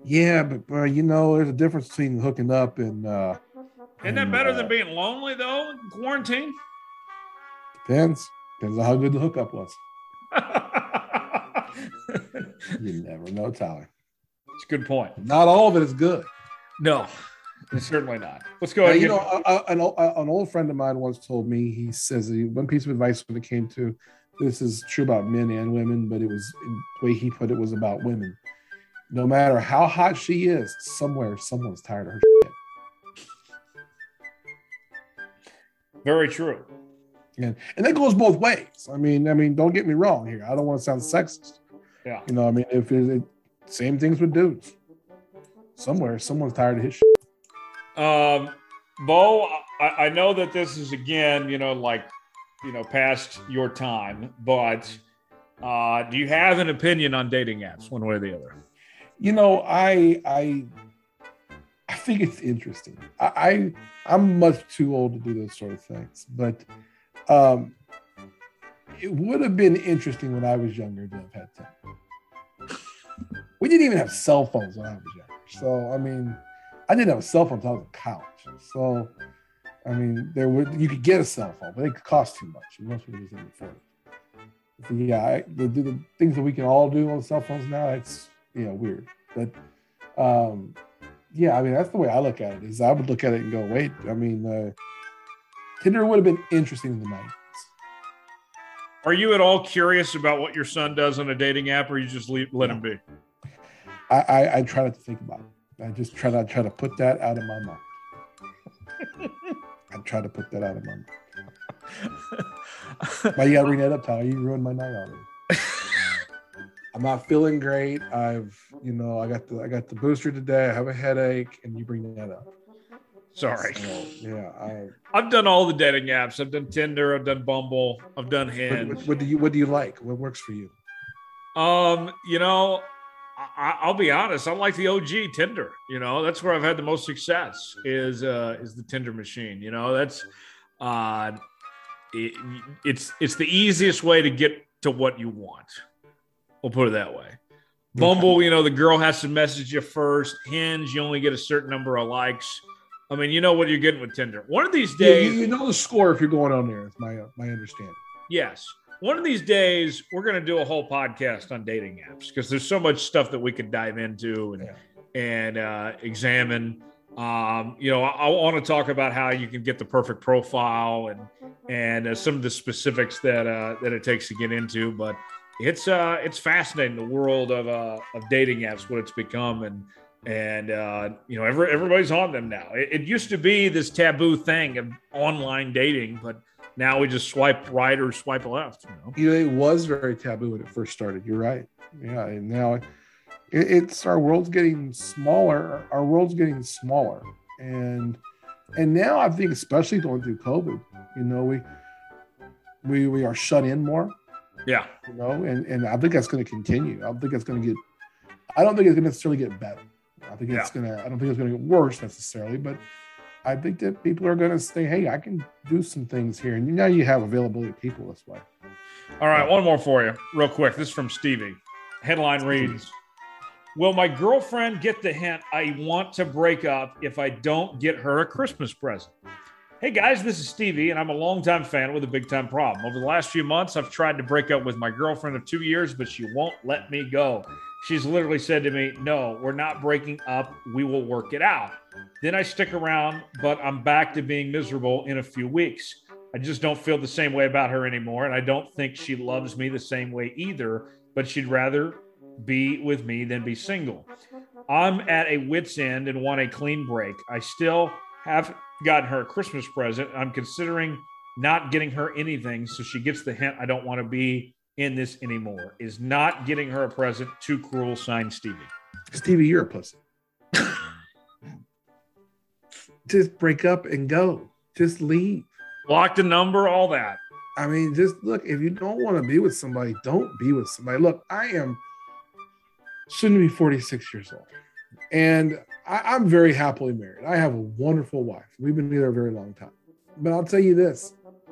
Yeah, but you know, there's a difference between hooking up and. Isn't that better than being lonely though? In quarantine. Depends on how good the hookup was. You never know, Tyler. It's a good point. Not all of it is good. No. Certainly not. Let's go ahead. You know, an old friend of mine once told me, he says one piece of advice when it came to, this is true about men and women, but it was, the way he put it was about women. No matter how hot she is, somewhere someone's tired of her shit. Very true. And that goes both ways. I mean, don't get me wrong here. I don't want to sound sexist. Yeah. You know, I mean, if it same things with dudes. Somewhere someone's tired of his shit. Bo, I know that this is, again, you know, like, you know, past your time, but do you have an opinion on dating apps one way or the other? You know, I think it's interesting. I'm much too old to do those sort of things, but it would have been interesting when I was younger to have had time. We didn't even have cell phones when I was younger. So, I mean, I didn't have a cell phone until I was in college. So, I mean, you could get a cell phone, but it cost too much. Most people just didn't afford it. So, yeah, the things that we can all do on cell phones now, it's, you know, weird. But, yeah, I mean, that's the way I look at it, is I would look at it and go, wait, I mean, Tinder would have been interesting in the 90s. Are you at all curious about what your son does on a dating app, or you just let him be? I try not to think about it. I just try to put that out of my mind. Why you gotta bring that up, Tyler? You ruined my night already. I'm not feeling great. I got the booster today. I have a headache, and you bring that up. Sorry. So, yeah, I've done all the dating apps. I've done Tinder. I've done Bumble. I've done Hinge. What do you like? What works for you? You know, I'll be honest. I like the OG Tinder. You know, that's where I've had the most success is the Tinder machine. You know, that's it's the easiest way to get to what you want. We'll put it that way. Bumble, you know, the girl has to message you first. Hinge, you only get a certain number of likes. I mean, you know what you're getting with Tinder. One of these days, you know the score if you're going on there. It's my understanding. Yes. One of these days, we're going to do a whole podcast on dating apps because there's so much stuff that we could dive into and examine. You know, I want to talk about how you can get the perfect profile and some of the specifics that it takes to get into. But it's fascinating, the world of dating apps, what it's become, and you know, everybody's on them now. It used to be this taboo thing of online dating, but Now we just swipe right or swipe left. You know, it was very taboo when it first started. You're right. Yeah, and now it's our world's getting smaller. Our world's getting smaller, and now I think especially going through COVID, you know, we are shut in more. Yeah. You know, and I think that's going to continue. I don't think it's going to get. I don't think it's going to necessarily get better. I think it's going to. I don't think it's going to get worse necessarily, but I think that people are going to say, "Hey, I can do some things here," and now you have availability of people this way. All right, one more for you, real quick. This is from Stevie. Headline reads: "Will my girlfriend get the hint I want to break up if I don't get her a Christmas present?" Hey guys, this is Stevie, and I'm a longtime fan with a big-time problem. Over the last few months, I've tried to break up with my girlfriend of 2 years, but she won't let me go. She's literally said to me, "No, we're not breaking up. We will work it out." Then I stick around, but I'm back to being miserable in a few weeks. I just don't feel the same way about her anymore, and I don't think she loves me the same way either, but she'd rather be with me than be single. I'm at a wit's end and want a clean break. I still have gotten her a Christmas present. I'm considering not getting her anything, so she gets the hint I don't want to be in this anymore. Is not getting her a present too cruel? Signed, Stevie. Stevie, you're a pussy. Just break up and go. Just leave. Block the number, all that. I mean, just look, if you don't want to be with somebody, don't be with somebody. Look, I am soon to be 46 years old. And I'm very happily married. I have a wonderful wife. We've been together a very long time. But I'll tell you this.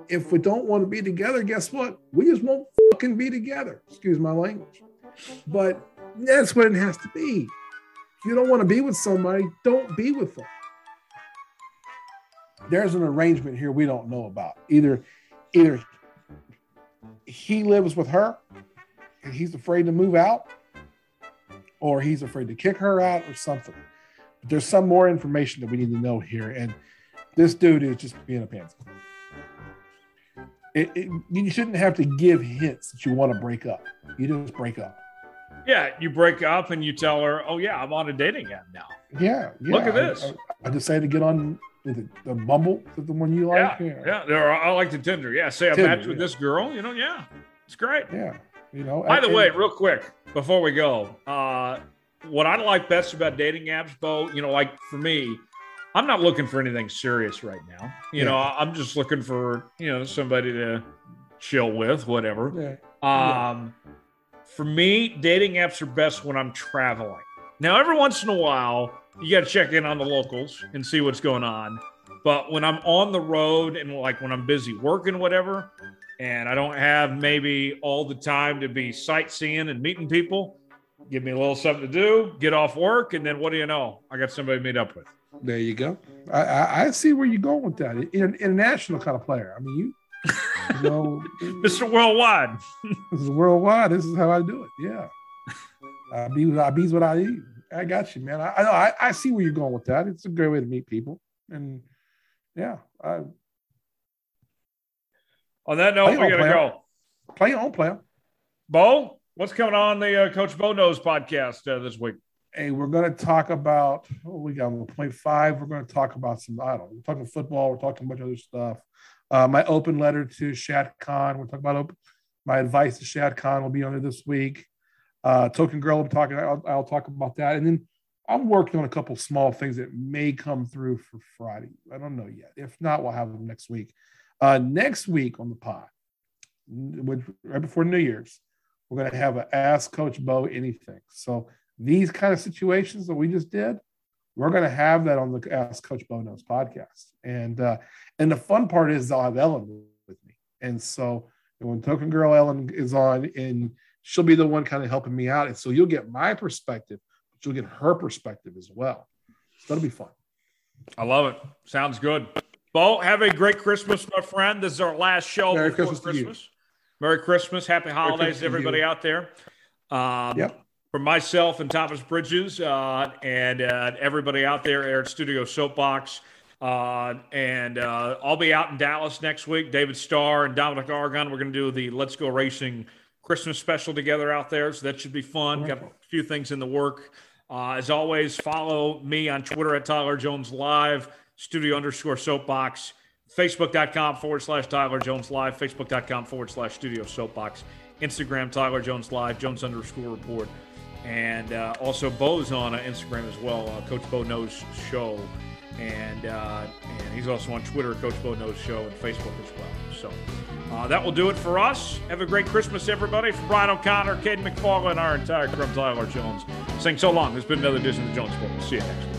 If we don't want to be together, guess what? We just won't fucking be together. Excuse my language. But that's what it has to be. If you don't want to be with somebody, don't be with them. There's an arrangement here we don't know about. Either he lives with her and he's afraid to move out, or he's afraid to kick her out or something. But there's some more information that we need to know here. And this dude is just being a pansy. You shouldn't have to give hints that you want to break up. You just break up. Yeah, you break up and you tell her, "Oh, yeah, I'm on a dating app now. Yeah. Look at this. I decided to get on the Bumble, the one you like. Yeah. I like the Tinder. Yeah, say I matched with this girl. You know, yeah, it's great. Yeah. You know, by the way, real quick before we go, what I like best about dating apps, Bo, you know, like for me, I'm not looking for anything serious right now. You know, I'm just looking for, you know, somebody to chill with, whatever. Yeah. For me, dating apps are best when I'm traveling. Now, every once in a while, you got to check in on the locals and see what's going on. But when I'm on the road and like when I'm busy working, whatever, and I don't have maybe all the time to be sightseeing and meeting people, give me a little something to do, get off work, and then what do you know? I got somebody to meet up with. There you go. I see where you're going with that. International kind of player. I mean, you know. Mr. Worldwide. This is worldwide. This is how I do it. Yeah. I be what I eat. I got you, man. I see where you're going with that. It's a great way to meet people. And, yeah, on that note, we're going to go. Play on, player. Bo, what's coming on the Coach Bo Knows podcast this week? Hey, we're going to talk about we got 1.5. We're going to talk about some, I don't know, we're talking football. We're talking a bunch of other stuff. My open letter to Shad Khan. We're talking about my advice to Shad Khan will be on there this week. Token Girl, I'm talking. I'll talk about that. And then I'm working on a couple small things that may come through for Friday. I don't know yet. If not, we'll have them next week. Next week on the pod, right before New Year's, we're going to have an Ask Coach Bo Anything. So these kind of situations that we just did, we're going to have that on the Ask Coach Bo Knows podcast. And the fun part is I'll have Ellen with me. And so when Token Girl Ellen is on, and she'll be the one kind of helping me out. And so you'll get my perspective, but you'll get her perspective as well. So that'll be fun. I love it. Sounds good. Bo, have a great Christmas, my friend. This is our last show. Merry Christmas. Merry Christmas. Happy holidays to everybody out there. For myself and Thomas Bridges and everybody out there at Studio Soapbox. And I'll be out in Dallas next week. David Starr and Dominic Aragon, we're going to do the Let's Go Racing Christmas special together out there. So that should be fun. Wonderful. Got a few things in the work. As always, follow me on Twitter at Tyler Jones Live. Studio _Soapbox. Facebook.com/Tyler Jones Live, Facebook.com/Studio Soapbox, Instagram, Tyler Jones Live, Jones_Report. And also Bo's on Instagram as well, Coach Bo Knows Show. And he's also on Twitter, Coach Bo Knows Show, and Facebook as well. So that will do it for us. Have a great Christmas, everybody. For Brian O'Connor, Caden McFarland, and our entire crew, Tyler Jones, saying so long. It's been another edition of the Jones Report. We'll see you next week.